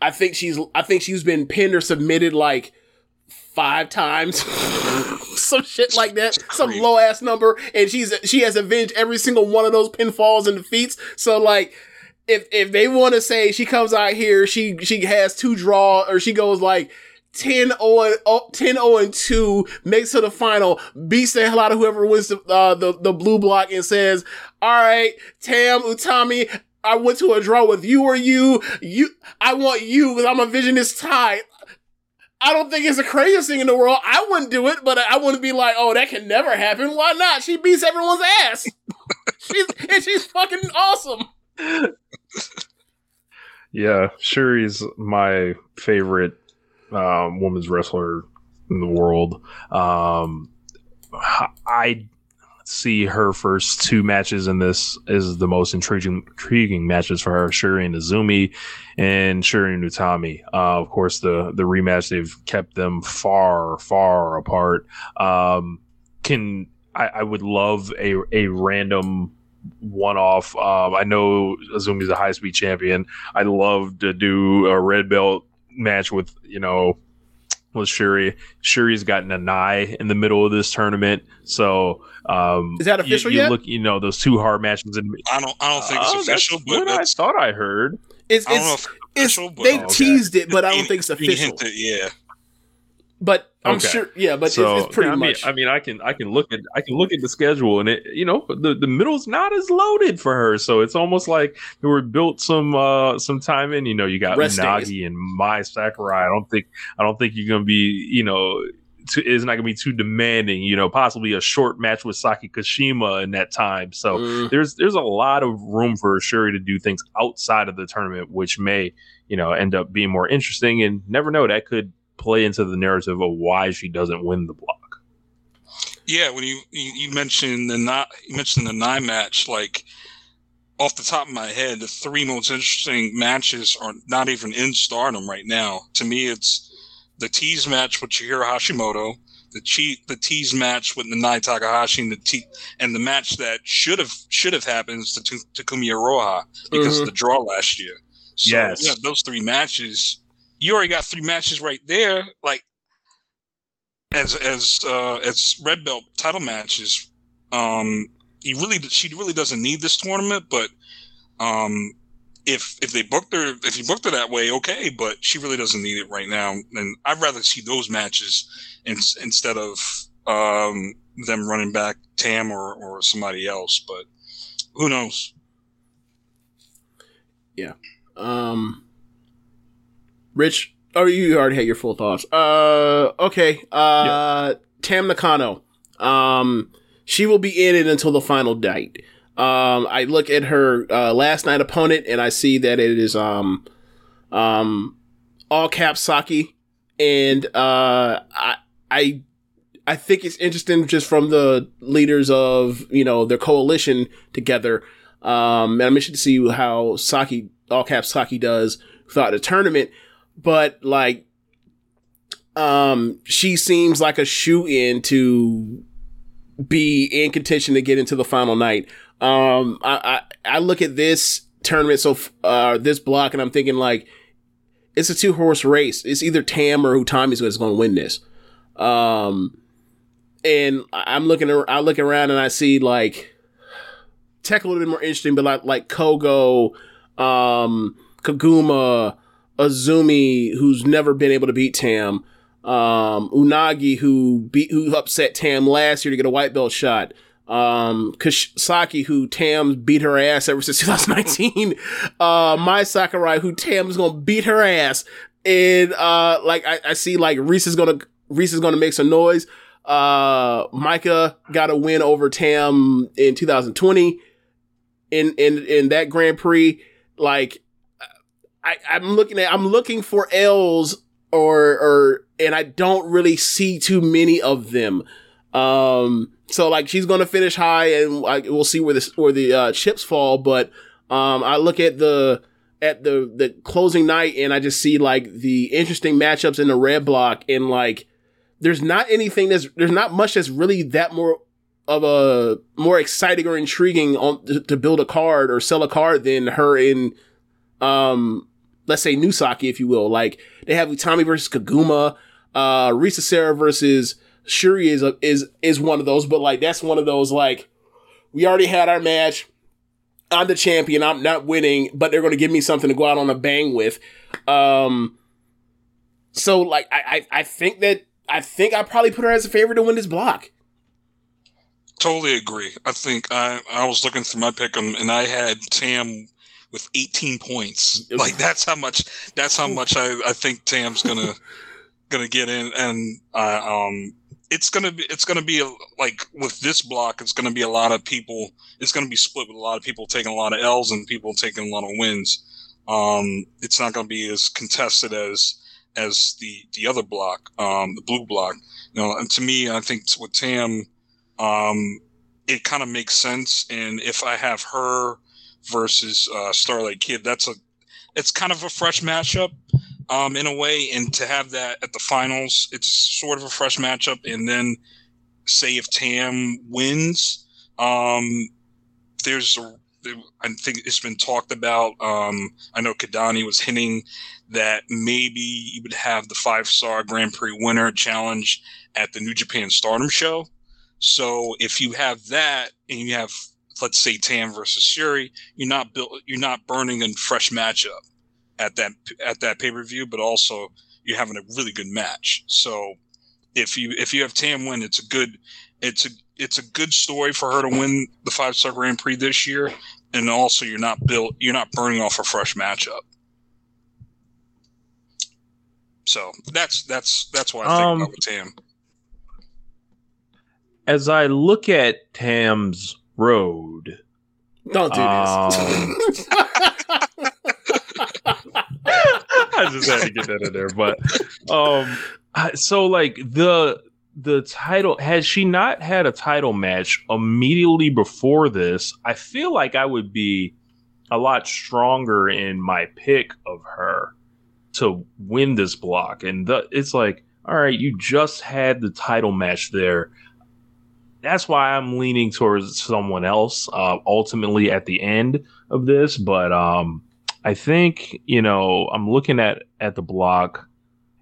I think she's, I think she's been pinned or submitted like five times, some shit like that, some low ass number, and she's she has avenged every single one of those pinfalls and defeats. So like, if if they want to say she comes out here, she she has two draw or she goes like ten oh and two, makes to the final, beats the hell out of whoever wins the, uh, the, the blue block and says, all right, Tam, Utami, I went to a draw with you or you. You, I want you because I'm a visionist tie. I don't think it's the craziest thing in the world. I wouldn't do it, but I wouldn't be like, oh, that can never happen. Why not? She beats everyone's ass. she's, and she's fucking awesome. Yeah, Shuri's my favorite Um, women's wrestler in the world. Um, I see her first two matches in this is the most intriguing, intriguing matches for her. Shuri and Azumi, and Shuri and Utami. Uh, of course, the the rematch, they've kept them far, far apart. Um, can I, I would love a a random one-off. Um, I know Azumi's a high-speed champion. I'd love to do a red belt match with, you know, with Shuri. Shuri's gotten a nigh in the middle of this tournament, so um, is that official you, you yet? Look, you know, those two hard matches. In, I don't, I don't think it's uh, official. That's but what that's, I thought I heard. It's, it's, I don't know if it's official, but, they oh, okay. teased it, but I don't think it's official. Hinted, yeah, but I'm okay. sure. Yeah, but so, it's, it's pretty yeah, I mean, much. I mean, I can, I can look at, I can look at the schedule, and it, you know, the, the middle's not as loaded for her, so it's almost like they were built some, uh, some time in. You know, you got Unagi and Mai Sakurai. I don't think, I don't think you're gonna be, you know, too, it's not gonna be too demanding. You know, possibly a short match with Saki Kashima in that time. So mm. there's, there's a lot of room for Shuri to do things outside of the tournament, which may, you know, end up being more interesting. And never know, that could play into the narrative of why she doesn't win the block. Yeah, when you you, you mentioned the not you mentioned the nine match, like off the top of my head, the three most interesting matches are not even in Stardom right now. To me, it's the tease match with Chihiro Hashimoto, the cheat the tease match with Nanai Takahashi, and the te- and the match that should have should have happened is to Takumi Aroha because mm-hmm. of the draw last year. So yes. yeah, those three matches. You already got three matches right there, like as as uh, as red belt title matches. Um, he really, she really doesn't need this tournament, but um, if if they booked her, if you booked her that way, okay. But she really doesn't need it right now, and I'd rather see those matches in, instead of um, them running back Tam or or somebody else. But who knows? Yeah. Um. Rich, oh, you already had your full thoughts. Uh, okay. Uh, yep. Tam Nakano. Um, she will be in it until the final night. Um, I look at her uh, last night opponent, and I see that it is um, um, all caps Saki, and uh, I, I, I think it's interesting just from the leaders of, you know, their coalition together. Um, and I'm interested to see how Saki, all caps Saki, does throughout the tournament. But like, um, she seems like a shoe-in to be in contention to get into the final night. Um, I I, I look at this tournament, so uh, this block, and I'm thinking like, it's a two-horse race. It's either Tam or Utami is going to win this. Um, and I'm looking, I look around and I see like, tech a little bit more interesting, but like like Kogo, um, Kaguma, Azumi, who's never been able to beat Tam, um, Unagi, who beat, who upset Tam last year to get a white belt shot, um, Kash- Saki, who Tam's beat her ass ever since twenty nineteen, uh, Mai Sakurai, who Tam's gonna beat her ass, and uh, like I, I see like Risa's gonna Risa's gonna make some noise. Uh, Micah got a win over Tam in two thousand twenty in in in that Grand Prix, like. I, I'm looking at. I'm looking for L's or, or, and I don't really see too many of them. Um, so like she's going to finish high and I, we'll see where this, where the, uh, chips fall. But, um, I look at the, at the, the closing night and I just see like the interesting matchups in the red block, and like, there's not anything that's, there's not much that's really that more of a more exciting or intriguing on to, to build a card or sell a card than her in, um, let's say Nusaki, if you will. Like they have Utami versus Kaguma, uh, Risa Sarah versus Shuri is, a, is, is one of those, but like, that's one of those, like, we already had our match. I'm the champion. I'm not winning, but they're going to give me something to go out on a bang with. Um, so like, I, I, I think that, I think I probably put her as a favorite to win this block. Totally agree. I think I, I was looking through my pick 'em and I had Tam with eighteen points. Like that's how much, that's how much I, I think Tam's gonna, gonna get in. And, uh, um, it's gonna be, it's gonna be a, like with this block, it's gonna be a lot of people. It's gonna be split with a lot of people taking a lot of L's and people taking a lot of wins. Um, it's not gonna be as contested as, as the, the other block, um, the blue block. You know, and to me, I think with Tam, um, it kind of makes sense. And if I have her versus, uh, Starlight Kid, that's a, it's kind of a fresh matchup, um, in a way. And to have that at the finals, it's sort of a fresh matchup. And then say if Tam wins, um, there's a, I think it's been talked about. Um, I know Kadani was hinting that maybe you would have the Five-Star Grand Prix winner challenge at the New Japan Stardom show. So if you have that and you have, let's say, Tam versus Shuri, you're not build, you're not burning a fresh matchup at that at that pay-per-view, but also you're having a really good match. So if you if you have Tam win, it's a good it's a it's a good story for her to win the Five-Star Grand Prix this year. And also you're not built, you're not burning off a fresh matchup. So that's, that's, that's why I think um, about Tam. As I look at Tam's road. Don't do um, this. I just had to get that in there, but, um, so like the, The title, had she not had a title match immediately before this, I feel like I would be a lot stronger in my pick of her to win this block. And the, it's like, all right, you just had the title match there. That's why I'm leaning towards someone else uh, ultimately at the end of this. But um, I think, you know, I'm looking at, at the block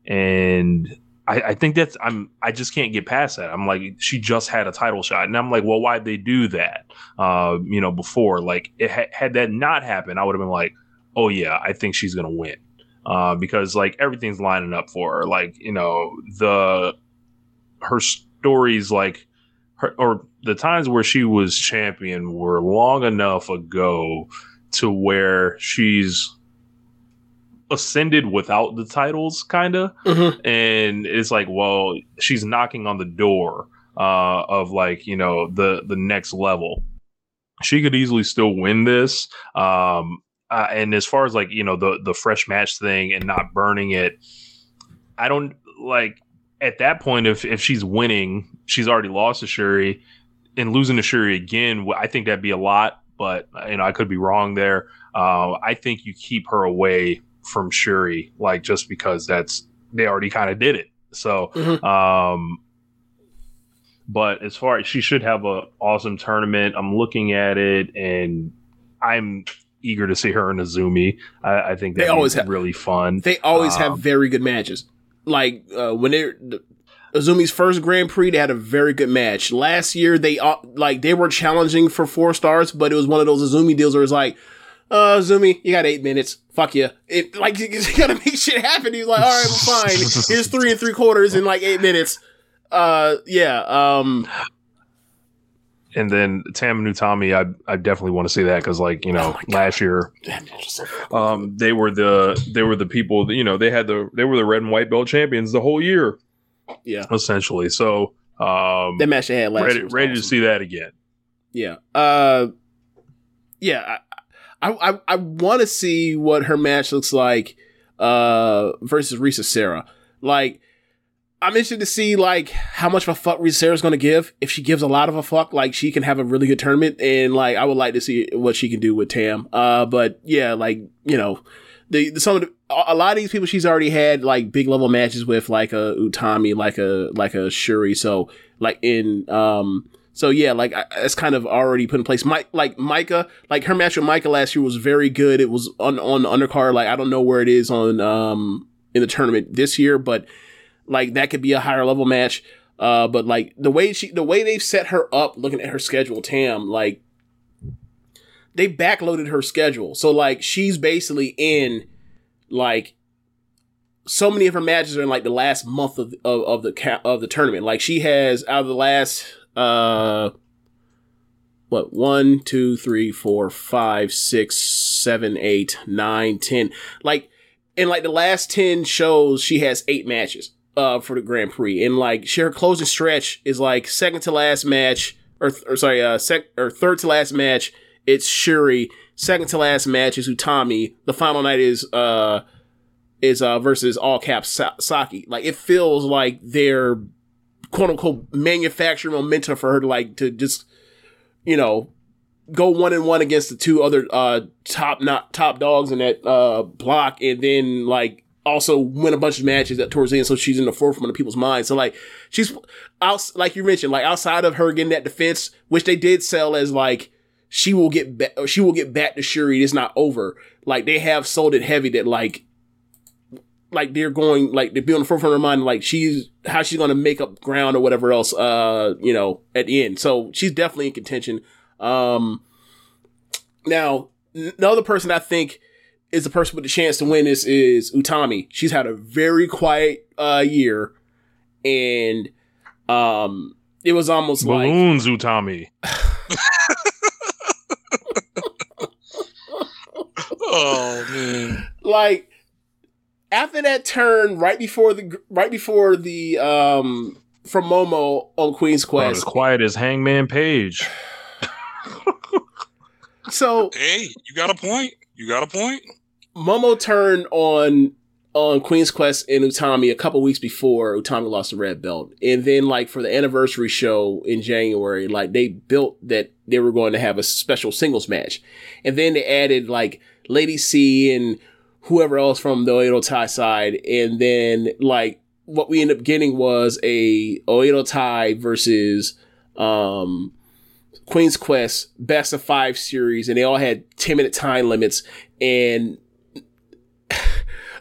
and... I, I think that's I'm I just can't get past that. I'm like, she just had a title shot, and I'm like, well, why'd they do that? Uh, you know, before like it ha- had that not happened, I would have been like, oh yeah, I think she's gonna win, uh, because like everything's lining up for her. Like you know the her stories like her or the times where she was champion were long enough ago to where she's ascended without the titles kind of mm-hmm. and it's like, well, she's knocking on the door uh of like, you know, the the next level. She could easily still win this, um uh, and as far as like, you know, the the fresh match thing and not burning it, I don't like at that point if if she's winning, she's already lost to Shuri, and losing to Shuri again, I think that'd be a lot, but you know, I could be wrong there. uh I think you keep her away from Shuri, like just because that's they already kind of did it. So mm-hmm. um but as far as she should have a awesome tournament, I'm looking at it and I'm eager to see her in Azumi. I, I think that they always have really fun. They always um, have very good matches. Like uh when they the, Azumi's first Grand Prix, they had a very good match. Last year they uh, like they were challenging for four stars, but it was one of those Azumi deals where it's like, Uh, Azumi, you got eight minutes. Fuck you. It, like, you, you gotta make shit happen. He's like, all right, well, fine. Here's three and three quarters in like eight minutes. Uh, yeah. Um, and then Tam and Utami, I I definitely want to see that because, like, you know, oh last year, um, they were the they were the people. That, you know, they had the they were the red and white belt champions the whole year. Yeah, essentially. So um, that match they had last ready, year ready awesome. To see that again. Yeah. Uh, yeah. I, I I, I want to see what her match looks like. uh, versus Risa Sarah. Like, I'm interested to see, like, how much of a fuck Risa Sarah's going to give. If she gives a lot of a fuck, like, she can have a really good tournament. And, like, I would like to see what she can do with Tam. Uh, but, yeah, like, you know, the, the some of the, a lot of these people she's already had, like, big-level matches with, like, a Utami, like a like a Shuri. So, like, in... um. So, yeah, like, that's kind of already put in place. My, like, Micah, like, her match with Micah last year was very good. It was on, on the undercard. Like, I don't know where it is on um in the tournament this year, but, like, that could be a higher-level match. Uh, But, like, the way she, the way they've set her up, looking at her schedule, Tam, like, they backloaded her schedule. So, like, she's basically in, like... so many of her matches are in, like, the last month of of, of the of the tournament. Like, she has, out of the last, uh, what, one, two, three, four, five, six, seven, eight, nine, ten. Like, in, like, the last ten shows, she has eight matches uh, for the Grand Prix. And, like, she, her closing stretch is, like, second to last match, or, or sorry, uh, sec or third to last match, it's Shuri. Second to last match is Utami. The final night is, uh... is uh versus all caps Saki. Like, it feels like they're quote unquote manufacturing momentum for her to, like, to just, you know, go one and one against the two other uh top not top dogs in that uh block, and then, like, also win a bunch of matches at towards the end, so she's in the forefront of people's minds. So, like, she's out, like you mentioned, like, outside of her getting that defense, which they did sell as, like, she will get back she will get back to Shuri, it's not over. Like, they have sold it heavy that, like, like, they're going, like, they're building the forefront of her mind, like, she's, how she's going to make up ground or whatever else, uh, you know, at the end. So, she's definitely in contention. Um, now, the other person I think is the person with the chance to win this is Utami. She's had a very quiet, uh, year, and, um, it was almost Balloons, like... Balloons, Utami. Oh, man. Like... after that turn, right before the right before the um, from Momo on Queen's Quest, oh, as quiet as Hangman Page. So, hey, you got a point. You got a point. Momo turned on on Queen's Quest and Utami a couple weeks before Utami lost the red belt, and then, like, for the anniversary show in January, like, they built that they were going to have a special singles match, and then they added, like, Lady C and whoever else from the Oedo Tai side. And then, like, what we end up getting was a Oedo Tai versus um, Queen's Quest best of five series. And they all had ten minute time limits. And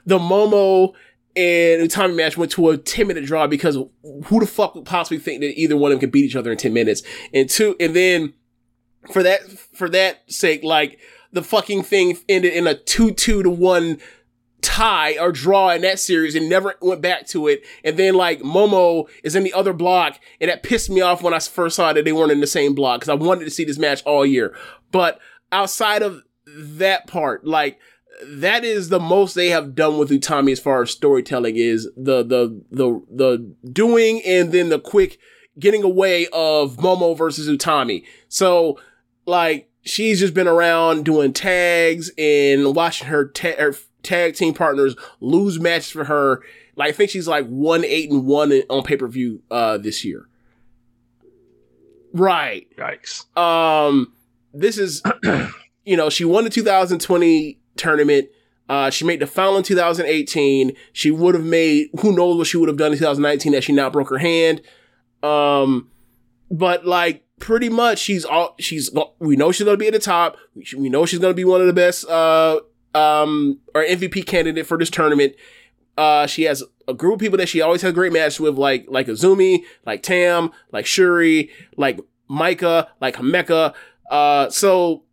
the Momo and Utami match went to a ten minute draw because who the fuck would possibly think that either one of them could beat each other in ten minutes? And two, and then for that, for that sake, like, the fucking thing ended in a two two to one tie or draw in that series and never went back to it. And then, like, Momo is in the other block, and that pissed me off when I first saw that they weren't in the same block, because I wanted to see this match all year. But outside of that part, like, that is the most they have done with Utami as far as storytelling, is the the the the doing and then the quick getting away of Momo versus Utami. So, like, she's just been around doing tags and watching her, ta- her tag team partners lose matches for her. Like, I think she's like one eight and one on pay per view uh, this year. Right. Yikes. Um, this is, you know, she won the two thousand twenty tournament. Uh, she made the final in two thousand eighteen. She would have made, who knows what she would have done in two thousand nineteen that she now broke her hand. Um, but like. Pretty much, she's all she's. We know she's gonna be at the top. We know she's gonna be one of the best, uh, um, or M V P candidate for this tournament. Uh, she has a group of people that she always has great matches with, like like Azumi, like Tam, like Shuri, like Micah, like Himeka. Uh, so,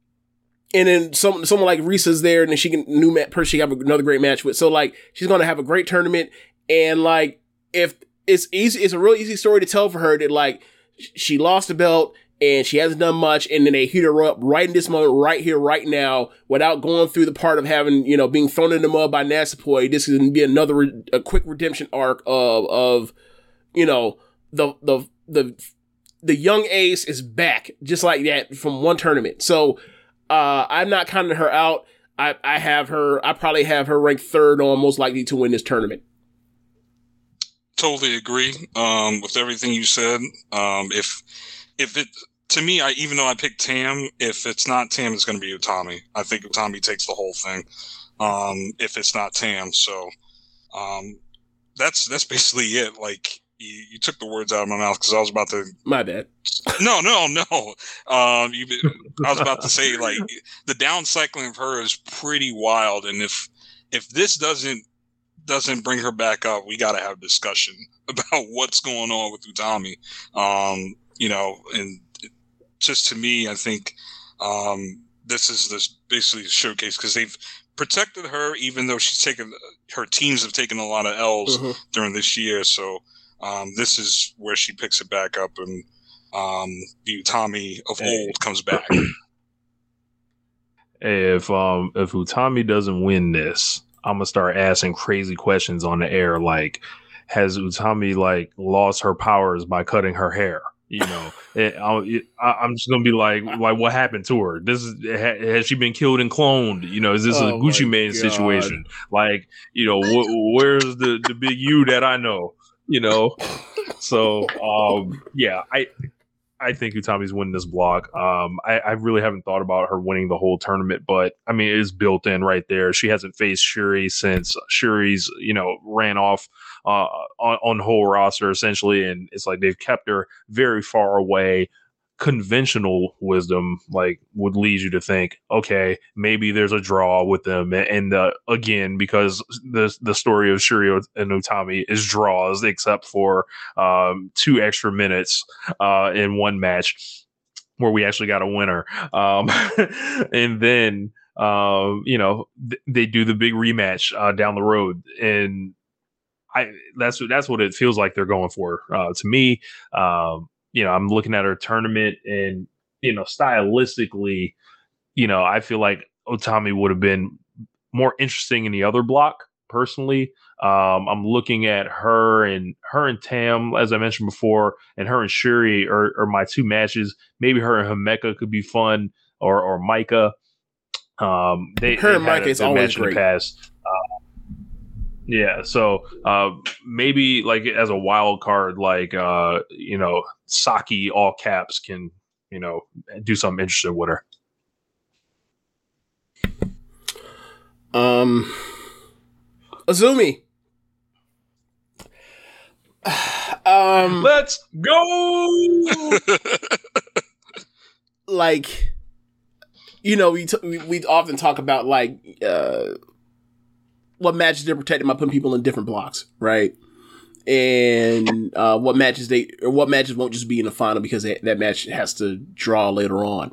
and then some someone like Risa's there, and then she can new mat person she have another great match with. So, like, she's gonna have a great tournament, and, like, if it's easy, it's a real easy story to tell for her that, like, she lost the belt and she hasn't done much, and then they heat her up right in this moment, right here, right now, without going through the part of having, you know, being thrown in the mud by Natsupoi. This is going to be another re- a quick redemption arc of, of you know, the, the the the young ace is back, just like that, from one tournament. So uh, I'm not counting her out. I, I have her, I probably have her ranked third on most likely to win this tournament. Totally agree um, with everything you said. Um, if, if it, to me, I, even though I picked Tam, if it's not Tam, it's going to be Utami. I think Utami takes the whole thing. Um, if it's not Tam, so um, that's that's basically it. Like you, you took the words out of my mouth because I was about to. My bad. No, no, no. Um, you, I was about to say like the downcycling of her is pretty wild, and if if this doesn't doesn't bring her back up, we got to have a discussion about what's going on with Utami. Um, you know, and just to me, I think um, this is this basically showcase because they've protected her, even though she's taken her teams have taken a lot of L's mm-hmm. during this year. So um, this is where she picks it back up, and um, the Utami of hey. old comes back. Hey, if um, if Utami doesn't win this, I'm gonna start asking crazy questions on the air, like has Utami like lost her powers by cutting her hair? You know, it, it, I, I'm just gonna be like, like, what happened to her? This is ha, has she been killed and cloned? You know, is this oh a Gucci Mane situation? Like, you know, wh- where's the, the big you that I know? You know, so um, yeah, I I think Utami's winning this block. Um, I, I really haven't thought about her winning the whole tournament, but I mean, it's built in right there. She hasn't faced Shuri since Shuri's, you know, ran off. Uh, on, on the whole roster essentially, and it's like they've kept her very far away. Conventional wisdom like would lead you to think, okay, maybe there's a draw with them, and, and uh, again, because the the story of Shuri and Utami is draws, except for um, two extra minutes uh, in one match where we actually got a winner, um, and then um, you know th- they do the big rematch uh, down the road and. I that's that's what it feels like they're going for. Uh, to me, um, you know, I'm looking at her tournament, and you know, stylistically, you know, I feel like Utami would have been more interesting in the other block. Personally, um, I'm looking at her and her and Tam, as I mentioned before, and her and Shuri are, are my two matches. Maybe her and Himeka could be fun, or or Micah. Um, they her and Micah is always great. Yeah, so uh, maybe like as a wild card, like uh, you know, Saki all caps can you know do something interesting with her. Um, Azumi. Um, let's go. Like, you know, we t- we we often talk about like. Uh, what matches they're protecting by putting people in different blocks, right? And uh, what matches they or what matches won't just be in the final because they, that match has to draw later on.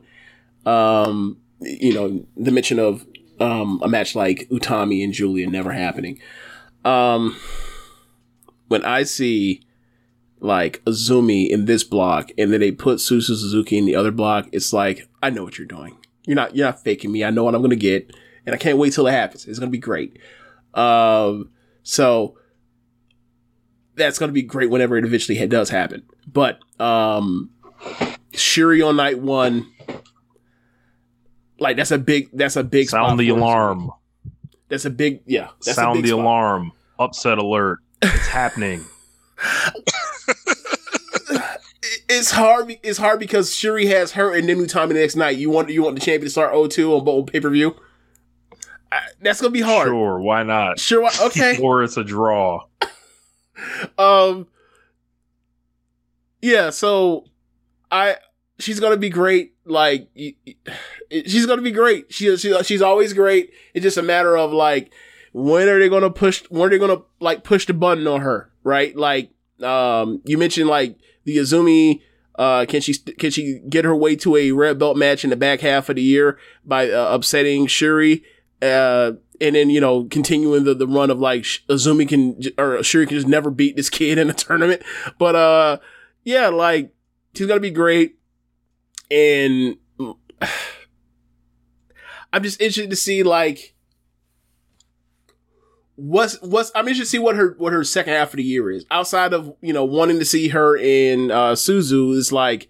Um, you know, the mention of um, a match like Utami and Julia never happening. Um, when I see like Azumi in this block and then they put Suzu Suzuki in the other block, it's like, I know what you're doing. You're not you're not faking me. I know what I'm going to get, and I can't wait till it happens. It's going to be great. Um, so that's going to be great whenever it eventually does happen. But, um, Shuri on night one, like that's a big, that's a big sound the alarm. That's a big, yeah. That's sound a big the spot. Alarm, upset alert. It's happening. It's hard. It's hard because Shuri has her and then Utami the next night. You want, you want the champion to start oh two on both pay-per-view. I, that's gonna be hard. Sure, why not? Sure, why, okay. Or it's a draw. um, yeah. So, I she's gonna be great. Like she's gonna be great. She, she she's always great. It's just a matter of like when are they gonna push? When are they gonna like push the button on her? Right? Like um, you mentioned like the Azumi. Uh, can she can she get her way to a red belt match in the back half of the year by uh, upsetting Shuri? Uh, and then, you know, continuing the, the run of like Azumi can, or Shuri can just never beat this kid in a tournament. But, uh, yeah, like she's going to be great. And I'm just interested to see like what's, what's, I'm interested to see what her, what her second half of the year is outside of, you know, wanting to see her in, uh, Suzu is like,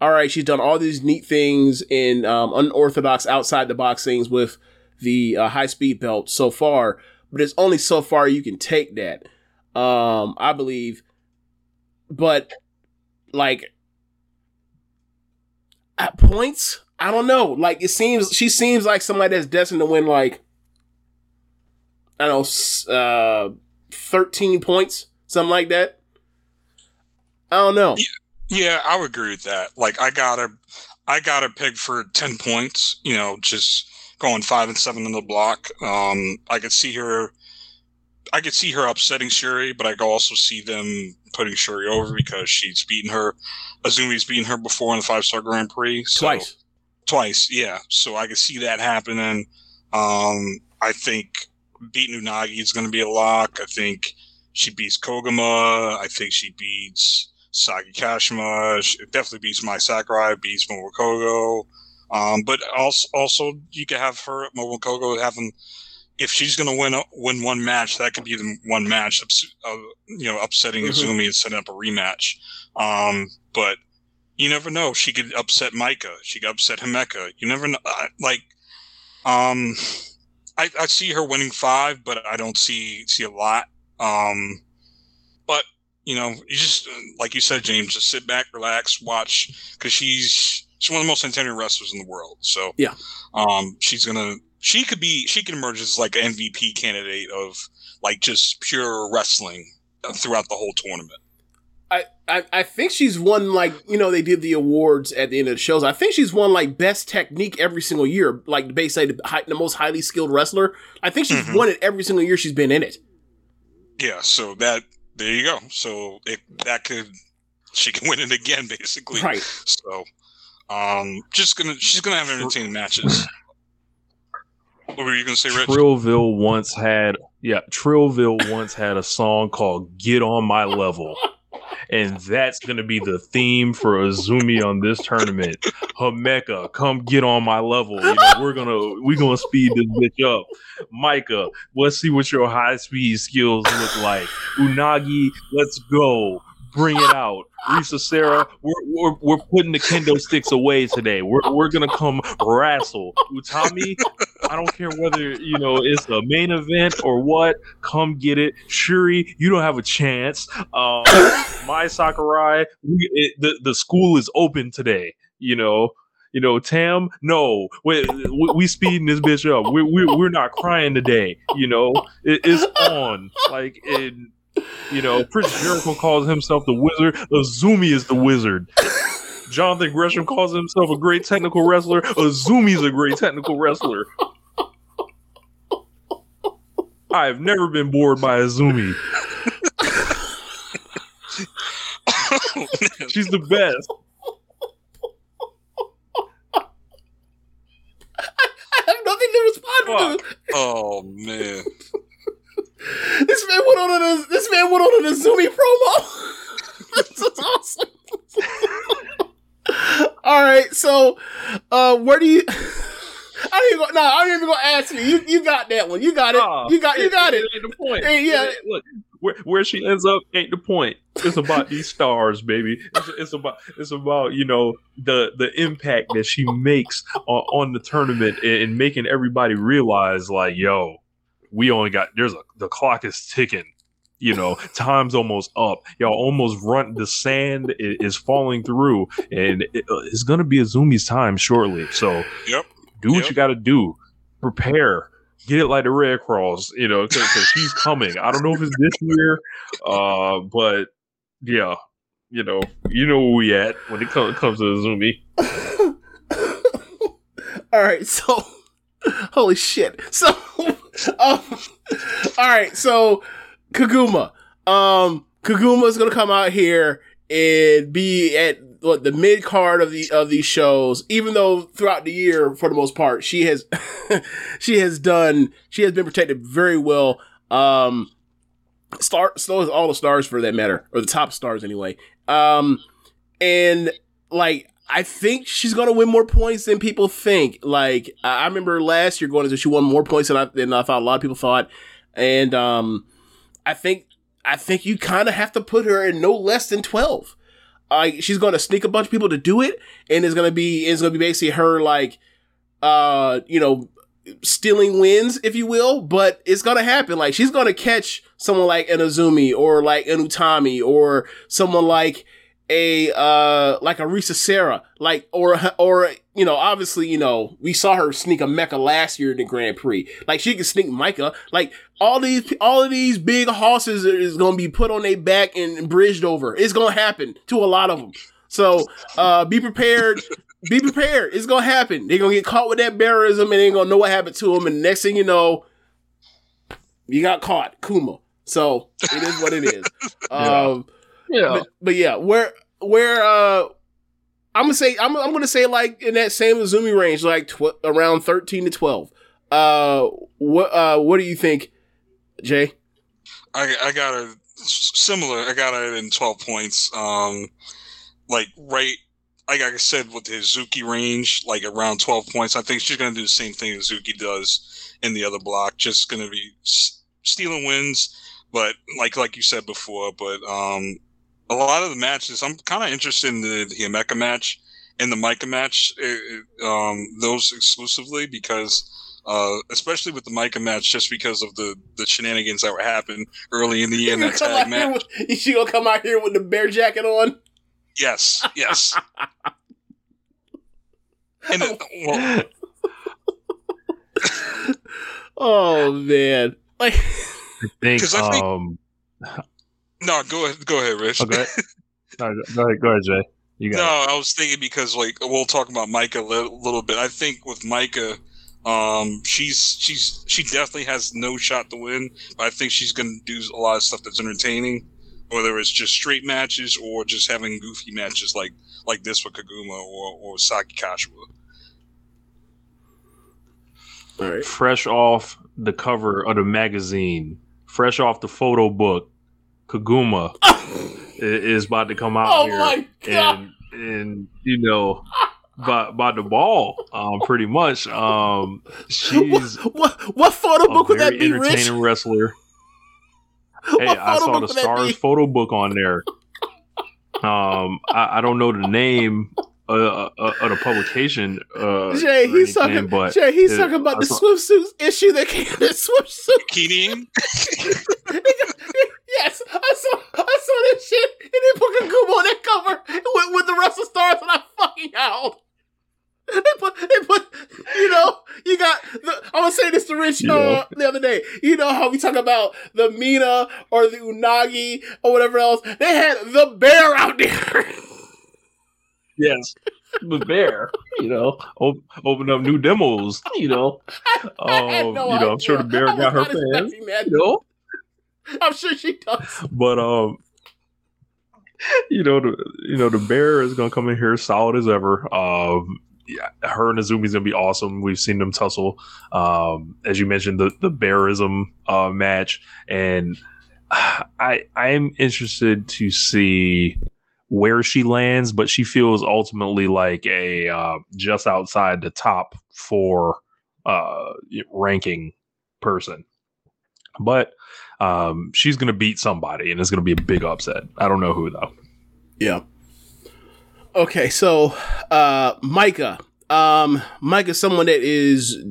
all right, she's done all these neat things in, um, unorthodox outside the box things with, the uh, high-speed belt so far, but it's only so far you can take that, um, I believe. But, like, at points, I don't know. Like, it seems, she seems like somebody that's destined to win, like, I don't know, uh, thirteen points, something like that. I don't know. Yeah, I would agree with that. Like, I got her, I got her picked for ten points, you know, just going five and seven in the block. Um, I could see her, I could see her upsetting Shuri, but I could also see them putting Shuri over because she's beaten her. Azumi's beaten her before in the Five-Star Grand Prix. So, twice. Twice, yeah. So I could see that happening. Um, I think beating Unagi is going to be a lock. I think she beats Koguma. I think she beats Saki Kashima. She definitely beats Mai Sakurai, beats Momokogo. Um, but also, also you could have her, Momokogo, having, if she's going to win win one match, that could be the one match, of, you know, upsetting mm-hmm. Azumi and setting up a rematch. Um, but you never know. She could upset Micah. She could upset Himeka. You never know. Like, um, I, I see her winning five, but I don't see see a lot. Um, but, you know, you just, like you said, James, just sit back, relax, watch, because she's, she's one of the most entertaining wrestlers in the world. So, yeah, um, she's going to, she could be, she can emerge as like an M V P candidate of like just pure wrestling throughout the whole tournament. I, I, I think she's won, like, you know, they did the awards at the end of the shows. I think she's won like best technique every single year, like basically the, high, the most highly skilled wrestler. I think she's mm-hmm. won it every single year she's been in it. Yeah, so that, there you go. So it, that could, she can win it again, basically. Right. So, um, just gonna, she's gonna have entertaining matches. What were you gonna say, Rich? Trillville once had, yeah, Trillville once had a song called "Get on My Level," and that's gonna be the theme for Azumi on this tournament. Himeka, come get on my level. You know, we're gonna we're gonna speed this bitch up. Micah, let's see what your high speed skills look like. Unagi, let's go. Bring it out. Risa Sarah, we're, we're we're putting the kendo sticks away today. We're we're gonna come wrestle. Utami, I don't care whether, you know, it's the main event or what, come get it. Shuri, you don't have a chance. Um, Mai Sakurai, we, it, the the school is open today. You know, you know. Tam, no, we we, we speeding this bitch up. We we we're not crying today. You know, it, it's on like it. You know, Prince Jericho calls himself the Wizard. Azumi is the Wizard. Jonathan Gresham calls himself a great technical wrestler. Azumi's a great technical wrestler. I've never been bored by Azumi. She's the best. I have nothing to respond Fuck. to. Oh, man. This man went on an this man went on an Azumi promo. This is awesome. All right, so uh, where do you? I don't even. No, nah, I'm even gonna ask you. You you got that one. You got it. Uh, you got you got it. it. Ain't the point. Hey, yeah. Look, where where she ends up ain't the point. It's about these stars, baby. It's, it's about it's about you know the the impact that she makes on, on the tournament and, and making everybody realize like, yo. We only got there's a the clock is ticking, you know. Time's almost up. Y'all almost run. The sand is, is falling through, and it, it's gonna be Azumi's time shortly. So, yep. do what yep. you got to do. Prepare. Get it like the Red Cross, you know, because he's coming. I don't know if it's this year, uh, but yeah, you know, you know where we at when it comes comes to Azumi. All right, so. Holy shit. So, um, all right. So, Kaguma. Um, Kaguma is going to come out here and be at what, the mid card of the of these shows, even though throughout the year, for the most part, she has she has done, she has been protected very well. Um, star, so is all the stars for that matter, or the top stars anyway. Um, and like, I think she's going to win more points than people think. Like, I remember last year going into, she won more points than I, than I thought a lot of people thought. And, um, I think, I think you kind of have to put her in no less than twelve. Like, uh, she's going to sneak a bunch of people to do it. And it's going to be, it's going to be basically her, like, uh, you know, stealing wins, if you will, but it's gonna happen. Like, she's gonna catch someone like an Azumi or like an Utami or someone like a, uh, like a Risa Sarah, like, or, or, you know, obviously, you know, we saw her sneak a Mecha last year in the Grand Prix. Like, she can sneak Micah. Like, all these, all of these big horses is gonna be put on their back and bridged over. It's gonna happen to a lot of them. So, uh, be prepared. Be prepared. It's going to happen. They're going to get caught with that barbarism and they ain't going to know what happened to them. And next thing you know, you got caught. Kuma. So it is what it is. yeah. Um, yeah. But, but yeah, where, where, uh, I'm going to say, I'm, I'm going to say like in that same Azumi range, like tw- around thirteen to twelve. Uh, what, uh, what do you think, Jay? I, I got a similar, I got it in twelve points. Um, like right. Like I said, with the Hazuki range, like around twelve points, I think she's going to do the same thing Hazuki does in the other block. Just going to be s- stealing wins, but like like you said before. But um, a lot of the matches, I'm kind of interested in the Himeka match and the Micah match, it, it, um, those exclusively because, uh, especially with the Micah match, just because of the, the shenanigans that were happening early in the year in that tag match. With, she going to come out here with the bear jacket on? Yes, yes. And it, well, oh man! Like, I think, I think um, no, go ahead, go ahead, Rich. Okay. No, go ahead, go ahead, Jay. You got no, it. I was thinking because like we'll talk about Micah a little, little bit. I think with Micah, um, she's she's she definitely has no shot to win, but I think she's going to do a lot of stuff that's entertaining. Whether it's just straight matches or just having goofy matches like, like this with Kaguma or, or Saki Kashima. All right. Fresh off the cover of the magazine, fresh off the photo book, Kaguma is about to come out oh here my God. and and you know by by the ball, um, pretty much. Um, she's what, what, what photo book would that be? Rich? Wrestler. Hey, I saw the Stars photo book on there. Um, I, I don't know the name of, of, of the publication. Uh, Jay, he's talking. Jay, he's it, talking about I the saw, swimsuits issue that came. The swimsuit bikini. Yes, I saw. I saw that shit, and they put Kaguma on that cover with, with the Russell Stars, and I fucking howled. They put, they put, you know, you got, the, I was saying this to Rich yeah. uh, the other day, you know how we talk about the Mina or the Unagi or whatever else, they had the bear out there. Yes, the bear, you know, op- open up new demos, you know. I, I um, had no you know, I'm sure the bear got her fans, you know? I'm sure she does. But, um. you know, the, you know, the bear is going to come in here solid as ever. Um. Yeah, her and Azumi's gonna be awesome. We've seen them tussle, um, as you mentioned, the the bearism uh, match, and I I am interested to see where she lands. But she feels ultimately like a uh, just outside the top four uh, ranking person, but um, she's gonna beat somebody, and it's gonna be a big upset. I don't know who though. Yeah. Okay, so uh, Micah. Um, Micah is someone that is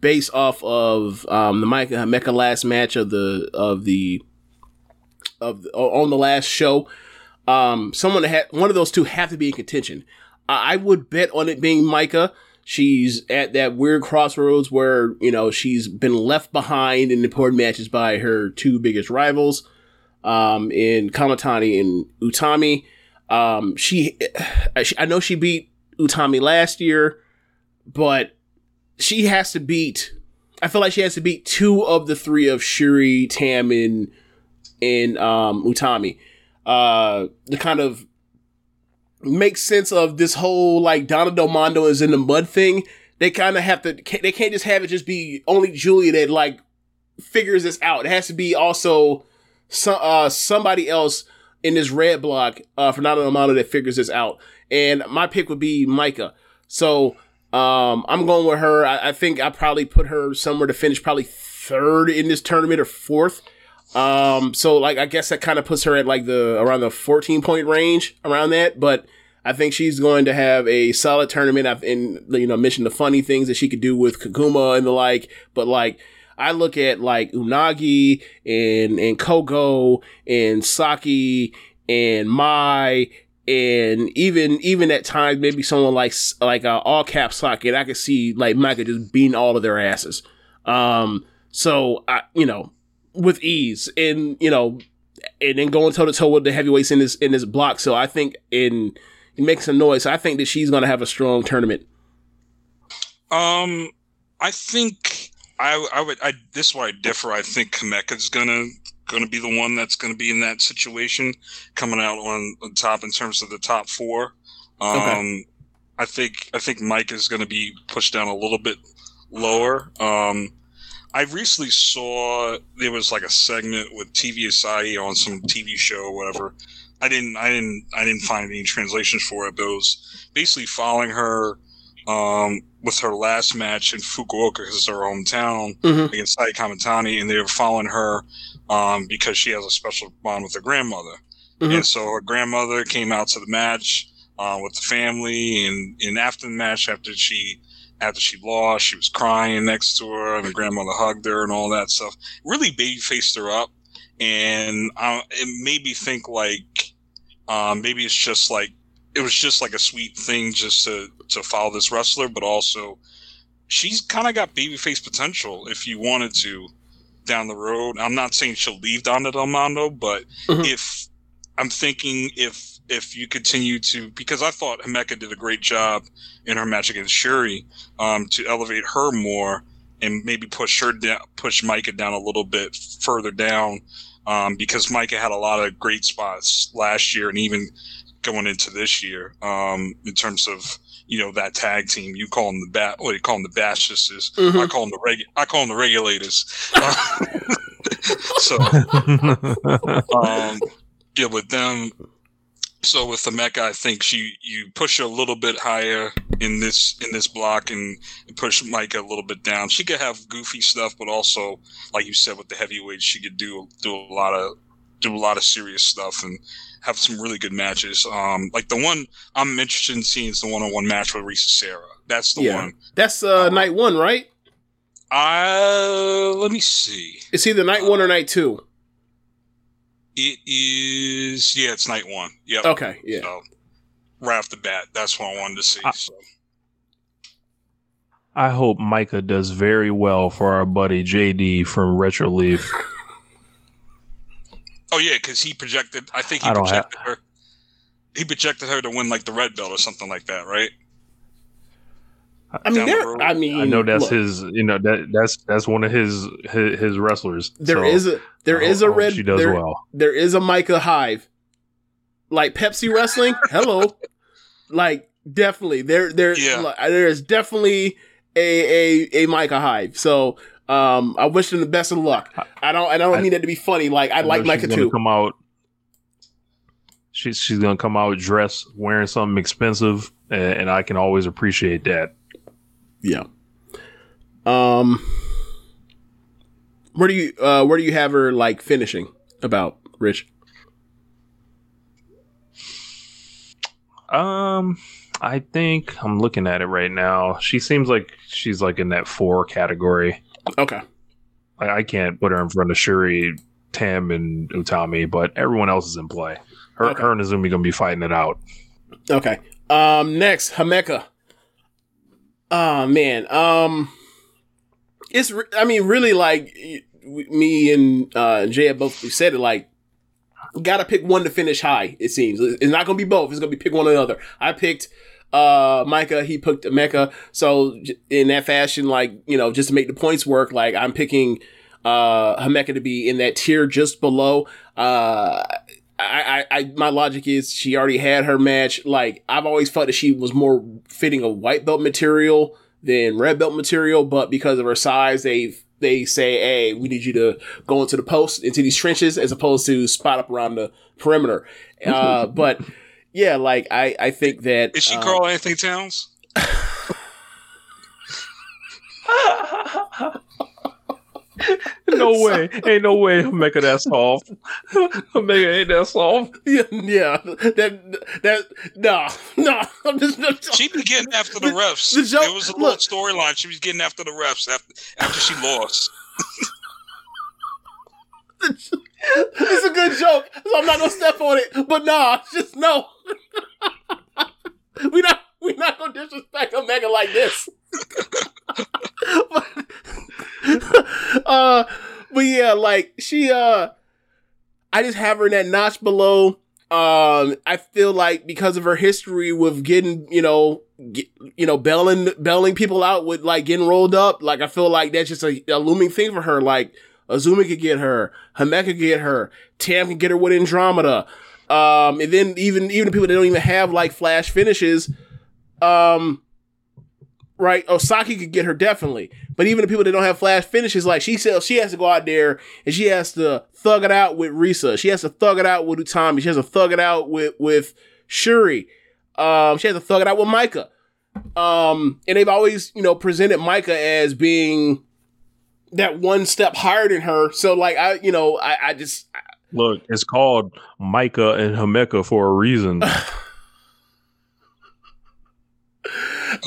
based off of um, the Micah Himeka last match of the of the of the, on the last show. Um, someone that had one of those two have to be in contention. I, I would bet on it being Micah. She's at that weird crossroads where you know she's been left behind in important matches by her two biggest rivals, um, in Kamatani and Utami. Um, she, I know she beat Utami last year, but she has to beat, I feel like she has to beat two of the three of Shuri, Tam, and, and, um, Utami, uh, to kind of make sense of this whole, like, Donna Del Mondo is in the mud thing. They kind of have to, they can't just have it just be only Julia that, like, figures this out. It has to be also some, uh, somebody else in this red block, uh, for Nato Amato that figures this out. And my pick would be Micah. So, um, I'm going with her. I, I think I probably put her somewhere to finish probably third in this tournament or fourth. Um, so like, I guess that kind of puts her at like the, around the fourteen point range around that, but I think she's going to have a solid tournament. I've in, you know, mentioned the funny things that she could do with Kaguma and the like, but like, I look at like Unagi and, and Kogo and Saki and Mai, and even, even at times, maybe someone like, like uh, all cap Saki, and I could see like Micah just beating all of their asses. Um, so I, you know, with ease, and, you know, and then going toe to toe with the heavyweights in this, in this block. So I think in, it makes some noise. So I think that she's going to have a strong tournament. Um, I think, I, I would I this is where I differ. I think Himeka's gonna gonna be the one that's gonna be in that situation, coming out on, on top in terms of the top four. Um, okay. I think I think Mike is gonna be pushed down a little bit lower. Um, I recently saw there was like a segment with T V Asahi on some T V show or whatever. I didn't I didn't I didn't find any translations for it, but it was basically following her Um, with her last match in Fukuoka, because it's her hometown, mm-hmm. against Saya Kamatani, and they were following her um, because she has a special bond with her grandmother. Mm-hmm. And so her grandmother came out to the match uh, with the family, and, and after the match, after she after she lost, she was crying next to her, and her grandmother hugged her and all that stuff. Really baby-faced her up, and uh, it made me think, like, um, maybe it's just like, it was just like a sweet thing just to, to follow this wrestler, but also she's kind of got babyface potential if you wanted to down the road. I'm not saying she'll leave Donna Del Mondo, but mm-hmm. if I'm thinking if, if you continue to, because I thought Himeka did a great job in her match against Shuri, um, to elevate her more and maybe push her down, push Micah down a little bit further down. Um, because Micah had a lot of great spots last year and even going into this year, um, in terms of, you know, that tag team. You call them the bat, what do you call them, the Bash Sisters? Mm-hmm. I call them the regu- I call them the Regulators. so, um, yeah, with them. So with Himeka, I think she you push her a little bit higher in this in this block and push Micah a little bit down. She could have goofy stuff, but also, like you said, with the heavyweights, she could do do a lot of do a lot of serious stuff and have some really good matches. Um, like the one I'm interested in seeing is the one-on-one match with Risa Sarah. That's the yeah. one. That's uh, um, night one, right? Uh, let me see. It's either night uh, one or night two. It is, yeah, it's night one. Yep. Okay, yeah. So, right off the bat, that's what I wanted to see. I, so. I hope Micah does very well for our buddy J D from Retro Leaf. Oh yeah, because he projected. I think he I projected have... her. He projected her to win like the red belt or something like that, right? I mean, the I mean, I know that's look, his. You know that that's that's one of his his, his wrestlers. There so is a there I is hope, a red. She does there, well. There is a Micah Hive, like Pepsi Wrestling. Hello, like definitely there there yeah. like, there is definitely a a a Micah Hive. So. Um, I wish them the best of luck. I don't. I don't I, mean that to be funny. Like I, I like Micah too. Come out. She's she's gonna come out dressed, wearing something expensive, and, and I can always appreciate that. Yeah. Um. Where do you uh, where do you have her like finishing about, Rich? Um. I think I'm looking at it right now. She seems like she's like in that four category. Okay. I, I can't put her in front of Shuri, Tam, and Utami, but everyone else is in play. Her, okay. her and Azumi going to be fighting it out. Okay. Um, next, Himeka. Oh, man. Um, it's, re- I mean, really, like, me and uh, Jay have both said it, like, got to pick one to finish high, it seems. It's not going to be both. It's going to be pick one or the other. I picked... Uh, Micah, he picked Himeka. So in that fashion, like, you know, just to make the points work, like I'm picking uh, Himeka to be in that tier just below. Uh, I, I, I, my logic is she already had her match. Like I've always felt that she was more fitting a white belt material than red belt material, but because of her size, they they say, hey, we need you to go into the post, into these trenches, as opposed to spot up around the perimeter. Uh, but. Yeah, like, I, I think that... Is she um, Carl Anthony Towns? Ain't no way. Ain't no way Himeka that soft. Himeka ain't that soft. Yeah, yeah. That that nah nah. I'm just, I'm just, she be getting after the refs. The joke, it was a little storyline. She was getting after the refs after after she lost. It's a good joke, so I'm not gonna step on it. But nah, just no. We not we not gonna disrespect Himeka like this. But, uh, but yeah, like she, uh, I just have her in that notch below. Um, I feel like because of her history with getting, you know, get, you know, bailing bailing people out with like getting rolled up. Like I feel like that's just a, a looming thing for her. Like Azumi could get her, Himeka could get her, Tam can get her with Andromeda. Um, and then even even the people that don't even have like flash finishes, um. Right, Osaki could get her definitely, but even the people that don't have flash finishes, like she said, she has to go out there and she has to thug it out with Risa. She has to thug it out with Utami. She has to thug it out with with Shuri. Um, she has to thug it out with Micah. Um, and they've always, you know, presented Micah as being that one step higher than her. So, like, I, you know, I, I just I, look. It's called Micah and Himeka for a reason.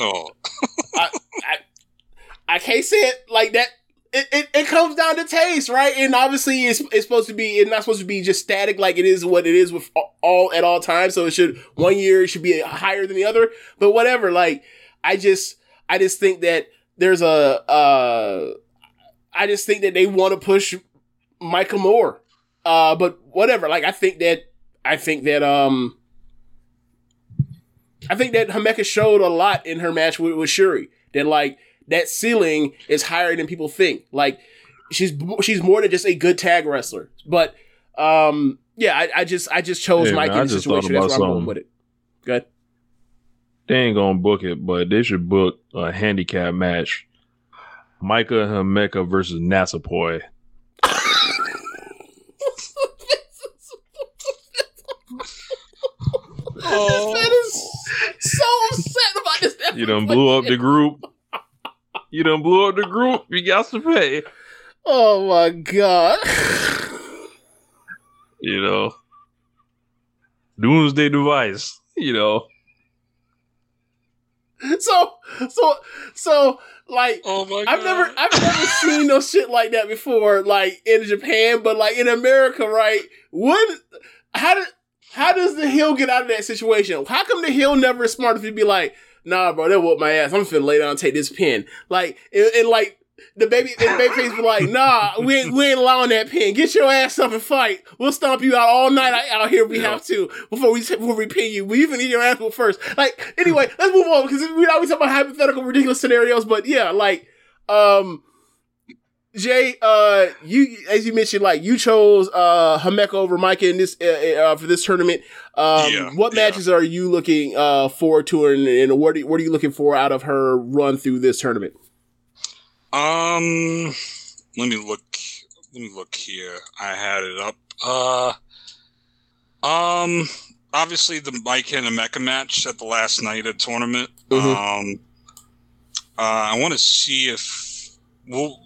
Oh. I, I I can't say it like that. It, it it comes down to taste, right? And obviously, it's it's supposed to be. It's not supposed to be just static, like it is what it is with all at all times. So it should one year it should be higher than the other. But whatever. Like I just I just think that there's a. Uh, I just think that they want to push Micah more. Uh, but whatever. Like I think that I think that um. I think that Himeka showed a lot in her match with, with Shuri. That like that ceiling is higher than people think. Like she's she's more than just a good tag wrestler. But um, yeah, I, I just I just chose hey, Mike man, in the situation. That's where something. I'm going with it. Go ahead. They ain't gonna book it, but they should book a handicap match. Micah and Himeka versus Natsupoi. Oh. This man is so upset about this. You done blew up the group. You done blew up the group. You got to pay. Oh my god. You know, doomsday device. You know. So, so, so, like, oh my god. I've never, I've never seen no shit like that before. Like in Japan, but like in America, right? What? How did? How does the heel get out of that situation? How come the heel never is smart if you be like, nah, bro, they'll whoop my ass. I'm finna lay down and take this pin. Like, and, and like, the baby, the babyface be like, nah, we ain't, we ain't allowing that pin. Get your ass up and fight. We'll stomp you out all night out here if we yeah. have to before we, before we pin you. We even eat your asshole first. Like, anyway, let's move on because we always talk about hypothetical, ridiculous scenarios, but yeah, like, um, Jay, uh, you as you mentioned, like you chose uh, Himeka over Micah in this uh, uh, for this tournament. Um, yeah, what yeah. matches are you looking uh, forward to, and, and what, are, what are you looking for out of her run through this tournament? Um, let me look. Let me look here. I had it up. Uh, um, obviously the Micah and Himeka match at the last night of the tournament. Mm-hmm. Um, uh, I want to see if we'll.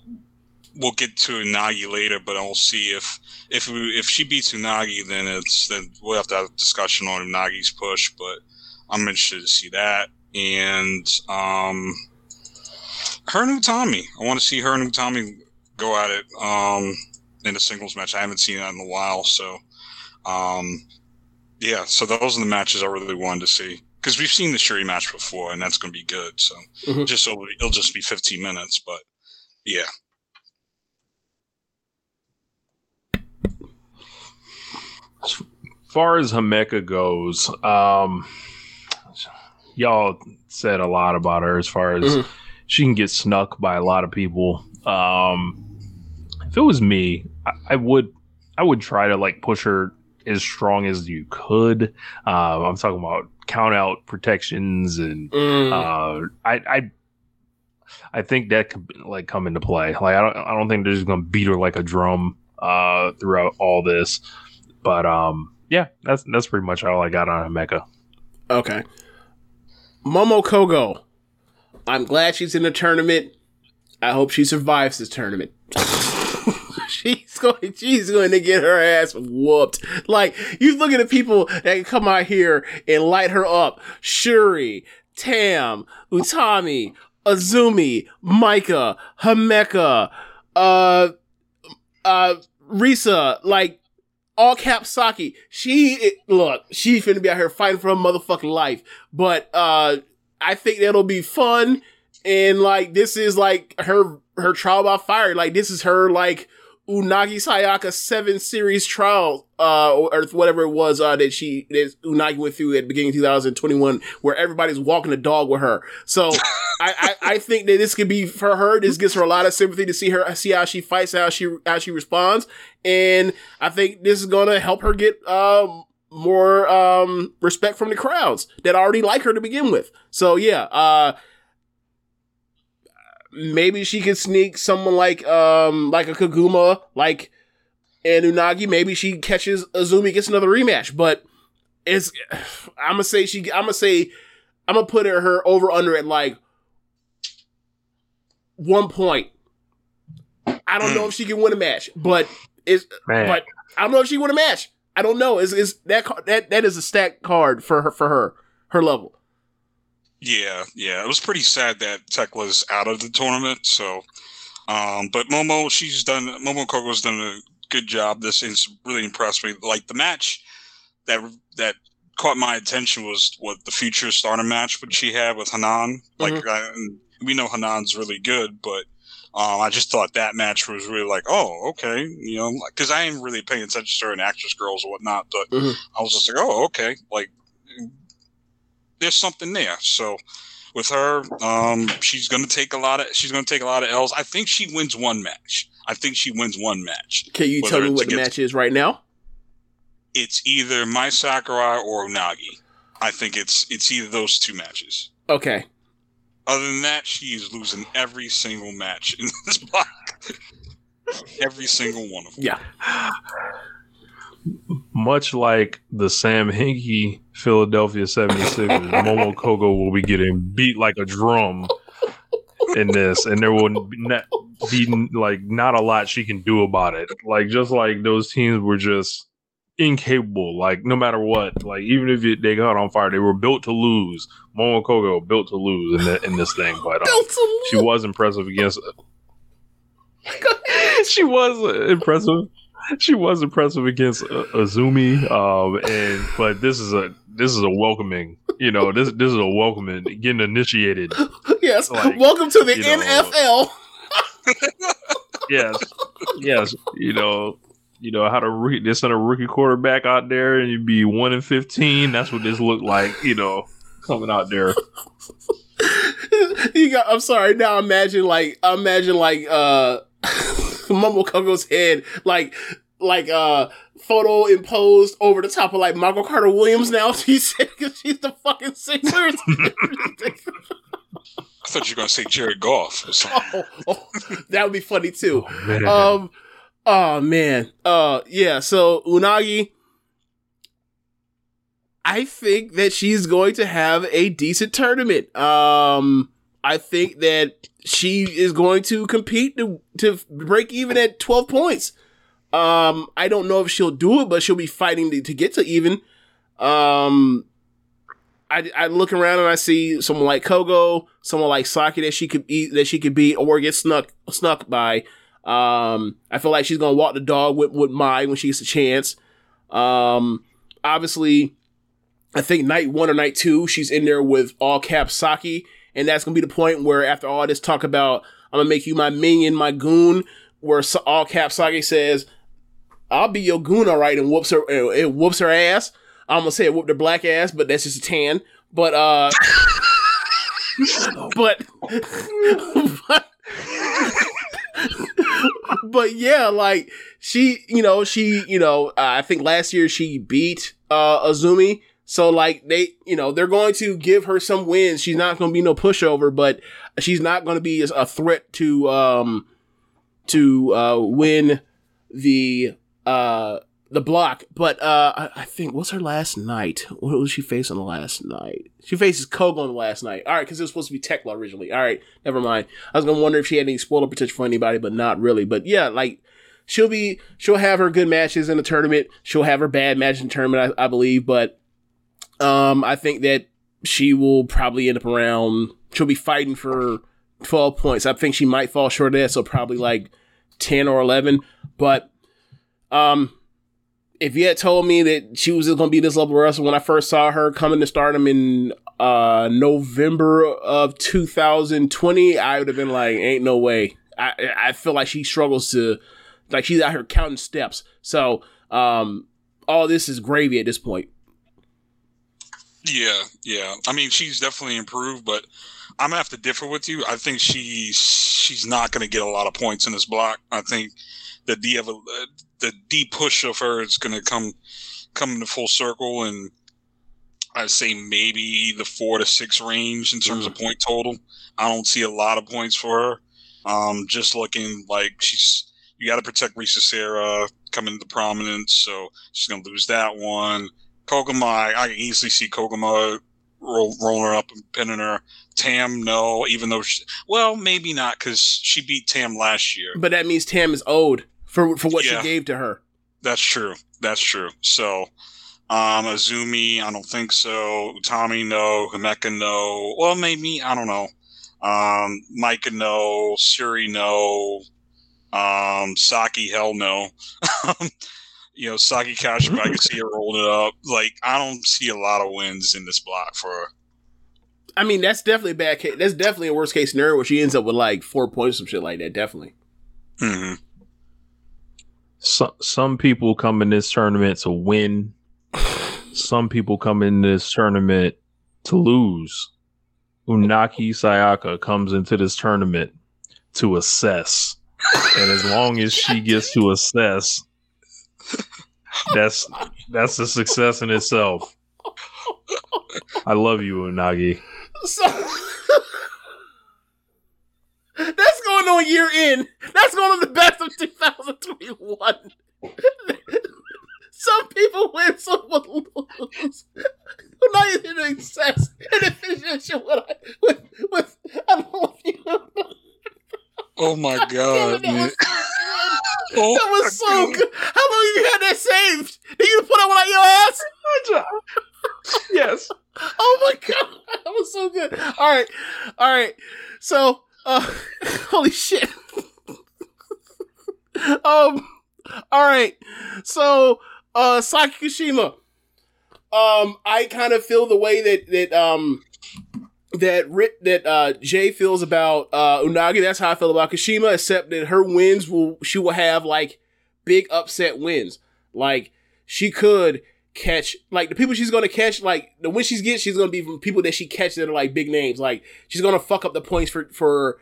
We'll get to Unagi later, but I'll see if if we, if she beats Unagi, then it's then we'll have to have a discussion on Unagi's push. But I'm interested to see that, and um, her and Utami. I want to see her and Utami go at it um, in a singles match. I haven't seen that in a while, so um, yeah. So those are the matches I really wanted to see because we've seen the Shuri match before, and that's going to be good. So mm-hmm. just it'll, it'll just be fifteen minutes, but yeah. As far as Himeka goes, um, y'all said a lot about her as far as mm-hmm. she can get snuck by a lot of people. Um, if it was me, I, I would I would try to like push her as strong as you could. Uh, I'm talking about count out protections and mm. uh, I, I I think that could like come into play. Like I don't I don't think they're just gonna beat her like a drum uh, throughout all this. But um, yeah, that's that's pretty much all I got on Himeka. Okay, Momokogo. I'm glad she's in the tournament. I hope she survives this tournament. she's going, she's going to get her ass whooped. Like, you look at the people that can come out here and light her up. Shuri, Tam, Utami, Azumi, Micah, Himeka, uh, uh, Risa, like, all cap Saki. She, it, look, she's finna be out here fighting for her motherfucking life. But, uh, I think that'll be fun. And, like, this is, like, her, her trial by fire. Like, this is her, like, Unagi Sayaka seven series trial, uh, or, or whatever it was, uh, that she, that Unagi went through at the beginning of two thousand twenty-one, where everybody's walking the dog with her. So, I, I, I think that this could be for her. This gives her a lot of sympathy to see her, see how she fights, how she, how she responds. And I think this is gonna help her get, um, more, um, respect from the crowds that already like her to begin with. So, yeah, uh, maybe she could sneak someone like, um, like a Kaguma, like an Unagi. Maybe she catches Azumi, gets another rematch. But it's, I'm gonna say she, I'm gonna say, I'm gonna put her over under at like one point. I don't know if she can win a match, but it's, Man. but I don't know if she win a match. I don't know. Is is that that that is a stacked card for her for her her level. Yeah, yeah. It was pretty sad that Tekla's out of the tournament. So, um, but Momo, she's done, Momokogo's done a good job. This is really impressed me. Like, the match that that caught my attention was what the future Stardom match, which she had with Hanan. Like, mm-hmm. I, and we know Hanan's really good, but um, I just thought that match was really like, oh, okay. You know, because I ain't really paying attention to her and Actress Girls or whatnot, but mm-hmm. I was just like, oh, okay. Like, there's something there. So with her, um, she's going to take a lot of, she's going to take a lot of L's. I think she wins one match. I think she wins one match. Can you tell me what the match is right now? It's either Mai Sakurai or Unagi. I think it's, it's either those two matches. Okay. Other than that, she is losing every single match in this block. Every single one of them. Yeah. Much like the Sam Hinkie Philadelphia seventy-sixers, Momokogo will be getting beat like a drum in this, and there will not be like not a lot she can do about it. Like, just like those teams were just incapable. Like, no matter what, like even if it, they got on fire, they were built to lose. Momokogo built to lose in, the, in this thing, but um, she was impressive against. she was impressive. She was impressive against uh, Azumi, um, and but this is a this is a welcoming, you know, this this is a welcoming, getting initiated. Yes, like, welcome to the N F L. Know, yes, yes, you know, you know how to re- this a rookie quarterback out there, and you'd be one and fifteen. That's what this looked like, you know, coming out there. You got. I'm sorry. Now imagine like imagine like. uh Momokogo's head, like, like, uh, photo imposed over the top of like Michael Carter Williams. Now she's she's the fucking Sixers. I thought you were gonna say Jared Goff. Or something. Oh, oh, that would be funny too. Oh, man. Um, oh man, uh, yeah. So Unagi, I think that she's going to have a decent tournament. Um, I think that she is going to compete to, to break even at twelve points. Um, I don't know if she'll do it, but she'll be fighting to, to get to even. Um, I, I look around and I see someone like Kogo, someone like Saki that she could eat, that she could beat or get snuck snuck by. Um, I feel like she's gonna walk the dog with with Mai when she gets a chance. Um, obviously, I think night one or night two, she's in there with all cap Saki. And that's going to be the point where after all this talk about, I'm going to make you my minion, my goon, where all cap Saki says, I'll be your goon, all right, and whoops her, it whoops her ass. I'm going to say it whooped her black ass, but that's just a tan. But, uh, but, but, but yeah, like she, you know, she, you know, uh, I think last year she beat, uh, Azumi. So, like, they, you know, they're going to give her some wins. She's not going to be no pushover, but she's not going to be a threat to, um, to, uh, win the, uh, the block. But, uh, I, I think, what's her last night? What was she facing last night? She faces Kogo on the last night. All right, because it was supposed to be Tekla originally. All right, never mind. I was going to wonder if she had any spoiler potential for anybody, but not really. But, yeah, like, she'll be, she'll have her good matches in the tournament. She'll have her bad matches in the tournament, I, I believe. But um, I think that she will probably end up around, she'll be fighting for twelve points. I think she might fall short of that, so probably like ten or eleven. But um, if you had told me that she was just going to be this level wrestler when I first saw her coming to Stardom in uh, November of two thousand twenty, I would have been like, ain't no way. I, I feel like she struggles to, like, she's out here counting steps. So um, all this is gravy at this point. Yeah, yeah. I mean, she's definitely improved, but I'm gonna have to differ with you. I think she she's not gonna get a lot of points in this block. I think the de- the de- push of her is gonna come come into full circle, and I'd say maybe the four to six range in terms of point total. I don't see a lot of points for her. Um, just looking like she's you got to protect Risa Sarah coming into prominence, so she's gonna lose that one. Koguma, I can easily see Koguma roll, rolling her up and pinning her. Tam, no, even though, she, well, maybe not, because she beat Tam last year. But that means Tam is owed for for what yeah, she gave to her. That's true. That's true. So, um, Azumi, I don't think so. Utami, no. Himeka, no. Well, maybe, I don't know. Um, Micah, no. Suri, no. Um, Saki, hell no. You know, Saki Kashima, I can see her rolling it up. Like, I don't see a lot of wins in this block for her. I mean, that's definitely a bad case. That's definitely a worst case scenario where she ends up with like four points, some shit like that. Definitely. Mm-hmm. So, some people come in this tournament to win. Some people come in this tournament to lose. Unagi Sayaka comes into this tournament to assess. And as long as she gets to assess, That's that's a success in itself. I love you, Unagi. So, that's going on year in. That's going on the best of two thousand twenty-one. Some people win, some people lose. Unagi is in excess and efficiency with with I love you. Oh my god, that man. Was so good. Oh, that was so god. Good. How long have you had that saved? Did you put that one out your ass? Yes. Oh my god, that was so good. All right, all right. So, uh, holy shit. um, all right. So, uh, Saki Kashima. Um, I kind of feel the way that that um. That that uh, Jay feels about uh, Unagi, that's how I feel about Kashima, except that her wins will she will have like big upset wins. Like she could catch like the people she's gonna catch, like the wins she's getting, she's gonna be from people that she catches that are like big names. Like she's gonna fuck up the points for, for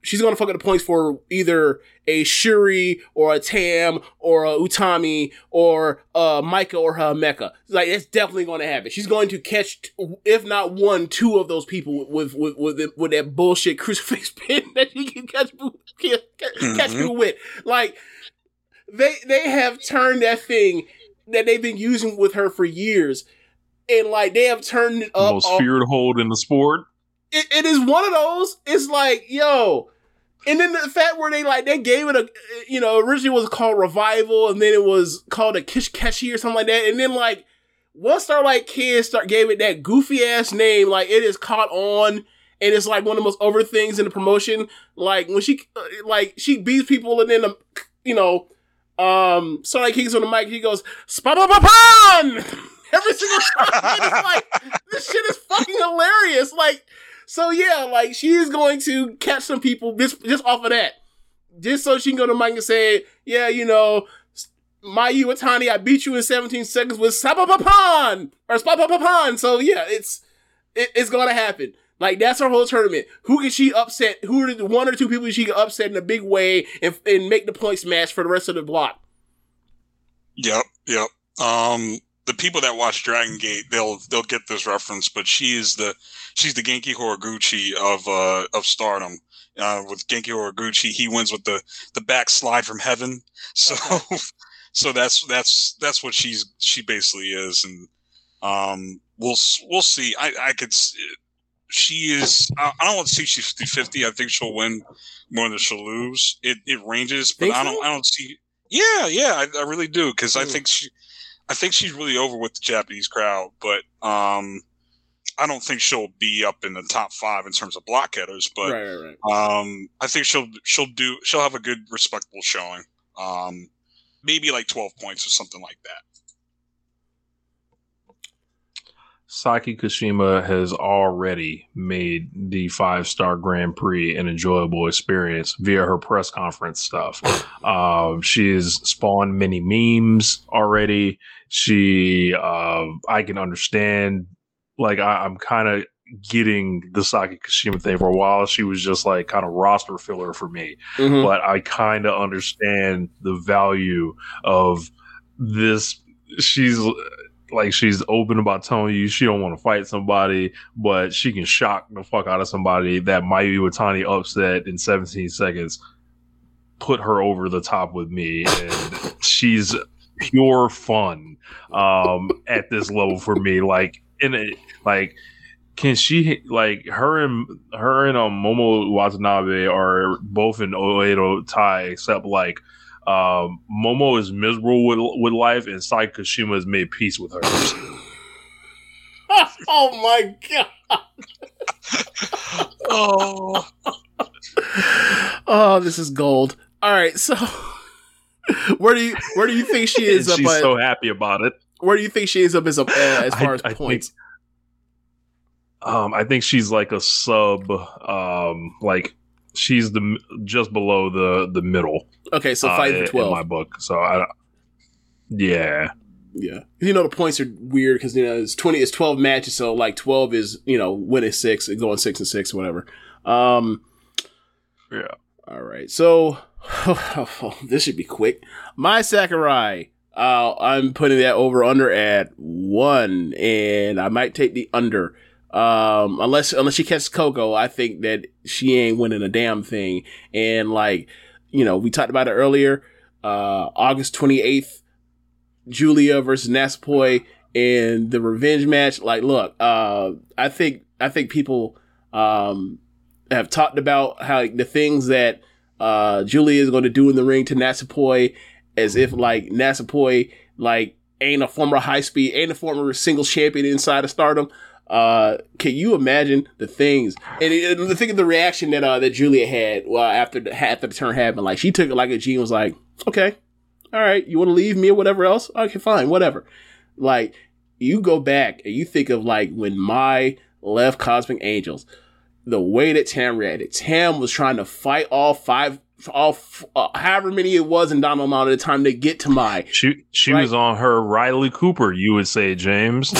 she's gonna fuck up the points for either a Shuri or a Tam or a Utami or uh Micah or her Mecca. Like it's definitely gonna happen. She's going to catch, t- if not one, two of those people with with with, with that bullshit crucifix pin that she can catch catch, catch mm-hmm. people with. Like they they have turned that thing that they've been using with her for years, and like they have turned it up. Most feared off- hold in the sport. It, it is one of those. It's like, yo, and then the fact where they like they gave it a, you know, originally it was called Revival, and then it was called a Kishkeshi or something like that, and then like once Starlight Kid start gave it that goofy ass name, like it is caught on, and it's like one of the most over things in the promotion. Like when she like she beats people, and then the, you know, um, Starlight Kid gets on the mic, he goes Spa-ba-ba-pan every single time. It's like this shit is fucking hilarious, like. So yeah, like she is going to catch some people just, just off of that, just so she can go to Mike and say, yeah, you know, Mayu Watani, I beat you in seventeen seconds with Sabapapan or Spapapapan. So yeah, it's it, it's gonna happen. Like that's her whole tournament. Who can she upset? Who are the one or two people she can upset in a big way and and make the points match for the rest of the block? Yep, yep. Um. The people that watch Dragon Gate, they'll they'll get this reference, but she is the she's the Genki Horiguchi of uh, of Stardom. Uh, with Genki Horiguchi, he wins with the, the backslide from heaven. So okay. so that's that's that's what she's she basically is, and um we'll we'll see. I I could she is I, I don't want to see she's fifty-fifty. I think she'll win more than she'll lose. It it ranges, but think I don't so? I don't see Yeah, yeah, I, I really do because mm. I think she, I think she's really over with the Japanese crowd, but um, I don't think she'll be up in the top five in terms of block headers. But right, right, right. Um, I think she'll she'll do she'll have a good respectable showing. Um, maybe like twelve points or something like that. Saki Kashima has already made the Five-Star Grand Prix an enjoyable experience via her press conference stuff. Uh, she has spawned many memes already. She, uh, I can understand, like, I, I'm kind of getting the Saki Kashima thing. For a while, she was just, like, kind of roster filler for me. Mm-hmm. But I kind of understand the value of this. She's... Like, she's open about telling you she don't want to fight somebody, but she can shock the fuck out of somebody. That Mayu Utami upset in seventeen seconds put her over the top with me, and she's pure fun um, at this level for me. Like, in it, like, can she like her and her and um, Momo Watanabe are both in Oedo Tai, except like. Um, Momo is miserable with with life, and Saya Kashima has made peace with her. Oh my god! Oh, oh, this is gold. All right, so where do you where do you think she is? She's up She's so at, happy about it. Where do you think she is up as a uh, as far I, as I points? Think, um, I think she's like a sub, um, like. She's the just below the, the middle. Okay, so five uh, to twelve in my book. So I, yeah, yeah. You know the points are weird because you know it's twenty, it's twelve matches. So like twelve is you know winning six, going six and six, whatever. Um, yeah. All right. So this should be quick. Mai Sakurai. Uh, I'm putting that over under at one, and I might take the under. Um, unless, unless she catches Coco, I think that she ain't winning a damn thing. And like, you know, we talked about it earlier, uh, August twenty-eighth, Julia versus Natsupoi and the revenge match. Like, look, uh, I think, I think people, um, have talked about how like, the things that, uh, Julia is going to do in the ring to Natsupoi as if like Natsupoi, like ain't a former high speed, ain't a former single champion inside of Stardom. Uh, can you imagine the things and, it, and the thing of the reaction that uh that Julia had well after the after the turn happened? Like she took it like a G and was like, okay, all right, you want to leave me or whatever else? Okay, fine, whatever. Like you go back and you think of like when Mai left Cosmic Angels, the way that Tam reacted. Tam was trying to fight all five, all uh, however many it was in Donald amount at the time to get to Mai. She she right? was on her Riley Cooper, you would say, James.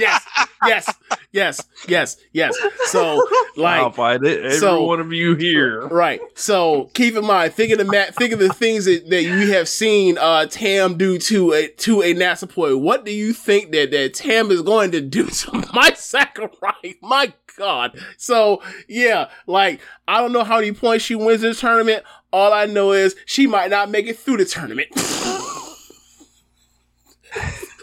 Yes, yes, yes, yes, yes. So, like, I'll find it. Every so, one of you here, right? So, keep in mind, think of the ma- think of the things that, that you have seen uh, Tam do to a to a Natsupoi. What do you think that, that Tam is going to do to Mai Sakurai? My God! So, yeah, like, I don't know how many points she wins this tournament. All I know is she might not make it through the tournament.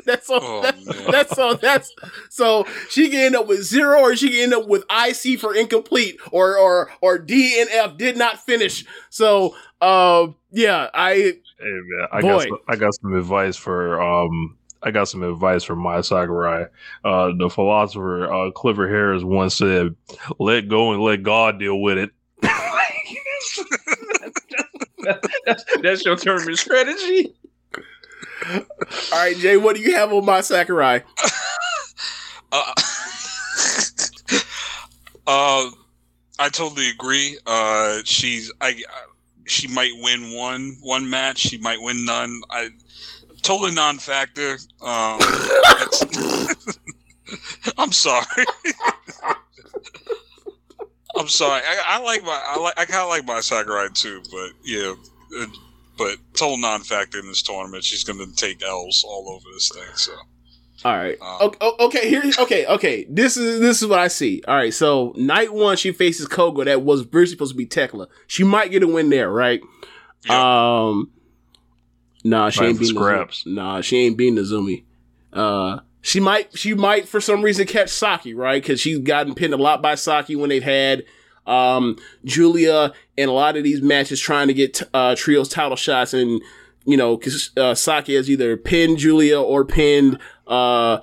That's all. Oh, that's, that's all. That's so she can end up with zero, or she can end up with I C for incomplete, or or or D and F did not finish. So, uh, yeah, I. Hey, man, I boy. got some, I got some advice for um I got some advice for Mai Sakurai. Uh, the philosopher uh, Clifford Harris once said, "Let go and let God deal with it." that's, that's, that's your term of strategy. All right, Jay, what do you have on Mai Sakurai? uh, uh, I totally agree. Uh, she's I, she might win one one match. She might win none. I totally non-factor. Um, I'm sorry. I'm sorry. I, I like my I like I kind of like Mai Sakurai too, but yeah. It, But total non-factor in this tournament, she's going to take L's all over this thing. So, all right, um, okay, okay, here, okay, okay. This is this is what I see. All right, so night one, she faces Kogo. That was originally supposed to be Tekla. She might get a win there, right? Yeah. Um, nah, she ain't beating Azumi. Nah, she ain't beating Azumi. Uh, she might, she might for some reason catch Saki, right? Because she's gotten pinned a lot by Saki when they've had um, Julia in a lot of these matches trying to get t- uh, trios title shots, and you know, uh, Saki has either pinned Julia or pinned uh,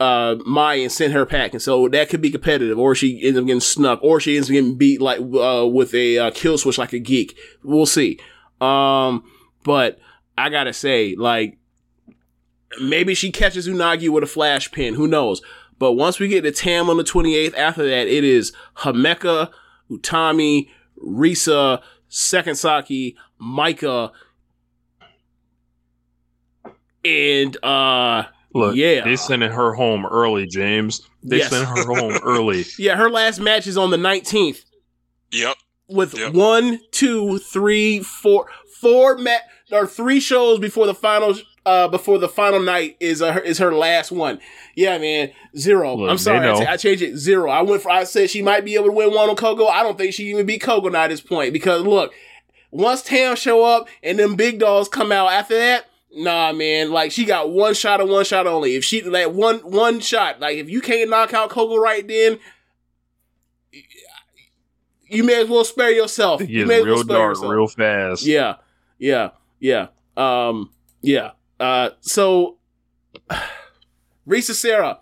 uh, Mai and sent her packing. So that could be competitive, or she ends up getting snuck, or she ends up getting beat like uh, with a uh, kill switch like a geek. We'll see. Um, but I gotta say, like, maybe she catches Unagi with a flash pin. Who knows? But once we get to Tam on the twenty-eighth, after that, it is Himeka, Utami, Risa, Second Saki, Micah, and, uh, Look, yeah. They sending her home early, James. They yes. sent her home early. Yeah, her last match is on the nineteenth. Yep. With yep. one, two, three, four, four ma- or three shows before the final Uh, before the final night is uh, her, is her last one. Yeah, man, zero. Look, I'm sorry, I, t- I changed it zero. I went for. I said she might be able to win one on Kogo. I don't think she even beat Kogo now at this point, because look, once Tam show up and them big dolls come out after that, nah, man, like she got one shot and one shot only. If she that like, one one shot, like if you can't knock out Kogo right then, you may as well spare yourself. It gets you may as well real spare dark, yourself. Real fast. Yeah, yeah, yeah, um, yeah. Uh, so, Risa Sarah.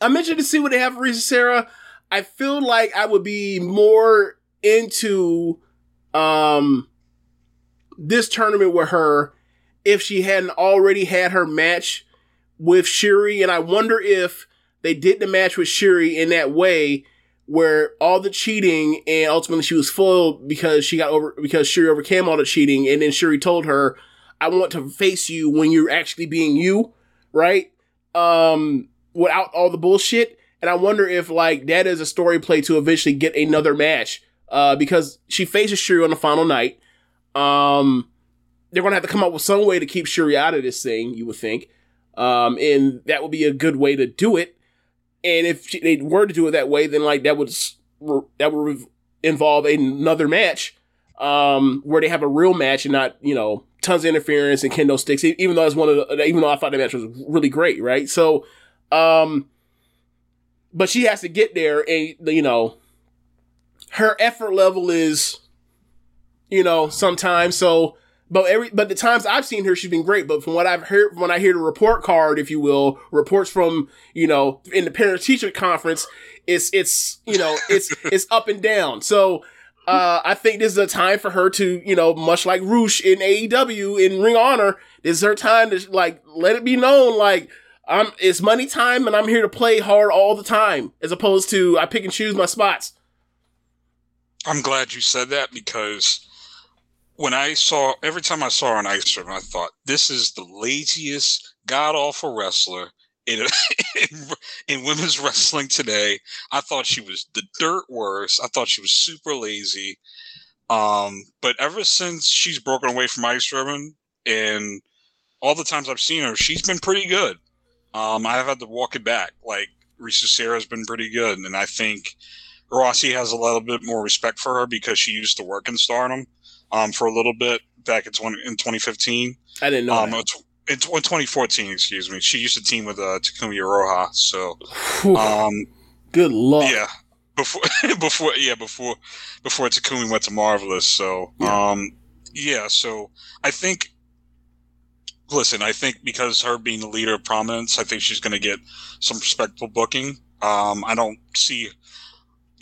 I'm interested to see what they have for Risa Sarah. I feel like I would be more into um, this tournament with her if she hadn't already had her match with Shuri. And I wonder if they did the match with Shuri in that way where all the cheating and ultimately she was foiled because she got over because Shuri overcame all the cheating, and then Shuri told her, I want to face you when you're actually being you, right? Um, without all the bullshit. And I wonder if, like, that is a story play to eventually get another match. Uh, because she faces Shuri on the final night. Um, they're going to have to come up with some way to keep Shuri out of this thing, you would think. Um, and that would be a good way to do it. And if she, they were to do it that way, then, like, that would, that would involve another match. Um, where they have a real match and not, you know, tons of interference and kendo sticks, even though it's one of the, even though I thought the match was really great, right? So, um, but she has to get there, and you know, her effort level is, you know, sometimes. So, but every but the times I've seen her, she's been great. But from what I've heard, when I hear the report card, if you will, reports from you know in the parent teacher conference, it's it's you know it's it's up and down. So. Uh, I think this is a time for her to, you know, much like Roosh in A E W in Ring of Honor, this is her time to like let it be known, like I'm it's money time and I'm here to play hard all the time, as opposed to I pick and choose my spots. I'm glad you said that, because when I saw every time I saw an Ice Ribbon, I thought this is the laziest, god awful wrestler in, in in women's wrestling today. I thought she was the dirt worst. I thought she was super lazy. Um, but ever since she's broken away from Ice Ribbon and all the times I've seen her, she's been pretty good. Um, I've had to walk it back. Like, Risa Sarah's been pretty good. And I think Rossi has a little bit more respect for her because she used to work in Stardom um, for a little bit back in, twenty, in twenty fifteen. I didn't know um, that. In twenty fourteen, excuse me, she used to team with uh, Takumi Aroha. So, um, good luck. Yeah, before, before, yeah, before, before Takumi went to Marvelous. So, yeah. um, yeah. So, I think, listen, I think because her being the leader of Prominence, I think she's going to get some respectful booking. Um, I don't see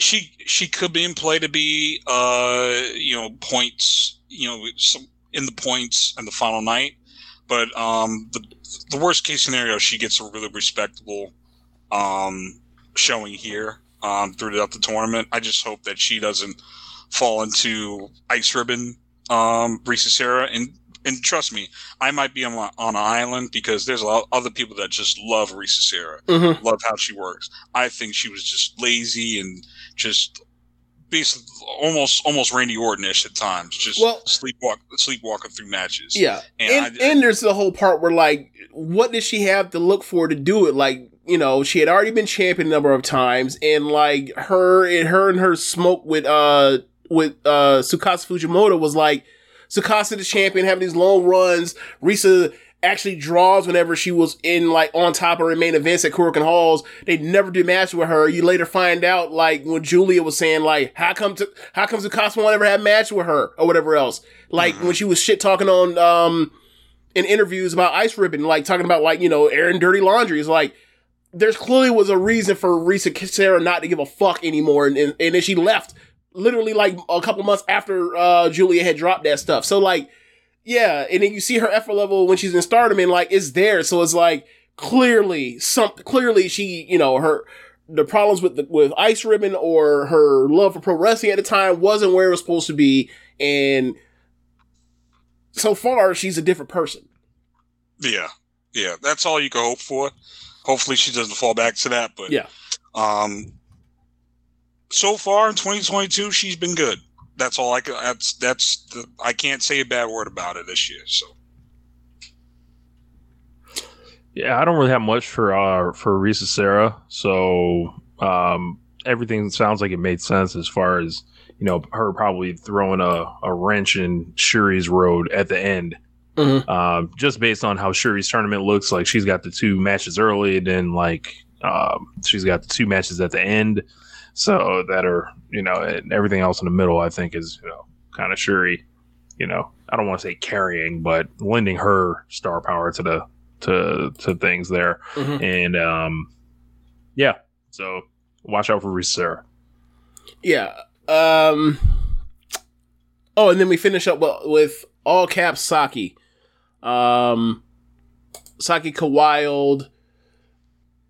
she she could be in play to be, uh, you know, points, you know, some in the points and the final night. But um, the the worst case scenario, she gets a really respectable um, showing here um, throughout the tournament. I just hope that she doesn't fall into Ice Ribbon, um, Risa Sarah. And and trust me, I might be on on an island because there's a lot of other people that just love Risa Sarah, mm-hmm. love how she works. I think she was just lazy and just basically almost almost Randy Orton-ish at times, just well, sleepwalk, sleepwalking through matches. Yeah, and, and, I, and there's the whole part where, like, what did she have to look for to do it? Like, you know, she had already been champion a number of times, and, like, her and her, and her smoke with uh with uh Tsukasa Fujimoto was like, Tsukasa the champion having these long runs, Risa actually draws whenever she was in, like, on top of her main events at Kurokan Halls. They never do matches with her. You later find out, like, when Julia was saying, like, how come to, how comes Cosmo never had match with her or whatever else? Like, when she was shit talking on, um, in interviews about Ice Ribbon, like, talking about, like, you know, airing dirty laundry. It's like, there's clearly was a reason for Risa Sarah not to give a fuck anymore. And, and, and then she left literally, like, a couple months after, uh, Julia had dropped that stuff. So, like, yeah, and then you see her effort level when she's in Stardom, and, like, it's there. So it's like, clearly, some, clearly she, you know, her, the problems with the, with Ice Ribbon or her love for pro wrestling at the time wasn't where it was supposed to be. And so far, she's a different person. Yeah. Yeah. That's all you can hope for. Hopefully she doesn't fall back to that, but yeah. Um, so far in twenty twenty-two, she's been good. That's all I can, that's, that's the, I can't say a bad word about it this year. So, yeah, I don't really have much for, uh, for Risa Sarah. So, um, everything sounds like it made sense as far as, you know, her probably throwing a, a wrench in Shuri's road at the end. Mm-hmm. Uh, just based on how Shuri's tournament looks like, she's got the two matches early, and then, like, um, she's got the two matches at the end. So that are, you know, and everything else in the middle, I think, is, you know, kind of Shuri, you know, I don't want to say carrying, but lending her star power to the, to, to things there. Mm-hmm. And, um, yeah. So watch out for Risa Sarah. Yeah. Um, oh, and then we finish up with, with all caps Saki. Um, Saki Kawild.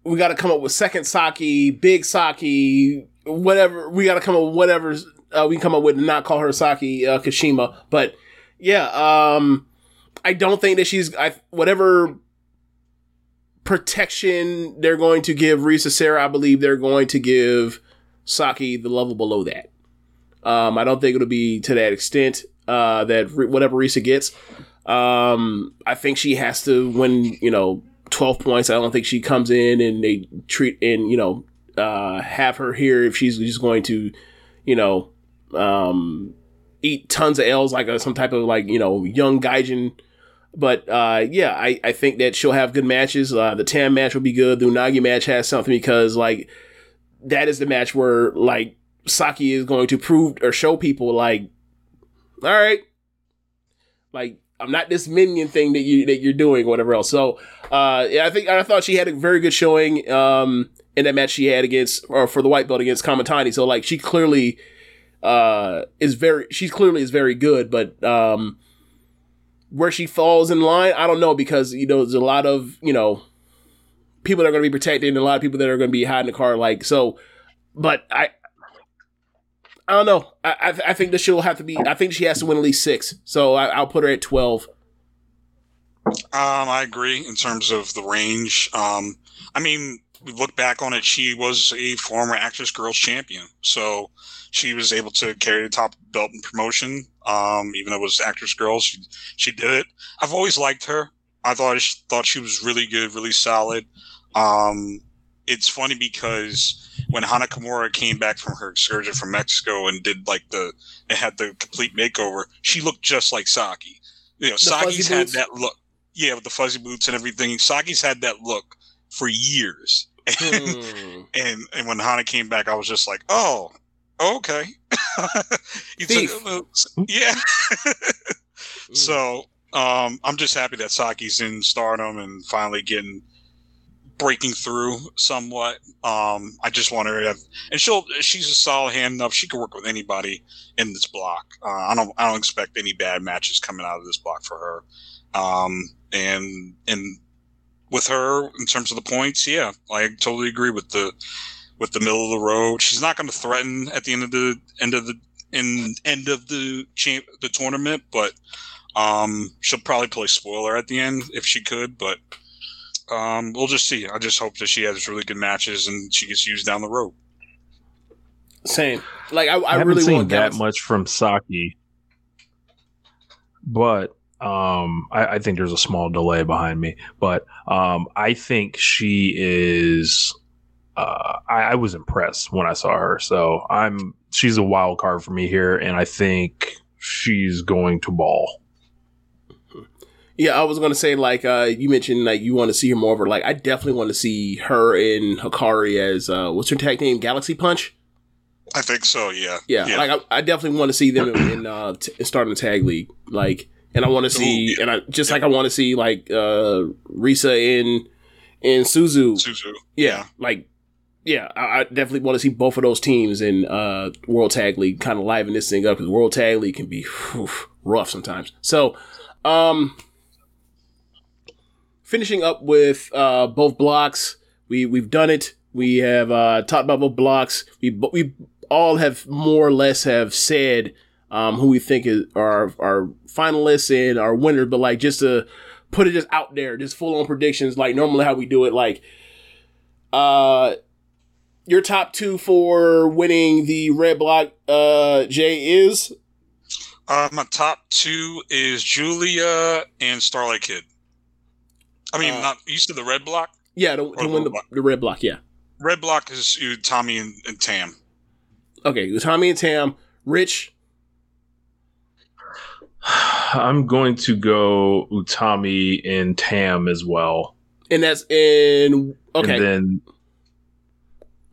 We got to come up with second Saki, big Saki, whatever. We got to come up with whatever uh, we can come up with and not call her Saki uh, Kashima. But, yeah, um, I don't think that she's... I, whatever protection they're going to give Risa Sarah, I believe they're going to give Saki the level below that. Um, I don't think it'll be to that extent uh, that re- whatever Risa gets. Um, I think she has to win, you know... twelve points. I don't think she comes in and they treat and, you know, uh, have her here if she's just going to, you know, um, eat tons of L's like a, some type of, like, you know, young gaijin. But, uh, yeah, I, I think that she'll have good matches. Uh, the Tam match will be good. The Unagi match has something because, like, that is the match where, like, Saki is going to prove or show people, like, all right, like, I'm not this minion thing that you that you're doing, or whatever else. So, uh, yeah, I think I thought she had a very good showing um, in that match she had against, or for the white belt against Kamatani. So, like, she clearly uh, is very, she clearly is very good. But um, where she falls in line, I don't know, because, you know, there's a lot of, you know, people that are going to be protected and a lot of people that are going to be hiding the car. Like, so, but I, I don't know. I I, th- I think that she'll have to be. I think she has to win at least six. So I, I'll put her at twelve. Um, I agree in terms of the range. Um, I mean, we look back on it. She was a former Actress Girls Champion, so she was able to carry the top belt in promotion. Um, even though it was Actress Girls, she she did it. I've always liked her. I thought she, thought she was really good, really solid. Um, it's funny because when Hana Kimura came back from her excursion from Mexico and did, like, the, and had the complete makeover, she looked just like Saki. You know, the Saki's had boots. That look. Yeah, with the fuzzy boots and everything. Saki's had that look for years. And, hmm. and, and when Hana came back, I was just like, oh, okay. you took, uh, yeah. So um, I'm just happy that Saki's in Stardom and finally getting breaking through somewhat. Um, I just want her to have, and she'll, she's a solid hand enough. She can work with anybody in this block. Uh, I don't, I don't expect any bad matches coming out of this block for her. Um, and, and with her in terms of the points, yeah, I totally agree with the, with the middle of the road. She's not going to threaten at the end of the end of the, in end of the champ, the tournament, but, um, she'll probably play spoiler at the end if she could, but, Um, we'll just see. I just hope that she has really good matches and she gets used down the road. Same. Like I, I, I haven't really seen want that much from Saki, but um, I, I think there's a small delay behind me. But um, I think she is. Uh, I, I was impressed when I saw her, so I'm. She's a wild card for me here, and I think she's going to ball. Yeah, I was going to say, like, uh, you mentioned, like, you want to see her more of her. Like, I definitely want to see her in Hikari as, uh, what's her tag name? Galaxy Punch? I think so, yeah. Yeah, yeah. Like, I, I definitely want to see them in, in uh, t- starting the tag league. Like, and I want to see, and I just yeah. like I want to see, like, uh, Risa in, in Suzu. Suzu. Yeah, yeah. Like, yeah, I, I definitely want to see both of those teams in uh, World Tag League kind of liven this thing up, because World Tag League can be whew, rough sometimes. So, um... finishing up with uh, both blocks, we we've done it. We have uh, talked about both blocks. We we all have more or less have said um, who we think is our our finalists and our winners. But like just to put it just out there, just full on predictions. Like normally how we do it. Like uh, your top two for winning the red block, uh, Jay is. Uh, my top two is Julia and Starlight Kid. I mean, uh, not you said the red block? Yeah, to, to win the, the red block, yeah. Red block is Utami and, and Tam. Okay, Utami and Tam. Rich? I'm going to go Utami and Tam as well. And that's in... Okay. And then...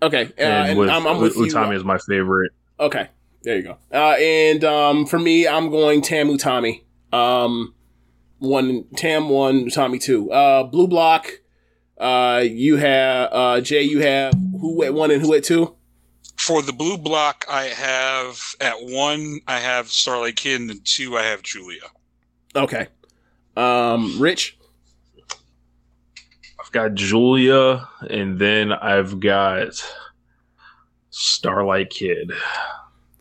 Okay. Uh, and with, I'm, I'm with Utami you. Is my favorite. Okay, there you go. Uh, and um, for me, I'm going Tam Utami. Um... One Tam one Utami two. Uh, blue block. Uh, you have uh Jay. You have who at one and who at two. For the blue block, I have at one. I have Starlight Kid, and at two, I have Julia. Okay. Um, Rich. I've got Julia, and then I've got Starlight Kid.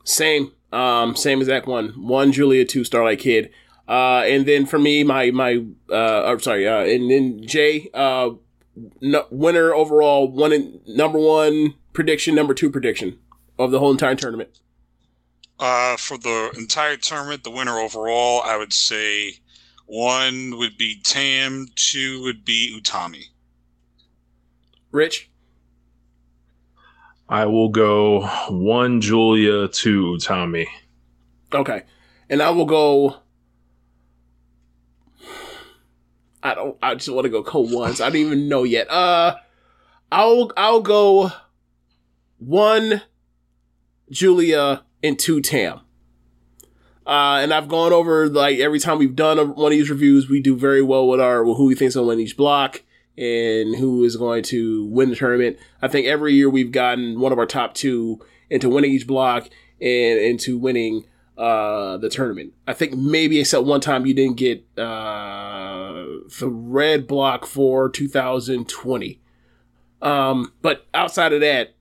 Same. Um, same exact one. One Julia, two Starlight Kid. Uh, and then for me, my, my, uh, I'm sorry, uh, and then Jay, uh, no, winner overall, one in, number one prediction, number two prediction of the whole entire tournament. Uh, for the entire tournament, the winner overall, I would say one would be Tam, two would be Utami. Rich? I will go one Julia, two Utami. Okay. And I will go... I don't. I just want to go cold ones. I don't even know yet. Uh, I'll I'll go one Julia and two Tam. Uh, and I've gone over like every time we've done a, one of these reviews, we do very well with our who we think's gonna win each block and who is going to win the tournament. I think every year we've gotten one of our top two into winning each block and into winning uh the tournament. I think maybe except one time you didn't get uh the red block for two thousand twenty. Um but outside of that,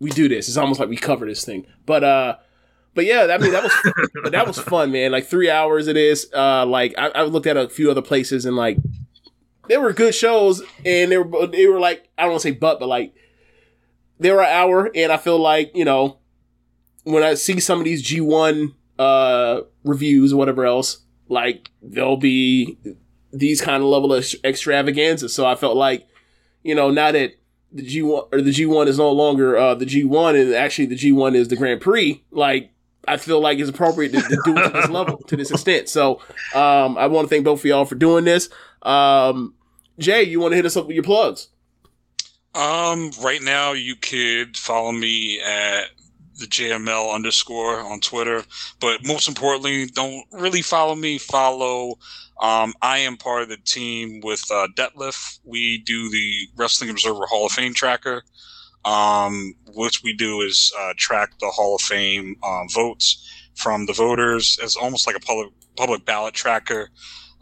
we do this. It's almost like we cover this thing. But uh but yeah, I mean that was that was fun, man. Like three hours it is. Uh like I, I looked at a few other places and like they were good shows and they were they were like I don't want to say but but like they were an hour and I feel like, you know, when I see some of these G one Uh, reviews, whatever else, like there'll be these kind of level of extravaganzas. So I felt like, you know, now that the G one or the G one is no longer uh, the G one, and actually the G one is the Grand Prix. Like I feel like it's appropriate to, to do it to this level, to this extent. So um, I want to thank both of y'all for doing this. Um, Jay, you want to hit us up with your plugs? Um, right now, you could follow me at the J M L underscore on Twitter, but most importantly, don't really follow me. Follow, um, I am part of the team with uh, Detlef. We do the Wrestling Observer Hall of Fame tracker. Um, what we do is uh, track the Hall of Fame um, votes from the voters as almost like a public public ballot tracker,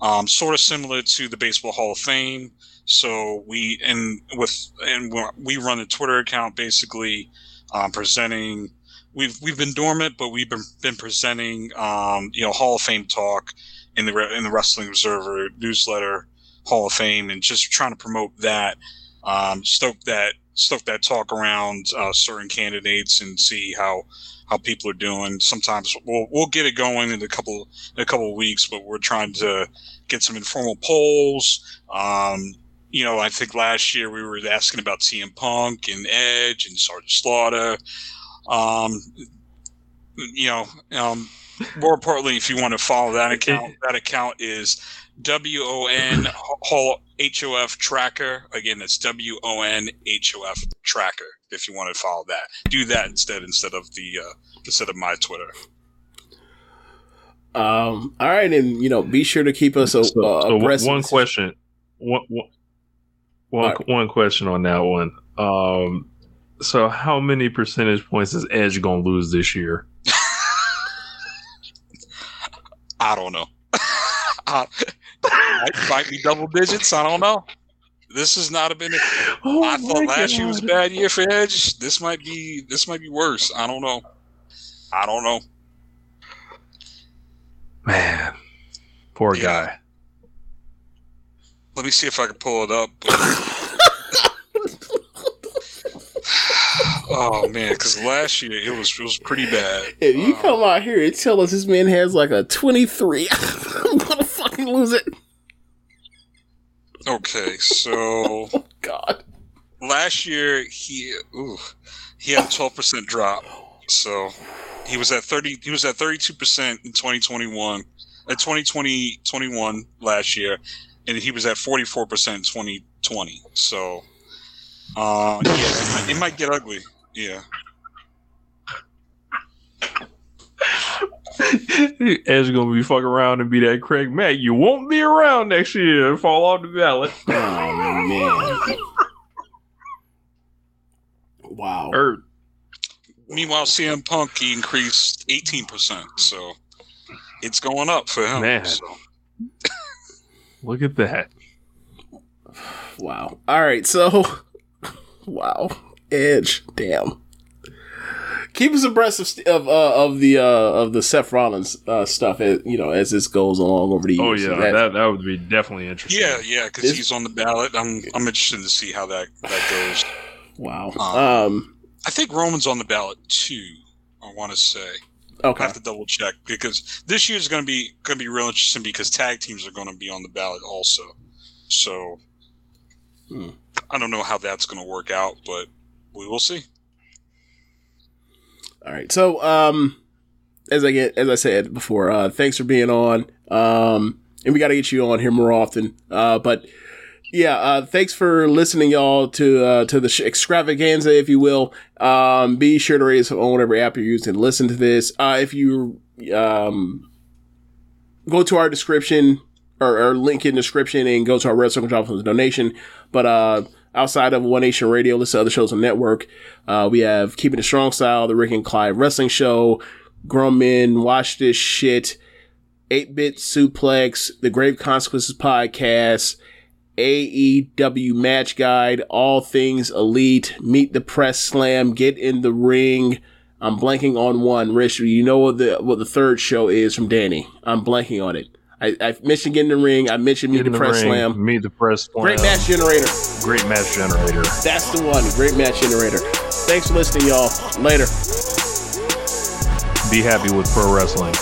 um, sort of similar to the Baseball Hall of Fame. So we and with and we run a Twitter account basically um, presenting. We've we've been dormant, but we've been been presenting, um, you know, Hall of Fame talk in the in the Wrestling Observer newsletter, Hall of Fame, and just trying to promote that, um, stoke that stoke that talk around uh, certain candidates and see how how people are doing. Sometimes we'll we'll get it going in a couple in a couple of weeks, but we're trying to get some informal polls. Um, You know, I think last year we were asking about C M Punk and Edge and Sergeant Slaughter. Um, you know, um, more importantly, if you want to follow that account, that account is W O N Hall H O F Tracker. Again, it's W O N H O F Tracker if you want to follow that. Do that instead instead of the uh, instead of my Twitter. Um, all right, and you know, be sure to keep us a, so, uh, so abreast. One question, one, one, one, right. one question on that one. Um, so how many percentage points is Edge gonna lose this year? I don't know. I, it might be double digits. I don't know. This has not been. A, oh I thought last God. year was a bad year for Edge. This might be. This might be worse. I don't know. I don't know. Man, poor yeah. guy. Let me see if I can pull it up. Oh man, because last year it was it was pretty bad. If you um, come out here and tell us this man has like a twenty-three, I'm gonna fucking lose it. Okay, so oh, God, last year he ooh, he had a twelve percent drop, so. He was at thirty. He was at thirty-two percent in twenty twenty-one, at twenty twenty twenty-one last year, and he was at forty-four percent in twenty twenty. So, uh, yeah, it might, it might get ugly. Yeah. Edge gonna be fucking around and be that Craig Mack. You won't be around next year and fall off the ballot. Oh man! Wow. Earth. Meanwhile, C M Punk, he increased eighteen percent, so it's going up for him. Man. So. Look at that. Wow. All right, so, wow. Edge, damn. Keep us abreast of of uh, of the uh, of the Seth Rollins uh, stuff, as, you know, as this goes along over the years. Oh yeah, so that, that that would be definitely interesting. Yeah, yeah, because he's on the ballot. I'm I'm interested to see how that, that goes. Wow. Um. um I think Roman's on the ballot too. I want to say. Okay. I have to double check because this year's going to be going to be real interesting because tag teams are going to be on the ballot also. So hmm. I don't know how that's going to work out, but we will see. All right. So um, as I get as I said before, uh, thanks for being on, um, and we got to get you on here more often. Uh, but. Yeah, uh, thanks for listening, y'all, to uh, to the sh- extravaganza, if you will. Um, be sure to rate us on whatever app you're using to listen to this. Uh, if you um, go to our description, or, or link in description, and go to our Red Circle Drop for the donation. But uh, outside of One Nation Radio, listen to other shows on the network. Uh, we have Keeping It Strong Style, The Rick and Clyde Wrestling Show, Grown Men, Watch This Shit, eight-Bit Suplex, The Grave Consequences Podcast, A E W Match Guide, All Things Elite, Meet the Press Slam, Get in the Ring. I'm blanking on one. Rich, you know what the what the third show is from Danny. I'm blanking on it. I, I mentioned Get in the Ring. I mentioned Meet the, the Press ring, Slam. Meet the Press Slam. Great Match Generator. Great Match Generator. That's the one. Great Match Generator. Thanks for listening, y'all. Later. Be happy with pro wrestling.